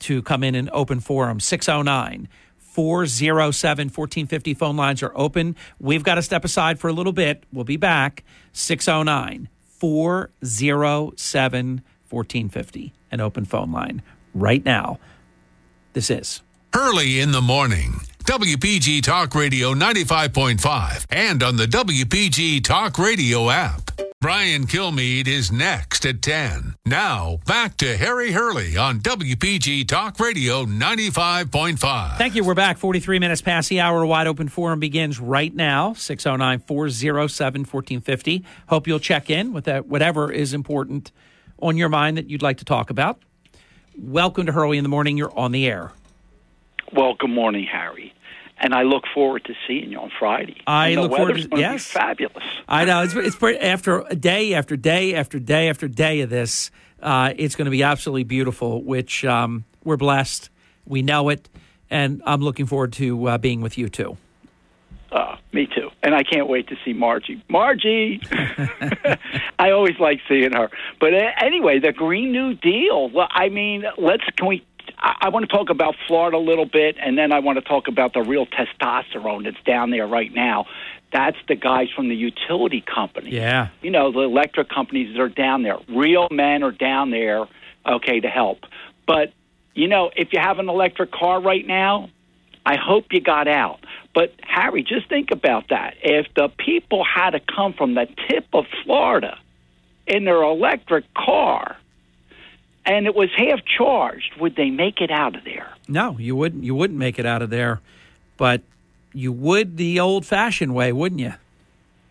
to come in and open forum. Six oh nine, four oh seven, fourteen fifty phone lines are open. We've got to step aside for a little bit. We'll be back. six oh nine, four oh seven, fourteen fifty, an open phone line right now. This is Early in the Morning, W P G Talk Radio ninety-five point five and on the W P G Talk Radio app. Brian Kilmeade is next at ten. Now, back to Harry Hurley on W P G Talk Radio ninety-five point five. Thank you. We're back. forty-three minutes past the hour. Wide Open Forum begins right now, six oh nine, four oh seven, fourteen fifty. Hope you'll check in with that, whatever is important on your mind that you'd like to talk about. Welcome to Hurley in the Morning. You're on the air. Well, good morning, Harry, and I look forward to seeing you on Friday. I look forward to yes, be fabulous. I know it's it's after day after day after day after day of this, uh, it's going to be absolutely beautiful. Which um, we're blessed, we know it, and I'm looking forward to uh, being with you too. Uh, me too, and I can't wait to see Margie. Margie, I always like seeing her. But uh, anyway, the Green New Deal. Well, I mean, let's can we. I want to talk about Florida a little bit, and then I want to talk about the real testosterone that's down there right now. That's the guys from the utility companies. Yeah. You know, the electric companies that are down there. Real men are down there, okay, to help. But, you know, if you have an electric car right now, I hope you got out. But, Harry, just think about that. If the people had to come from the tip of Florida in their electric car, and it was half charged, would they make it out of there? No, you wouldn't. You wouldn't make it out of there, but you would the old-fashioned way, wouldn't you?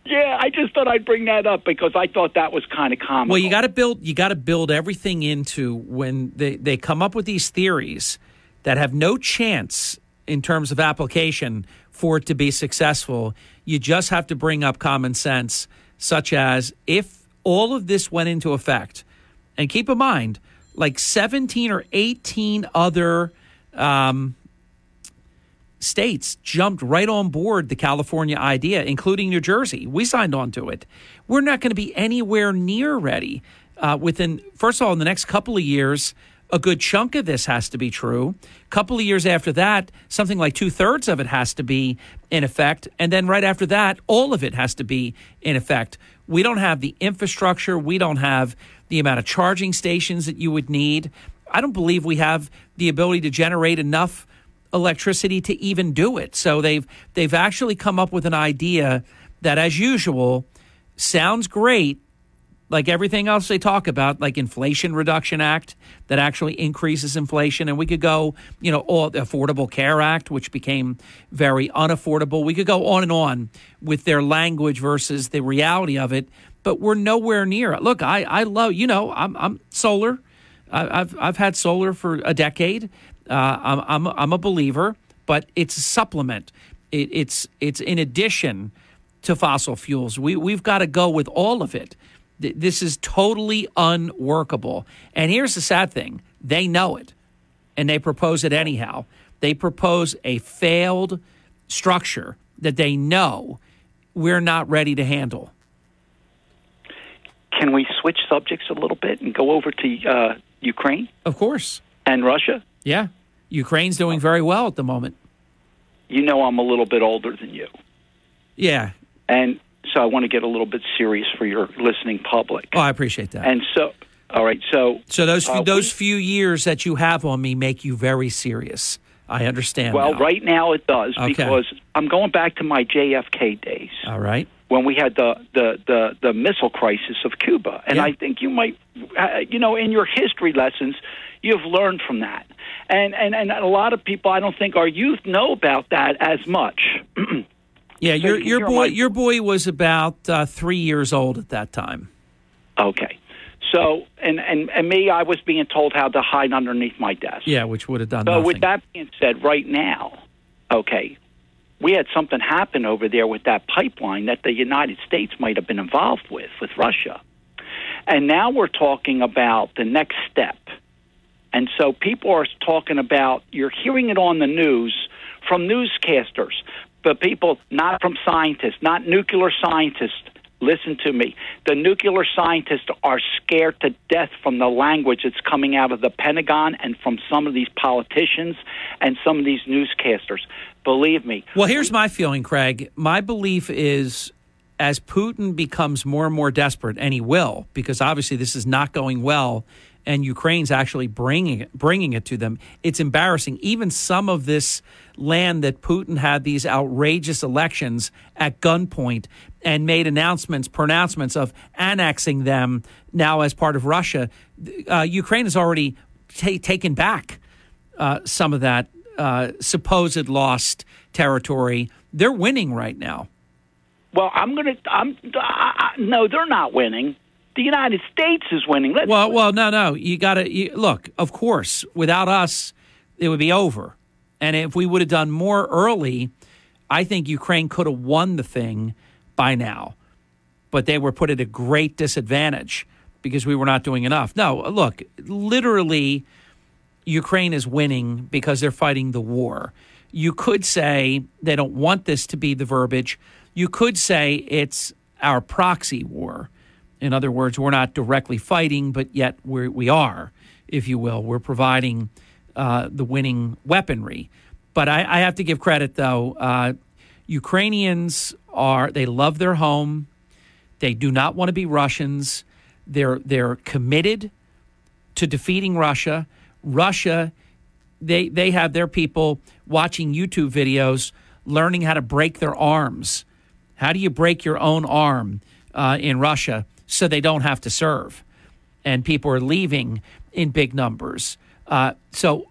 Yeah, I just thought I'd bring that up because I thought that was kind of common. Well, you got to build. You got to build everything into when they, they come up with these theories that have no chance in terms of application for it to be successful. You just have to bring up common sense, such as if all of this went into effect, and keep in mind, like seventeen or eighteen other um, states jumped right on board the California idea, including New Jersey. We signed on to it. We're not going to be anywhere near ready uh, within, first of all, in the next couple of years, a good chunk of this has to be true. A couple of years after that, something like two-thirds of it has to be in effect. And then right after that, all of it has to be in effect. We don't have the infrastructure. We don't have the amount of charging stations that you would need. I don't believe we have the ability to generate enough electricity to even do it. So they've they've actually come up with an idea that, as usual, sounds great, like everything else they talk about, like Inflation Reduction Act that actually increases inflation. And we could go, you know, all the Affordable Care Act, which became very unaffordable. We could go on and on with their language versus the reality of it. But we're nowhere near it. Look, I, I love, you know, I'm, I'm solar. I, I've I've had solar for a decade. Uh, I'm I'm I'm a believer, but it's a supplement. It, it's it's in addition to fossil fuels. We we've got to go with all of it. This is totally unworkable. And here's the sad thing: they know it, and they propose it anyhow. They propose a failed structure that they know we're not ready to handle. Can we switch subjects a little bit and go over to uh, Ukraine? Of course. And Russia? Yeah. Ukraine's doing very well at the moment. You know I'm a little bit older than you. Yeah. And so I want to get a little bit serious for your listening public. Oh, I appreciate that. And so, all right, so... So those few, uh, those we, few years that you have on me make you very serious. I understand. Well, now. Right now it does, okay. Because I'm going back to my J F K days. All right. When we had the, the, the, the missile crisis of Cuba. And yeah. I think you might, you know, in your history lessons, you've learned from that. And, and, and a lot of people, I don't think our youth know about that as much. Yeah, your your boy your boy was about uh, three years old at that time. Okay. So, and, and, and me, I was being told how to hide underneath my desk. Yeah, which would have done nothing. So with that being said, right now, okay, we had something happen over there with that pipeline that the United States might have been involved with, with Russia. And now we're talking about the next step. And so people are talking about, you're hearing it on the news from newscasters, but people, not from scientists, not nuclear scientists. Listen to me. The nuclear scientists are scared to death from the language that's coming out of the Pentagon and from some of these politicians and some of these newscasters. Believe me. Well, here's my feeling, Craig. My belief is as Putin becomes more and more desperate, and he will, because obviously this is not going well, and Ukraine's actually bringing it, bringing it to them, it's embarrassing. Even some of this land that Putin had these outrageous elections at gunpoint and made announcements, pronouncements of annexing them now as part of Russia, uh, Ukraine has already ta- taken back uh, some of that uh, supposed lost territory. They're winning right now. Well, I'm going to – I'm I, I, no, they're not winning. The United States is winning. Let's well, well, no, no. You got to look. Of course, without us, it would be over. And if we would have done more early, I think Ukraine could have won the thing by now. But they were put at a great disadvantage because we were not doing enough. No, look, literally, Ukraine is winning because they're fighting the war. You could say they don't want this to be the verbiage. You could say it's our proxy war. In other words, we're not directly fighting, but yet we're, we are, if you will. We're providing uh, the winning weaponry. But I, I have to give credit, though. Uh, Ukrainians are, they love their home. They do not want to be Russians. They're, they're committed to defeating Russia. Russia, they, they have their people watching YouTube videos, learning how to break their arms. How do you break your own arm uh, in Russia? So they don't have to serve, and people are leaving in big numbers. Uh, so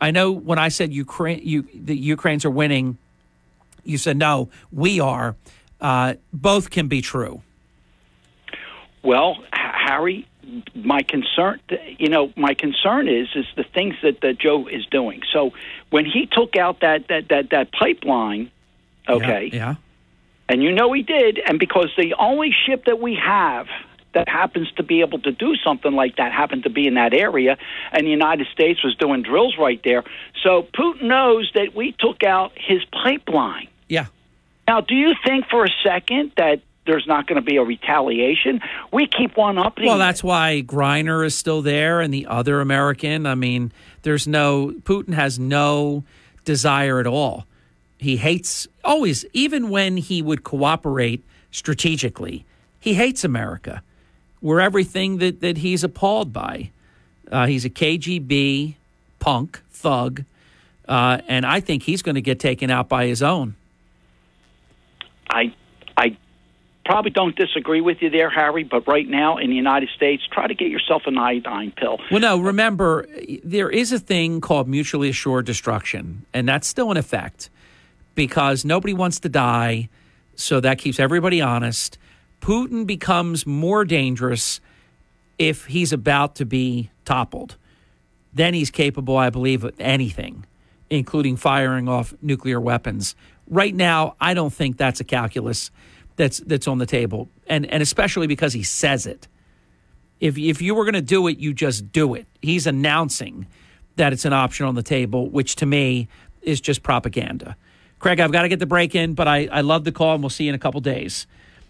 I know when I said Ukraine, you, the Ukrainians are winning, you said, no, we are. Uh, both can be true. Well, Harry, my concern, you know, my concern is, is the things that, that Joe is doing. So when he took out that, that, that, that pipeline, okay. Yeah. yeah. And you know he did, and because the only ship that we have that happens to be able to do something like that happened to be in that area, and the United States was doing drills right there. So Putin knows that we took out his pipeline. Yeah. Now, do you think for a second that there's not going to be a retaliation? We keep on upping. Well, that's why Griner is still there and the other American. I mean, there's no – Putin has no desire at all. He hates always, even when he would cooperate strategically, he hates America. We're everything that, that he's appalled by. Uh, he's a K G B punk thug, uh, and I think he's going to get taken out by his own. I I probably don't disagree with you there, Harry, but right now in the United States, try to get yourself an iodine pill. Well, no, remember, there is a thing called mutually assured destruction, and that's still in effect. Because nobody wants to die, so that keeps everybody honest. Putin becomes more dangerous if he's about to be toppled. Then he's capable, I believe, of anything, including firing off nuclear weapons. Right now, I don't think that's a calculus that's that's on the table, and and especially because he says it. If if you were going to do it, you just do it. He's announcing that it's an option on the table, which to me is just propaganda. Craig, I've got to get the break in, but I, I love the call, and we'll see you in a couple days.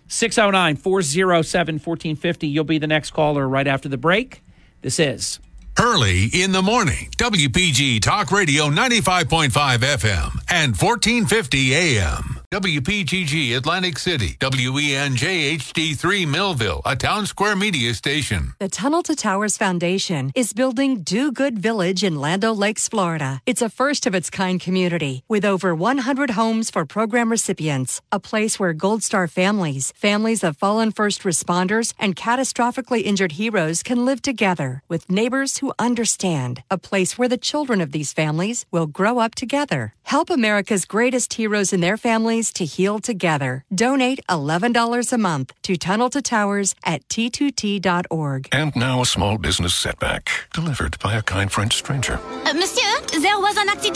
six oh nine, four oh seven, fourteen fifty. You'll be the next caller right after the break. This is Hurley in the Morning, W P G Talk Radio ninety-five point five F M and fourteen fifty A M. W P G G Atlantic City, W E N J H D three Millville, a Town Square Media station. The Tunnel to Towers Foundation is building Do Good Village in Lando Lakes, Florida. It's a first-of-its-kind community with over one hundred homes for program recipients, a place where Gold Star families, families of fallen first responders, and catastrophically injured heroes can live together with neighbors who understand, a place where the children of these families will grow up together. Help America's greatest heroes and their families Towers to heal together. Donate eleven dollars a month to Tunnel to Towers at T two T dot org. And now a small business setback delivered by a kind French stranger. Uh, monsieur, there was an accident.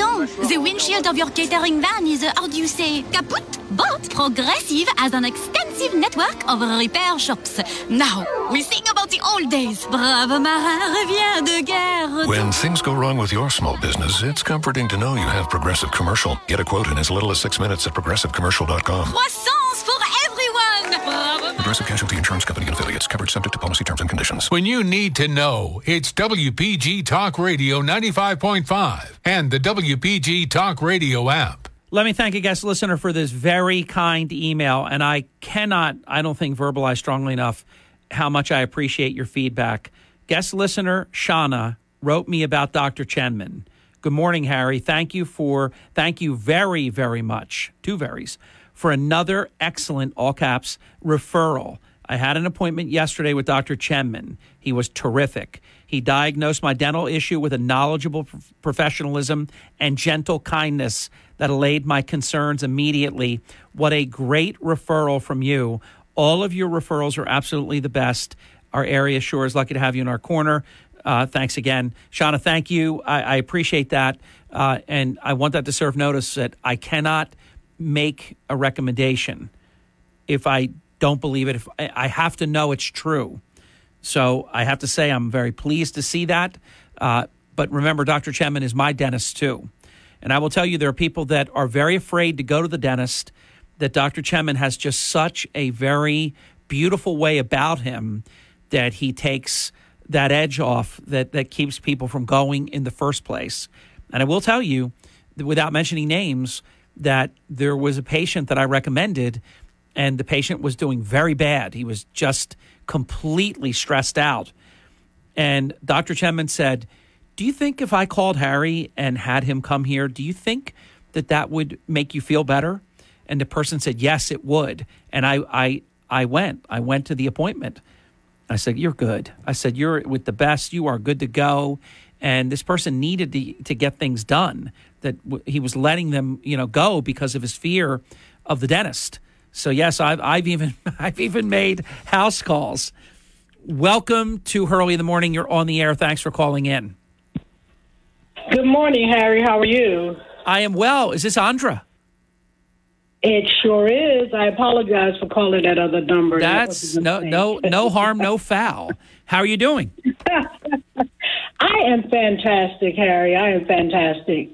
The windshield of your catering van is, uh, how do you say, kaput? But Progressive has an extensive network of repair shops. Now, we sing about the old days. Brave marin, revient de guerre. When things go wrong with your small business, it's comforting to know you have Progressive Commercial. Get a quote in as little as six minutes at progressive commercial dot com. Croissance for everyone! Progressive Casualty Insurance Company and affiliates. Coverage subject to policy terms and conditions. When you need to know, it's W P G Talk Radio ninety-five point five and the W P G Talk Radio app. Let me thank a guest listener for this very kind email, and I cannot, I don't think, verbalize strongly enough how much I appreciate your feedback. Guest listener Shauna wrote me about Doctor Chenman. Good morning, Harry. Thank you for, thank you very, very much, two verys, for another excellent, all caps, referral. I had an appointment yesterday with Doctor Chenman. He was terrific. He diagnosed my dental issue with a knowledgeable professionalism and gentle kindness that allayed my concerns immediately. What a great referral from you. All of your referrals are absolutely the best. Our area sure is lucky to have you in our corner. Uh, thanks again. Shauna, thank you. I, I appreciate that. Uh, and I want that to serve notice that I cannot make a recommendation if I don't believe it. If I, I have to know it's true. So I have to say I'm very pleased to see that. Uh, but remember, Doctor Chenman is my dentist too. And I will tell you, there are people that are very afraid to go to the dentist, that Doctor Chenman has just such a very beautiful way about him that he takes that edge off that, that keeps people from going in the first place. And I will tell you, without mentioning names, that there was a patient that I recommended, and the patient was doing very bad. He was just completely stressed out. And Doctor Chenman said, do you think if I called Harry and had him come here, do you think that that would make you feel better? And the person said, yes, it would. And I I, I went. I went to the appointment. I said, you're good. I said, you're with the best. You are good to go. And this person needed to, to get things done, that w- he was letting them, you know, go because of his fear of the dentist. So, yes, I've, I've even I've even made house calls. Welcome to Hurley in the Morning. You're on the air. Thanks for calling in. Good morning, Harry. How are you? I am well. Is this Andra? It sure is. I apologize for calling that other number. That's no, no, no harm, no foul. How are you doing? I am fantastic, Harry. I am fantastic.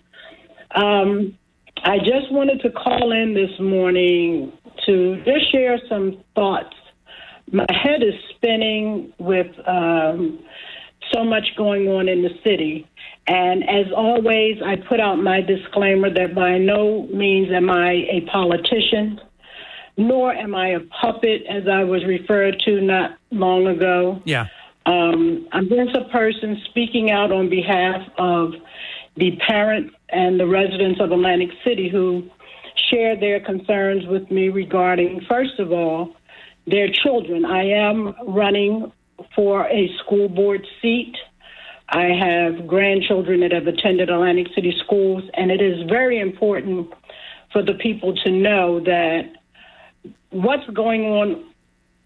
Um, I just wanted to call in this morning to just share some thoughts. My head is spinning with um, so much going on in the city. And as always, I put out my disclaimer that by no means am I a politician, nor am I a puppet, as I was referred to not long ago. Yeah. Um, I'm just a person speaking out on behalf of the parents and the residents of Atlantic City who share their concerns with me regarding, first of all, their children. I am running for a school board seat. I have grandchildren that have attended Atlantic City schools, and it is very important for the people to know that what's going on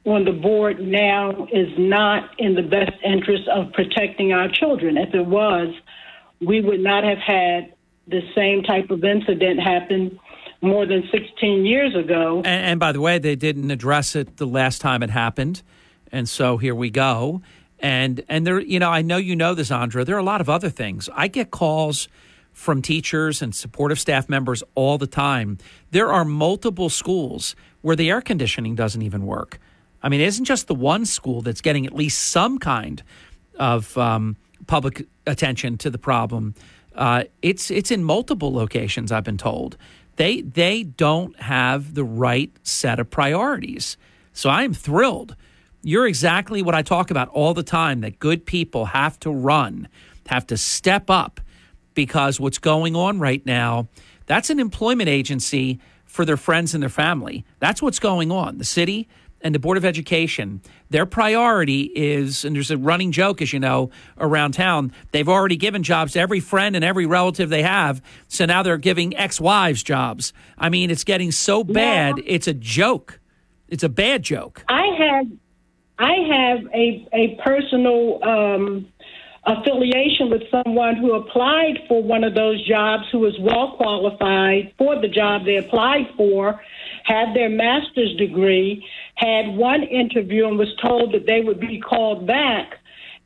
on the board now is not in the best interest of protecting our children. If it was, we would not have had the same type of incident happen more than sixteen years ago. And, and by the way, they didn't address it the last time it happened, and so here we go. And and there, you know, I know you know this, Andra. There are a lot of other things. I get calls from teachers and supportive staff members all the time. There are multiple schools where the air conditioning doesn't even work. I mean, it isn't just the one school that's getting at least some kind of um, public attention to the problem. Uh, it's it's in multiple locations, I've been told. They they don't have the right set of priorities. So I am thrilled. You're exactly what I talk about all the time, that good people have to run, have to step up, because what's going on right now, that's an employment agency for their friends and their family. That's what's going on. The city and the Board of Education, their priority is, and there's a running joke, as you know, around town, they've already given jobs to every friend and every relative they have, so now they're giving ex-wives jobs. I mean, it's getting so bad, yeah. It's a joke. It's a bad joke. I have, I have a, a personal um, affiliation with someone who applied for one of those jobs, who was well qualified for the job they applied for, had their master's degree, had one interview and was told that they would be called back,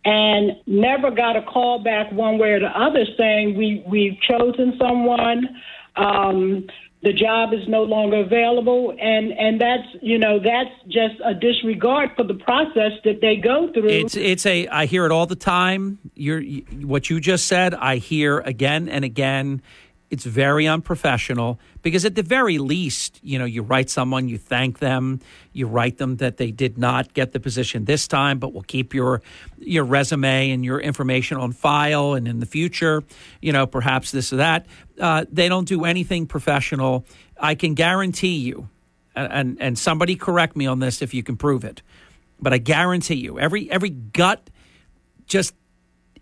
and never got a call back one way or the other saying, we, we've chosen someone, um, the job is no longer available. And, and that's, you know, that's just a disregard for the process that they go through. It's it's a, I hear it all the time. You're, you, what you just said, I hear again and again. It's very unprofessional because at the very least, you know, you write someone, you thank them, you write them that they did not get the position this time, but we'll keep your your resume and your information on file. And in the future, you know, perhaps this or that. Uh, they don't do anything professional. I can guarantee you, and and somebody correct me on this if you can prove it, but I guarantee you every every gut, just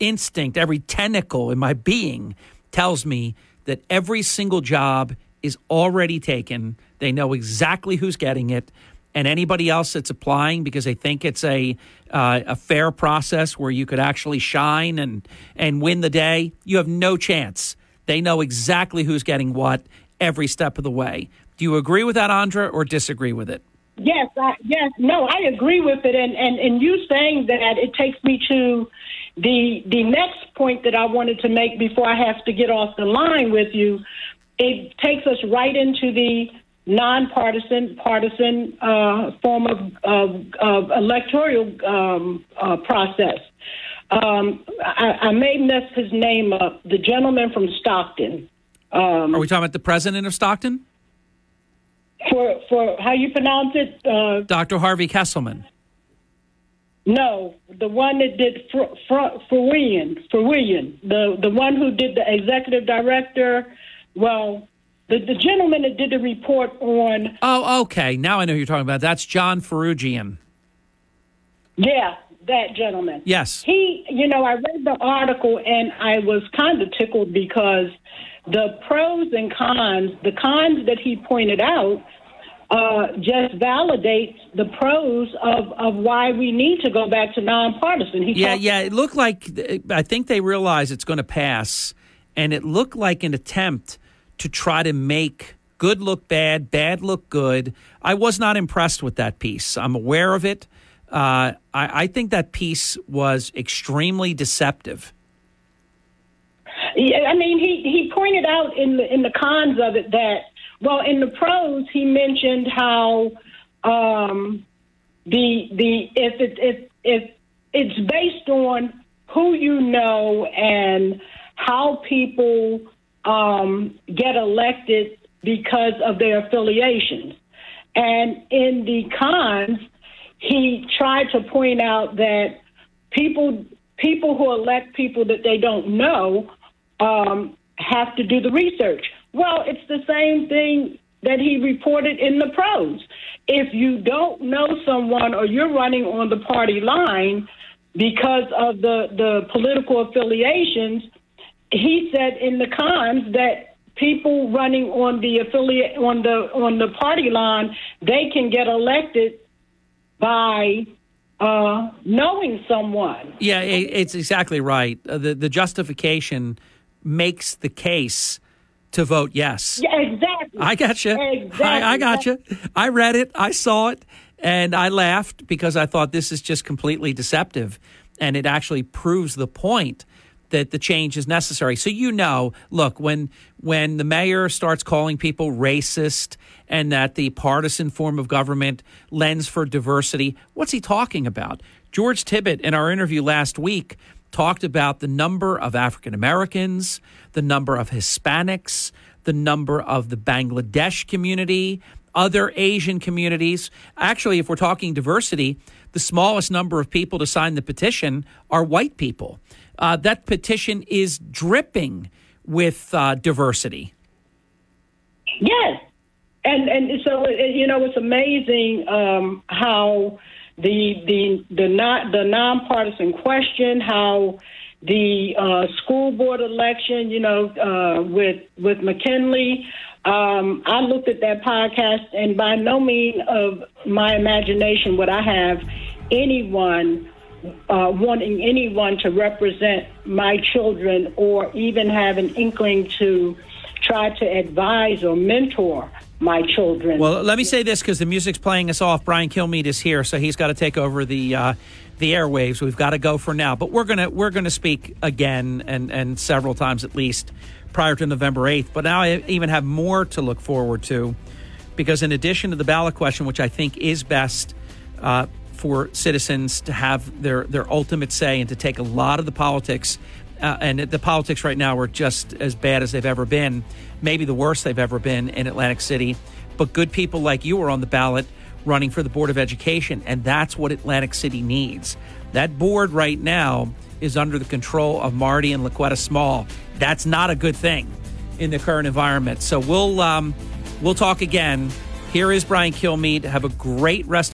instinct, every tentacle in my being tells me that every single job is already taken. They know exactly who's getting it, and anybody else that's applying because they think it's a uh, a fair process where you could actually shine and and win the day, you have no chance. They know exactly who's getting what every step of the way. Do you agree with that, Andra, or disagree with it? Yes, I, yes, no, I agree with it, and, and, and you saying that, it takes me to The the next point that I wanted to make before I have to get off the line with you. It takes us right into the nonpartisan partisan uh, form of, of, of electoral um, uh, process. Um, I, I may mess his name up. The gentleman from Stockton. Um, Are we talking about the president of Stockton? For for how you pronounce it, uh, Doctor Harvey Kesselman. No, the one that did for for, for, William, for William, the the one who did the executive director. Well, the, the gentleman that did the report on. Oh, okay. Now I know who you're talking about. That's John Ferrugian. Yeah, that gentleman. Yes. He, you know, I read the article and I was kind of tickled because the pros and cons, the cons that he pointed out, Uh, just validates the pros of, of why we need to go back to nonpartisan. He yeah, talked- yeah. It looked like, I think they realize it's going to pass, and it looked like an attempt to try to make good look bad, bad look good. I was not impressed with that piece. I'm aware of it. Uh, I, I think that piece was extremely deceptive. Yeah, I mean, he, he pointed out in the in the cons of it that, well, in the pros, he mentioned how um, the the if it if if it's based on who you know and how people um, get elected because of their affiliations, and in the cons, he tried to point out that people people who elect people that they don't know um, have to do the research. Well, it's the same thing that he reported in the pros. If you don't know someone or you're running on the party line because of the, the political affiliations, he said in the cons that people running on the affiliate on the on the party line, they can get elected by uh, knowing someone. Yeah, it's exactly right. The the justification makes the case to vote yes. Yeah, exactly. I got you. Exactly. I, I got you. I read it. I saw it. And I laughed because I thought this is just completely deceptive. And it actually proves the point that the change is necessary. So, you know, look, when when the mayor starts calling people racist and that the partisan form of government lends for diversity, what's he talking about? George Tibbett, in our interview last week, talked about the number of African Americans, the number of Hispanics, the number of the Bangladesh community, other Asian communities. Actually, if we're talking diversity, the smallest number of people to sign the petition are white people. Uh, that petition is dripping with uh, diversity. Yes. And and so, you know, it's amazing um, how the the the not the nonpartisan question, how the uh, school board election, you know, uh, with with McKinley. Um, I looked at that podcast, and by no means of my imagination would I have anyone uh, wanting anyone to represent my children, or even have an inkling to try to advise or mentor my children. Well, let me say this, because the music's playing us off. Brian Kilmeade is here, so he's got to take over the uh, the airwaves. We've got to go for now, but we're gonna we're gonna speak again and and several times at least prior to November eighth. But now I even have more to look forward to, because in addition to the ballot question, which I think is best uh, for citizens to have their their ultimate say and to take a lot of the politics. Uh, and the politics right now are just as bad as they've ever been, maybe the worst they've ever been in Atlantic City. But good people like you are on the ballot running for the Board of Education, and that's what Atlantic City needs. That board right now is under the control of Marty and Laquetta Small. That's not a good thing in the current environment. So we'll um, we'll talk again. Here is Brian Kilmeade. Have a great rest of